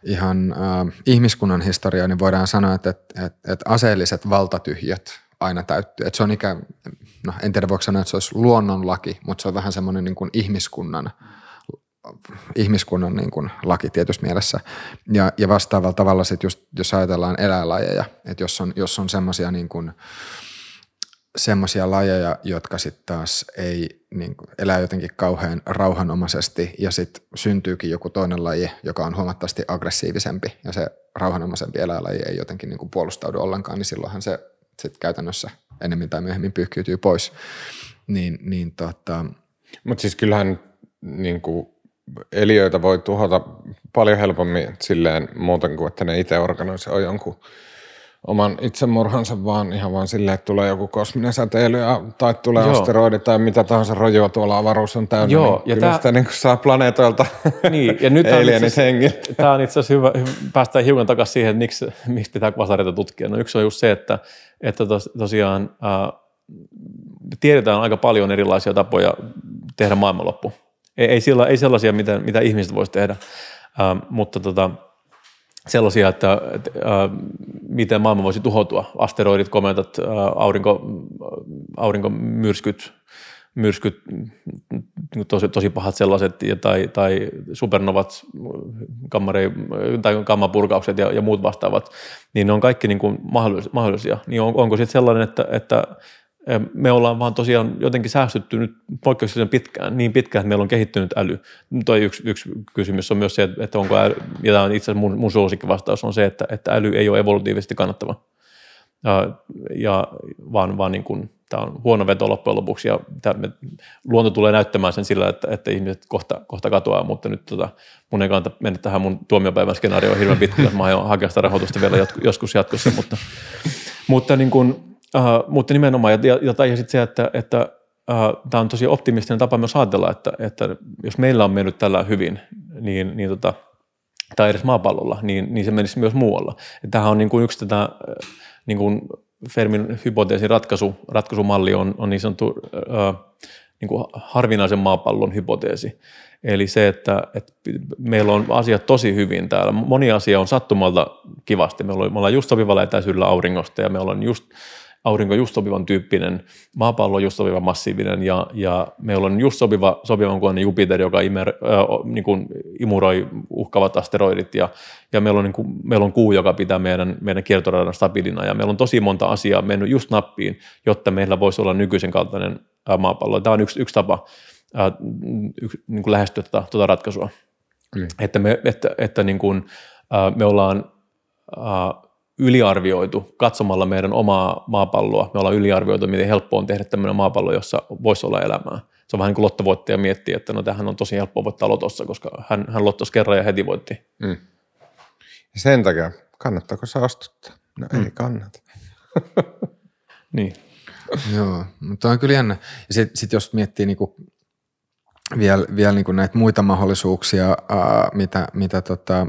ihan äh, ihmiskunnan historiaa, niin voidaan sanoa, että, että, että, että aseelliset valtatyhjät aina täyttyy. Että se on ikään, no en tiedä voiko sanoa, että se olisi luonnonlaki, mutta se on vähän semmoinen niin kuin ihmiskunnan ihmiskunnan niin kuin laki tietyssä mielessä. Ja, ja vastaavalla tavalla sit just, jos ajatellaan eläinlajeja, että jos on, jos on semmoisia niin kuin semmoisia lajeja, jotka sitten taas ei niin kuin, elää jotenkin kauhean rauhanomaisesti ja sitten syntyykin joku toinen laji, joka on huomattavasti aggressiivisempi ja se rauhanomaisempi eläinlaji ei jotenkin niin kuin puolustaudu ollenkaan, niin silloinhan se sitten käytännössä enemmän tai myöhemmin pyyhkiytyy pois. Niin, niin tota... Mutta siis kyllähän niin kuin eliöitä voi tuhota paljon helpommin silleen muuten kuin, että ne itse organisoivat jonkun oman itsemurhansa, vaan ihan vaan silleen, että tulee joku kosminen säteily tai tulee Joo. asteroidi tai mitä tahansa rojua tuolla avaruus on täynnä, Joo, niin ja kyllä tää... sitä niin kuin saa planeetoilta niin, ja nyt alienit hengiltä. Tämä on itse asiassa hyvä, päästään hiukan takaisin siihen, että miksi, miksi pitää kvasareita tutkia. No yksi on just se, että, että tos, tosiaan äh, tiedetään aika paljon erilaisia tapoja tehdä maailmanloppu. Ei, sillä, ei sellaisia, mitä, mitä ihmiset voisi tehdä, ähm, mutta tota, sellaisia, että et, äh, miten maailma voisi tuhoutua. Asteroidit, kometat, äh, aurinko, aurinkomyrskyt, myrskyt, tosi, tosi pahat sellaiset, ja, tai, tai supernovat, kammare, tai kammapurkaukset ja, ja muut vastaavat, niin ne on kaikki niin kuin mahdollis, mahdollisia. Niin on, onko sitten sellainen, että, että me ollaan vaan tosiaan jotenkin säästytty nyt poikkeuksellisen pitkään, niin pitkään, että meillä on kehittynyt äly. Toi yksi, yksi kysymys on myös se, että onko äly, ja tämä on itse asiassa mun, mun suosikkivastaus on se, että, että äly ei ole evolutiivisesti kannattava, ja, ja vaan, vaan niin kuin, tämä on huono veto loppujen lopuksi, ja tämä, luonto tulee näyttämään sen sillä, että, että ihmiset kohta, kohta katoaa, mutta nyt tota, mun ei kannata mennä tähän mun tuomiopäivän skenaarioon hirveän pitkälle, mä aion hakea sitä rahoitusta vielä joskus jatkossa, mutta, mutta niin kuin, Uh, mutta nimenomaan, ja, ja, ja sitten se, että, että uh, tämä on tosi optimistinen tapa myös ajatella, että, että jos meillä on mennyt tällä hyvin, niin, niin tota, tai edes maapallolla, niin, niin se menisi myös muualla. Tämähän on niin kuin yksi tätä niin kuin Fermin hypoteesin ratkaisu, ratkaisumalli on, on niin sanottu uh, niin kuin harvinaisen maapallon hypoteesi. Eli se, että, että meillä on asiat tosi hyvin täällä. Moni asia on sattumalta kivasti. Me ollaan just sopivalla etäisyydellä auringosta ja me ollaan just aurinko just sopivan tyyppinen, maapallo just sopivan massiivinen ja, ja meillä on just sopiva, sopivan kuvainen Jupiter, joka imer, äh, niin kuin imuroi uhkaavat asteroidit ja, ja meillä, on, niin kuin, meillä on kuu, joka pitää meidän, meidän kiertoradan stabiilina ja meillä on tosi monta asiaa mennyt just nappiin, jotta meillä voisi olla nykyisen kaltainen äh, maapallo. Tämä on yksi, yksi tapa äh, yksi, niin kuin lähestyä tätä, tuota ratkaisua, mm. että, me, että, että niin kuin, äh, me ollaan... Äh, yliarvioitu katsomalla meidän omaa maapalloa. Me ollaan yliarvioitu, miten helppoa on tehdä tämmöinen maapallo, jossa voisi olla elämää. Se on vähän niin kuin lottovoittaja miettii, että no tämähän on tosi helppoa voittaa lotossa, koska hän, hän lottosi kerran ja heti voitti. Mm. Ja sen takia, kannattaako saastuttaa? No mm. ei kannata. Niin. Joo, mutta on kyllä jännä. Ja sitten sit jos miettii niinku vielä vielä niin kuin näitä muita mahdollisuuksia, ää, mitä mitä tota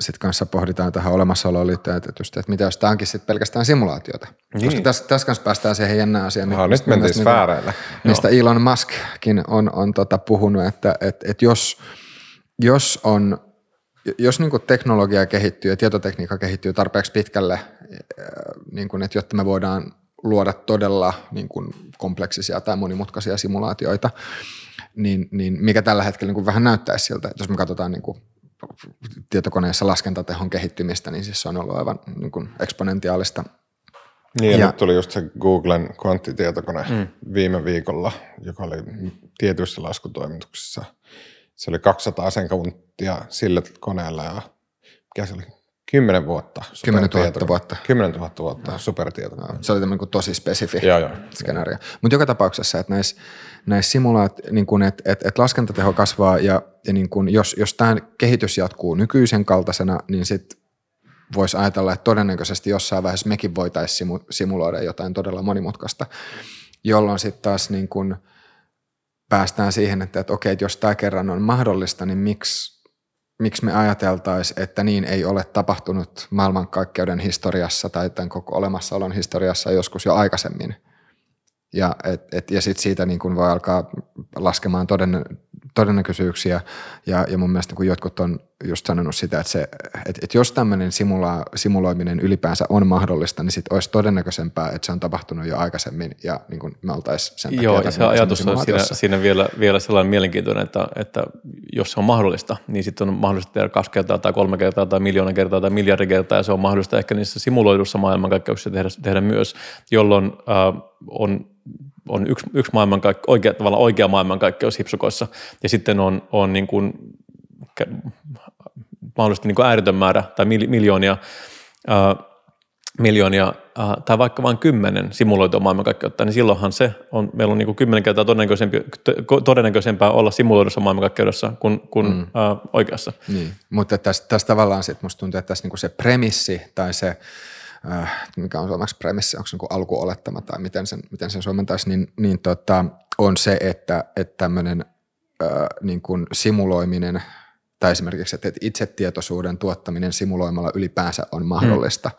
sit kanssa pohditaan tähän olemassaoloon liittyen tietysti, että mitä jos tämä onkin sit pelkästään simulaatiota. Niin. Koska tässä täs kanssa päästään siihen jännään asiaan. Aha, nyt mentiin sfääreillä. Mistä joo. Elon Muskkin on, on tota puhunut, että et, et jos, jos, on, jos niinku teknologia kehittyy ja tietotekniikka kehittyy tarpeeksi pitkälle, niinku, että jotta me voidaan luoda todella niinku kompleksisia tai monimutkaisia simulaatioita, niin, niin mikä tällä hetkellä niinku vähän näyttäisi siltä, että jos me katsotaan niinku tietokoneessa laskentatehon kehittymistä, niin siis se on ollut aivan niin kuin eksponentiaalista. Niin, ja ja nyt tuli just se Googlen kvanttitietokone mm. viime viikolla, joka oli tietyissä laskutoimituksissa. Se oli kaksisataa senkauntia sillä koneella ja mikä se oli? Kymmenen vuotta. Kymmenen tuhatta vuotta. Kymmenen tuhatta vuotta supertietokone. Se oli tämmöinen kuin tosi spesifi joo, joo, skenaario. Mutta joka tapauksessa, että näissä näis simulaat, niin kun, et, et, et laskentateho kasvaa ja, ja niin kun, jos, jos tämä kehitys jatkuu nykyisen kaltaisena, niin sitten voisi ajatella, että todennäköisesti jossain vaiheessa mekin voitaisiin simu, simuloida jotain todella monimutkaista, jolloin sitten taas niin kun päästään siihen, että et, okei, että jos tämä kerran on mahdollista, niin miksi Miksi me ajateltaisiin, että niin ei ole tapahtunut maailmankaikkeuden historiassa tai tämän koko olemassaolon historiassa joskus jo aikaisemmin. Ja, ja sitten siitä niin kun voi alkaa laskemaan toden, todennäköisyyksiä. Ja, ja mun mielestä kun jotkut on just sanonut sitä, että, se, että, että jos tämmöinen simuloiminen ylipäänsä on mahdollista, niin sitten olisi todennäköisempää, että se on tapahtunut jo aikaisemmin ja niin kun me oltaisiin sen takia. Joo, ja se ajatus on siinä, siinä vielä, vielä sellainen mielenkiintoinen, että, että jos se on mahdollista, niin sitten on mahdollista tehdä kaksi kertaa tai kolme kertaa tai miljoona kertaa tai miljardi kertaa, ja se on mahdollista ehkä niissä simuloidussa maailmankaikkeuksissa tehdä, tehdä myös, jolloin äh, on on yksi, yksi maailmankaik- oikea, tavallaan oikea maailmankaikkeus hipsukoissa, ja sitten on, on niin kuin, mahdollisesti niin kuin ääretön määrä tai miljoonia, ää, miljoonia ää, tai vaikka vain kymmenen simuloitua maailmankaikkeutta, niin silloinhan se on, meillä on niin kuin kymmenen kertaa todennäköisempää olla simuloidussa maailmankaikkeudessa kuin, kuin mm. ää, oikeassa. Niin. Mutta tässä, tässä tavallaan sit musta tuntuu, että tässä niin kuin se premissi tai se mikä on suomeksi premissi, onko se niin alkuolettama tai miten sen, miten sen suomentaisi, niin, niin tota, on se, että, että tämmöinen äh, niin kuin simuloiminen tai esimerkiksi, että itsetietoisuuden tuottaminen simuloimalla ylipäänsä on mahdollista.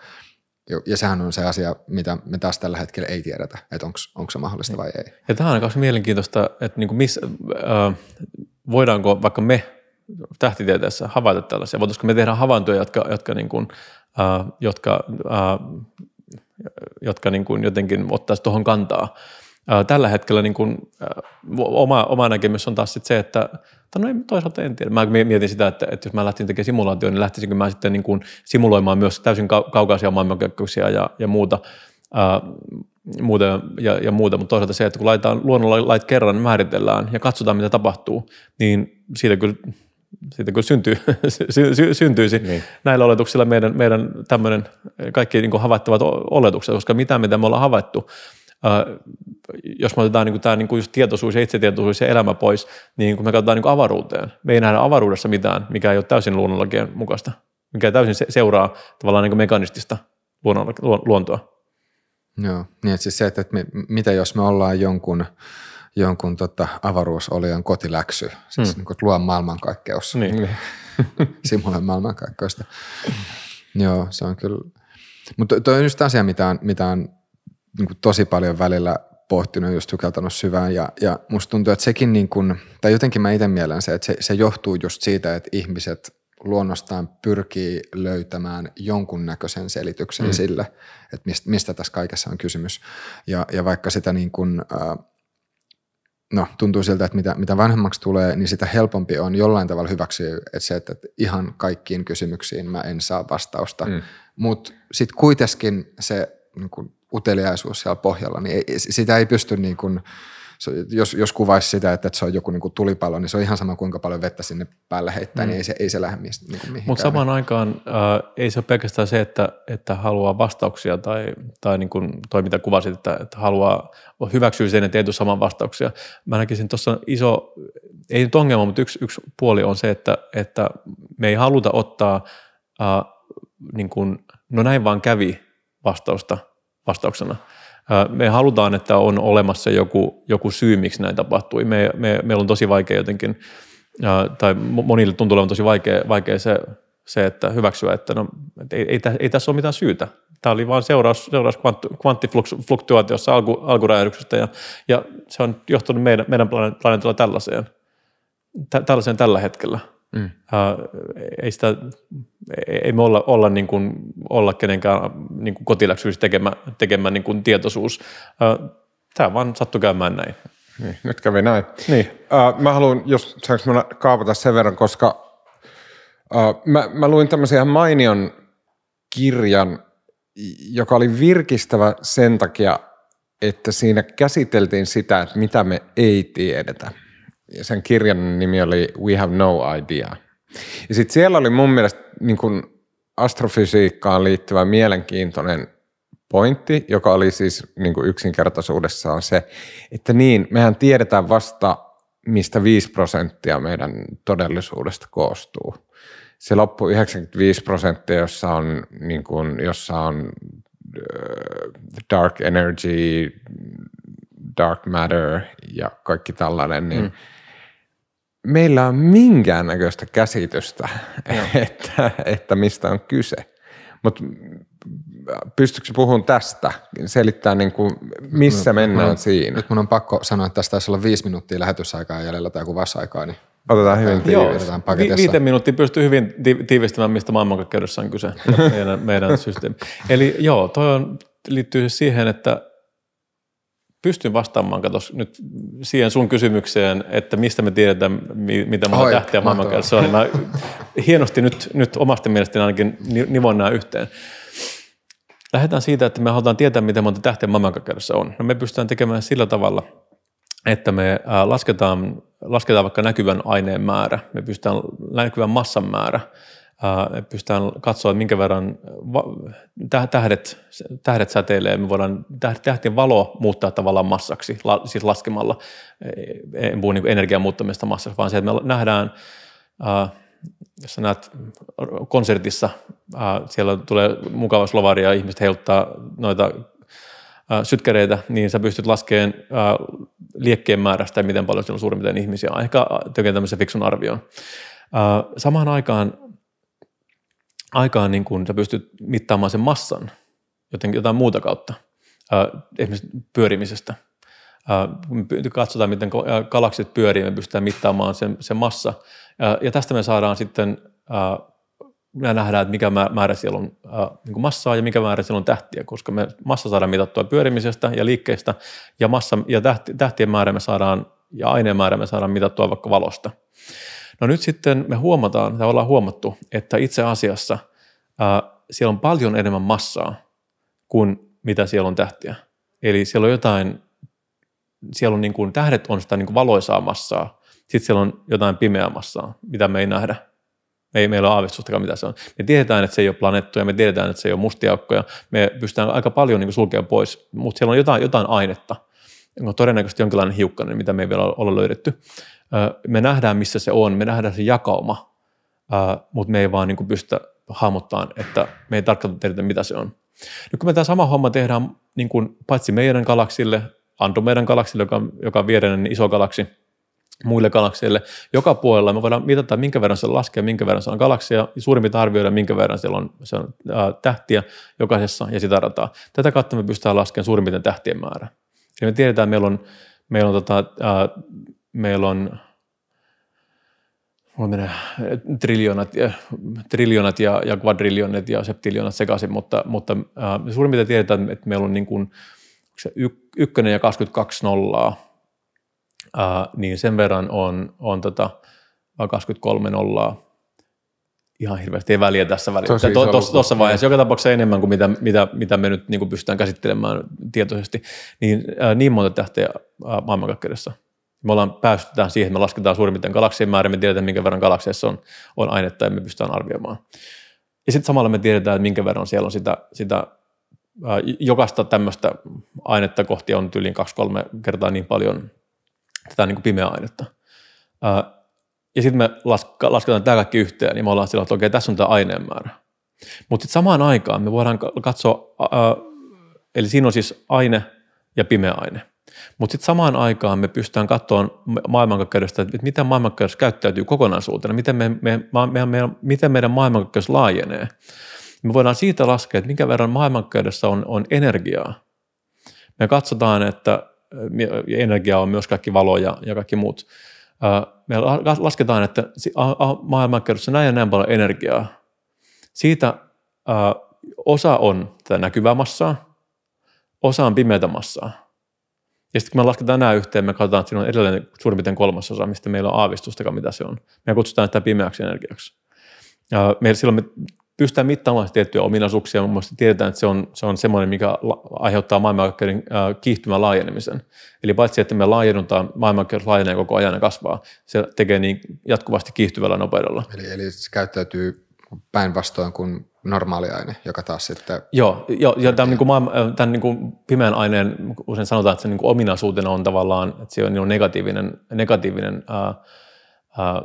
Mm. Ja sehän on se asia, mitä me taas tällä hetkellä ei tiedetä, että onko se mahdollista vai ei. Ja tämähän on myös mielenkiintoista, että niin kuin missä, äh, voidaanko vaikka me tähtitieteessä havaita tällaisia, voitaisiko me tehdä havaintoja, jotka, jotka niin kuin Uh, jotka, uh, jotka niin kuin jotenkin ottaisivat tuohon kantaa. Uh, tällä hetkellä niin kuin, uh, oma, oma näkemys on taas sit se, että no ei, toisaalta en tiedä. Mä mietin sitä, että, että jos mä lähtisin tekemään simulaatioon, niin lähtisinkö mä sitten niin kuin simuloimaan myös täysin kaukaisia maailmankaikkeuksia ja, ja muuta. Uh, Muuta ja, ja muuta, mutta toisaalta se, että kun laitetaan luonnonlait kerran, määritellään ja katsotaan, mitä tapahtuu, niin siitä kyllä siitä kyllä syntyy, sy, sy, syntyisi niin. Näillä oletuksilla meidän, meidän tämmöinen kaikki niin kuin havaittavat oletukset, koska mitä mitä me ollaan havaittu, äh, jos me otetaan niin kuin tämä niin kuin just tietoisuus ja itsetietoisuus ja elämä pois, niin kun me katsotaan niin kuin avaruuteen, me ei nähdä avaruudessa mitään, mikä ei ole täysin luonnonlakien mukaista, mikä täysin se, seuraa tavallaan niin kuin mekanistista luonnon, luontoa. Joo, niin että siis se, että, että me, mitä jos me ollaan jonkun jonkun tota, avaruusolion kotiläksy, siis mm. niin kuin luo maailmankaikkeus, niin. Simuloin maailmankaikkeusta. Joo, se on kyllä. Mutta toi on just asia, mitä on, mitä on niin kuin tosi paljon välillä pohtinut, just sukeltanut syvään, ja, ja musta tuntuu, että sekin niin kuin, tai jotenkin mä ite mielen se, että se, se johtuu just siitä, että ihmiset luonnostaan pyrkii löytämään jonkunnäköisen selityksen mm. sille, että mistä, mistä tässä kaikessa on kysymys. Ja, ja vaikka sitä niin kuin no, tuntuu siltä, että mitä, mitä vanhemmaksi tulee, niin sitä helpompi on jollain tavalla hyväksyä, että se, että ihan kaikkiin kysymyksiin mä en saa vastausta. Mm. Mutta sitten kuitenkin se niin kun uteliaisuus siellä pohjalla, niin ei, sitä ei pysty, niin kun, jos, jos kuvaisi sitä, että se on joku niin kun tulipalo, niin se on ihan sama kuinka paljon vettä sinne päälle heittää, mm. niin ei se, ei se lähde niin mihinkään. Mutta samaan aikaan äh, ei se ole pelkästään se, että, että haluaa vastauksia tai, tai niin kun toi mitä kuvasit, että, että haluaa hyväksyy sen, että ei tule saman vastauksia. Mä näkisin tuossa iso, ei nyt ongelma, mutta yksi, yksi puoli on se, että, että me ei haluta ottaa, äh, niin kuin, no näin vaan kävi vastausta vastauksena, Me halutaan, että on olemassa joku, joku syy, miksi näin tapahtui. Me, me, meillä on tosi vaikea jotenkin, tai monille tuntuu olevan tosi vaikea, vaikea se, se, että hyväksyä, että no, ei, ei, ei tässä ole mitään syytä. Tämä oli vain seuraus, seuraus kvanttifluktuaatiossa alku, alkuräjähdyksestä, ja, ja se on johtanut meidän, meidän planeetalla tällaiseen, tä, tällaiseen tällä hetkellä. Mm. Ei, sitä, ei me olla, olla, niin kuin, olla kenenkään niin kuin kotiläksyissä tekemä, tekemä niin kuin tietoisuus. Tämä vaan sattui käymään näin. Niin, nyt kävi näin. Niin. Mä haluan, jos saanko mä kaapata sen verran, koska mä, mä luin tämmöisen ihan mainion kirjan, joka oli virkistävä sen takia, että siinä käsiteltiin sitä, että mitä me ei tiedetä. Ja sen kirjan nimi oli We Have No Idea. Ja sitten siellä oli mun mielestä niin kuin astrofysiikkaan liittyvä mielenkiintoinen pointti, joka oli siis niin kuin yksinkertaisuudessaan se, että niin, mehän tiedetään vasta, mistä viisi prosenttia meidän todellisuudesta koostuu. Se loppu yhdeksänkymmentäviisi prosenttia, jossa on, niin kuin, jossa on dark energy, dark matter ja kaikki tällainen, niin mm. meillä on minkäännäköistä käsitystä, mm. että, että mistä on kyse. Mutta pystytkö puhumaan tästä, selittää niin kuin, missä minun, mennään minun, siinä? Nyt mun on pakko sanoa, että tässä taisi olla viisi minuuttia lähetysaikaa jäljellä tai kuvasaikaa, niin otetaan hyvin tiivistämään paketissa. Viiten minuuttia pystyy hyvin tiivistämään, mistä maailmankaikkeudessa on kyse, meidän, meidän systeemi. Eli joo, toi on, liittyy siihen, että pystyn vastaamaan, katos, nyt siihen sun kysymykseen, että mistä me tiedetään, mitä maailman tähtiä maailmankaikkeudessa on. Mä hienosti nyt, nyt omasta mielestäni ainakin nivon nämä yhteen. Lähdetään siitä, että me halutaan tietää, mitä monta tähtiä maailmankaikkeudessa on. No me pystytään tekemään sillä tavalla, että me lasketaan, lasketaan vaikka näkyvän aineen määrä, me pystytään näkyvän massan määrä, me pystytään katsoa, minkä verran tähdet, tähdet säteilee, me voidaan tähtien valo muuttaa tavallaan massaksi, siis laskemalla, en puhu niin energian muuttamista massaksi, vaan se, että me nähdään, jos sä näet konsertissa, siellä tulee mukava slovari ja ihmiset heiluttaa noita sytkäreitä, niin sä pystyt laskemaan liekkien määrästä ja miten paljon siellä on suurin piirtein ihmisiä. Ehkä tekee tämmöisen fiksun arvion. Samaan aikaan, aikaan niin kun sä pystyt mittaamaan sen massan jotenkin jotain muuta kautta, esimerkiksi pyörimisestä. Me katsotaan, miten galaksit pyörii, me pystytään mittaamaan sen, sen massa. Ja tästä me saadaan sitten, me nähdään, että mikä määrä siellä on niin kuin massaa ja mikä määrä siellä on tähtiä, koska me massa saadaan mitattua pyörimisestä ja liikkeestä, ja massa ja tähti, tähtien määrä me saadaan, ja aineen määrä me saadaan mitattua vaikka valosta. No nyt sitten me huomataan, tai ollaan huomattu, että itse asiassa ää, siellä on paljon enemmän massaa kuin mitä siellä on tähtiä. Eli siellä on jotain, siellä on niin kuin, tähdet on sitä niin kuin valoisaa massaa, sitten siellä on jotain pimeää massaa, mitä me ei nähdä. Ei meillä ole aavistustakaan, mitä se on. Me tiedetään, että se ei ole planeettoja, me tiedetään, että se ei ole mustia aukkoja. Me pystytään aika paljon niin kuin sulkemaan pois, mutta siellä on jotain, jotain ainetta. On todennäköisesti jonkinlainen hiukkainen, mitä me ei vielä ole löydetty. Me nähdään, missä se on, me nähdään se jakauma, mutta me ei vaan niin kuin pystytä hahmottamaan, että me ei tarkkaan tiedetä, mitä se on. Nyt kun me tämä sama homma tehdään niin kuin paitsi meidän galaksille, Andromedan galaksille, joka, joka on viereinen iso galaksi, muille galakseille. Joka puolella me voidaan mitata, minkä verran se laskee, minkä verran se on galaksia, ja suurin piirtein arvioida, minkä verran siellä on, se on ää, tähtiä jokaisessa ja sitä rataa. Tätä kautta me pystytään laskemaan suurin piirtein tähtien määrä. Eli me tiedetään, että meillä on, meillä on, tota, ää, meillä on menee, triljoonat, ja, triljoonat ja, ja kvadriljoonat ja septiljoonat sekaisin, mutta, mutta ää, suurin piirtein tiedetään, että meillä on niin kuin, se ykkönen ja kaksikymmentäkaksi nollaa. Uh, niin sen verran on, on tota kaksikymmentäkolme nollaa. Ihan hirveästi ei väliä tässä väliä. Tuossa to, tos, tos, vaiheessa joka tapauksessa enemmän kuin mitä, mitä, mitä me nyt niin kuin pystytään käsittelemään tietoisesti. Niin, uh, niin monta tähteä uh, maailmankaikkeudessa. Me ollaan päästetään siihen, että me lasketaan suurin piirtein galaksien määrä, me tiedetään, minkä verran galakseissa on, on ainetta ja me pystytään arvioimaan. Ja sitten samalla me tiedetään, että minkä verran siellä on sitä, sitä uh, jokaista tämmöistä ainetta kohti on yli kaksi kolme kertaa niin paljon tätä niin kuin pimeää ainetta. Ja sitten me lasketaan tämä kaikki yhteen, niin me ollaan sillä, että okei, tässä on tämä aineen määrä. Mutta sitten samaan aikaan me voidaan katsoa, eli siinä on siis aine, ja pimeä aine. Mutta sitten samaan aikaan me pystytään katsoa maailmankaikkeudesta, että miten maailmankaikkeus käyttäytyy kokonaisuutena, miten, me, me, me, me, miten meidän maailmankaikkeus laajenee. Me voidaan siitä laskea, että minkä verran maailmankaikkeudessa on, on energiaa. Me katsotaan, että energiaa on myös kaikki valo ja, ja kaikki muut. Me lasketaan, että maailmankaikkeudessa näin ja näin paljon energiaa. Siitä osa on tätä näkyvää massaa, osa on pimeätä massaa. Ja sitten kun me lasketaan nämä yhteen, me katsotaan, että siinä on edelleen suurin piirtein kolmasosa, mistä meillä on aavistustakaan, mitä se on. Me kutsutaan sitä pimeäksi energiaksi. Ja meillä silloin me pystytään mittaamaan tiettyjä ominaisuuksia, muun muassa tiedetään, että se on, se on semmoinen, mikä aiheuttaa maailmankaikkeuden kiihtymän laajenemisen. Eli paitsi, että me laajennutaan, maailmankaikkeus laajenee koko ajan ja kasvaa, se tekee niin jatkuvasti kiihtyvällä nopeudella. Eli, eli se käyttäytyy päinvastoin kuin normaali aine, joka taas sitten... Joo, jo, ja tämän, niin kuin maailma, tämän niin kuin pimeän aineen usein sanotaan, että se niin kuin ominaisuutena on tavallaan, että se on, niin on negatiivinen, negatiivinen ää, ää,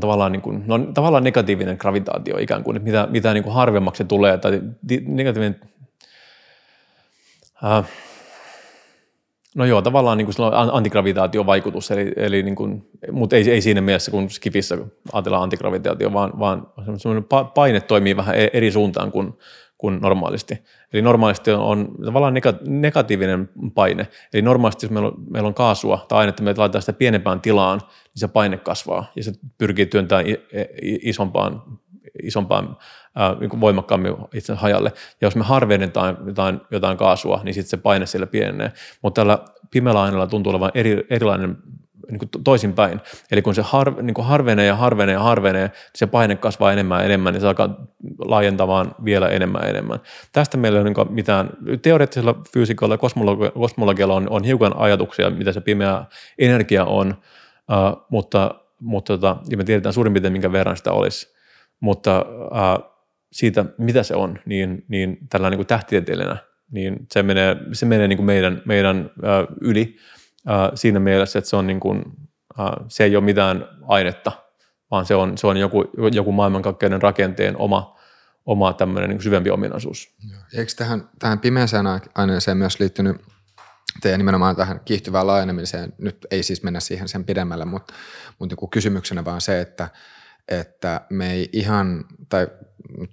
tavallaan, niin kuin, no, tavallaan negatiivinen gravitaatio ikään kuin, että mitä, mitä niin kuin harvemmaksi se tulee, tai negatiivinen... Ää, No joo, tavallaan niin antigravitaatiovaikutus, eli, eli niin kuin, mutta ei, ei siinä mielessä kuin skifissä ajatellaan antigravitaatio, vaan, vaan semmoinen paine toimii vähän eri suuntaan kuin, kuin normaalisti. Eli normaalisti on tavallaan negatiivinen paine. Eli normaalisti, jos meillä on, meillä on kaasua tai ainetta, me laitetaan sitä pienempään tilaan, niin se paine kasvaa ja se pyrkii työntämään isompaan, isompaan niin voimakkaammin itse hajalle. Ja jos me harvennetaan jotain, jotain kaasua, niin sitten se paine siellä pienenee. Mutta tällä pimeällä aineella tuntuu olevan eri, erilainen niin toisinpäin. Eli kun se har, niin kuin harvenee ja harvenee ja harvenee, niin se paine kasvaa enemmän ja enemmän, niin se alkaa laajentamaan vielä enemmän ja enemmän. Tästä meillä ei ole niin mitään, teoreettisella fyysikolla ja kosmologialla on, on hiukan ajatuksia, mitä se pimeä energia on, uh, mutta, mutta tota, ja me tiedetään suurin piirtein, minkä verran sitä olisi. Mutta äh, siitä, mitä se on, niin, niin tällä niin kuin tähtitieteilijänä, niin se menee, se menee niin kuin meidän, meidän äh, yli äh, siinä mielessä, että se, on niin kuin, äh, se ei ole mitään ainetta, vaan se on, se on joku, joku maailmankaikkeuden rakenteen oma, oma tämmöinen niin kuin syvempi ominaisuus. Eikö tähän, tähän pimeäseen aineeseen myös liittynyt, ja nimenomaan tähän kiihtyvään laajenemiseen, nyt ei siis mennä siihen sen pidemmälle, mutta, mutta niin kuin kysymyksenä vaan se, että että me ei ihan, tai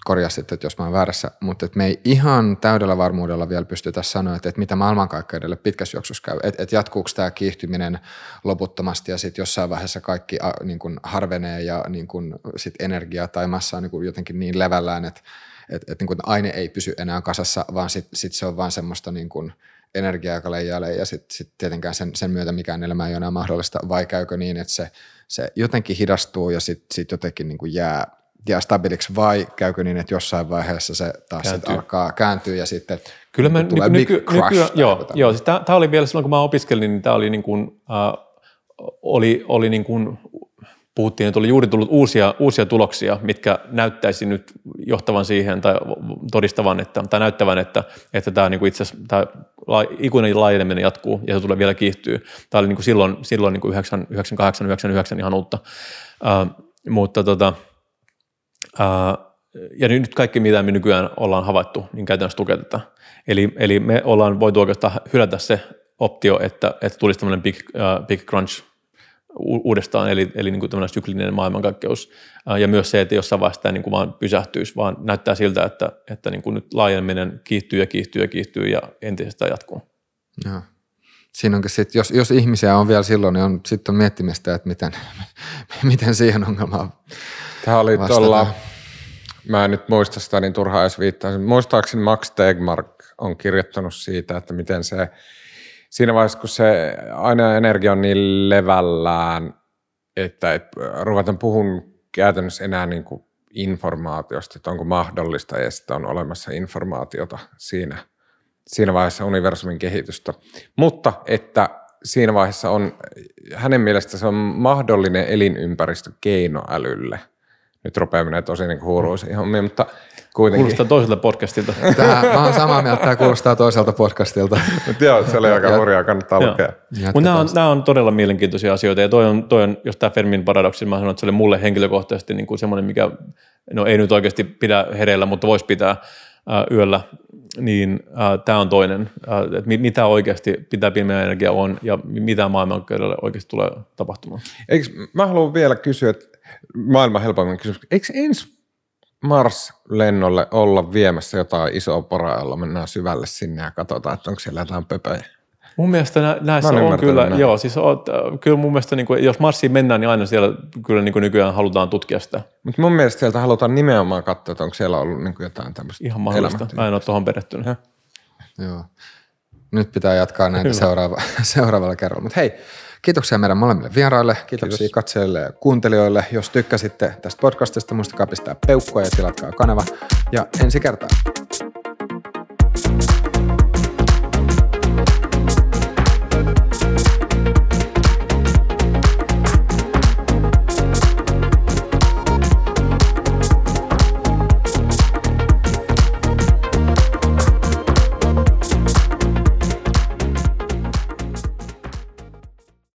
korjaa sitten, että jos mä oon väärässä, mutta että me ei ihan täydellä varmuudella vielä pystytä sanoa, että, että mitä maailmankaikkeudelle pitkässä juoksussa käy, että, että jatkuuko tämä kiihtyminen loputtomasti ja sitten jossain vaiheessa kaikki niin kuin harvenee ja niin kuin sit energia tai massa on niin kuin jotenkin niin levällään, että, että, että niin kuin aine ei pysy enää kasassa, vaan sitten sit se on vaan semmoista niin kuin energiaa, joka leijailee ja sitten sit tietenkään sen, sen myötä mikään elämä ei ole enää mahdollista, vai käykö niin, että se se jotenkin hidastuu ja sitten sit jotenkin niin kuin jää, jää stabiiliksi, vai käykö niin, että jossain vaiheessa se taas kääntyy. alkaa kääntyä ja sitten Kyllä niin, mä, tulee nyky, big nyky, crash. Nyky, joo, joo siis tämä oli vielä silloin, kun mä opiskelin, niin tämä oli niin kuin, äh, oli, oli niin kuin, puhuttiin, että oli juuri tullut uusia, uusia tuloksia, mitkä näyttäisi nyt johtavan siihen tai todistavan, että, tai näyttävän, että, että tämä, niin kuin itse asiassa, tämä ikuinen laajeneminen jatkuu ja se tulee vielä kiihtyy. Tämä oli niin kuin silloin, silloin niin kuin yhdeksänkymmentäkahdeksan yhdeksänkymmentäyhdeksän ihan uutta. Äh, mutta tota, äh, ja nyt kaikki, mitä me nykyään ollaan havaittu, niin käytännössä tukee tätä. Eli, eli me ollaan voitu oikeastaan hylätä se optio, että, että tulisi tämmöinen big, uh, big crunch uudestaan, eli, eli niin kuin tämmöinen syklinen maailmankaikkeus, ja myös se, että jossain vaiheessa niin kuin vaan pysähtyisi, vaan näyttää siltä, että, että niin kuin nyt laajeneminen kiihtyy ja kiihtyy ja kiihtyy ja entisestään jatkuu. Joo. Siinä onkin sitten, jos, jos ihmisiä on vielä silloin, niin sitten on miettimistä, että miten, miten siihen ongelmaan Tämä oli tuolla, mä en nyt muista sitä niin turhaa edes viittaa, muistaakseni Max Tegmark on kirjoittanut siitä, että miten se siinä vaiheessa, kun se aina energia on niin levällään, että et ruvetaan puhumaan käytännössä enää niin kuin informaatiosta, että onko mahdollista ja sitten on olemassa informaatiota siinä, siinä vaiheessa universumin kehitystä. Mutta että siinä vaiheessa on, hänen mielestä se on mahdollinen elinympäristö keinoälylle. Nyt rupeaa menee tosi niin huuruisiin hommiin, mutta kuitenkin. Kuulostaa toiselta podcastilta. Tämä, mä oon samaa mieltä, tämä kuulostaa toiselta podcastilta. Mutta joo, se oli aika hurjaa, kannattaa lukea. Mutta nämä on, nämä on todella mielenkiintoisia asioita, ja toi on, toi on jos tämä Fermin paradoksi, mä sanon, että se oli mulle henkilökohtaisesti niin kuin semmoinen, mikä no ei nyt oikeasti pidä hereillä, mutta voisi pitää. ää, yöllä, niin tämä on toinen, ää, että mit, mitä oikeasti pitää pimeä energia on ja mitä maailmankaudelle oikeasti tulee tapahtumaan. Eikö, mä haluan vielä kysyä, että maailman helpoimmin kysymys, eikö ensi Mars-lennolle olla viemässä jotain isoa poraa, jolla mennään syvälle sinne ja katsotaan, että onko siellä jotain pöpöjä? Mun mielestä nä- näissä on kyllä, näin. joo, siis oot, kyllä mun mielestä niin kuin, jos Marsiin mennään, niin aina siellä kyllä niin kuin nykyään halutaan tutkia sitä. Mutta mun mielestä sieltä halutaan nimenomaan katsoa, että onko siellä ollut niin kuin jotain tämmöistä elämättä. Ihan mahdollista, mä en ole tuohon perehtynyt. Ja. Joo, nyt pitää jatkaa näitä seuraava, seuraavalla kerralla. Mutta hei, kiitoksia meidän molemmille vieraille, kiitoksia Kiitos. katsojille ja kuuntelijoille. Jos tykkäsitte tästä podcastista, muistakaa pistää peukkua ja tilatkaa kanava. Ja ensi kertaan.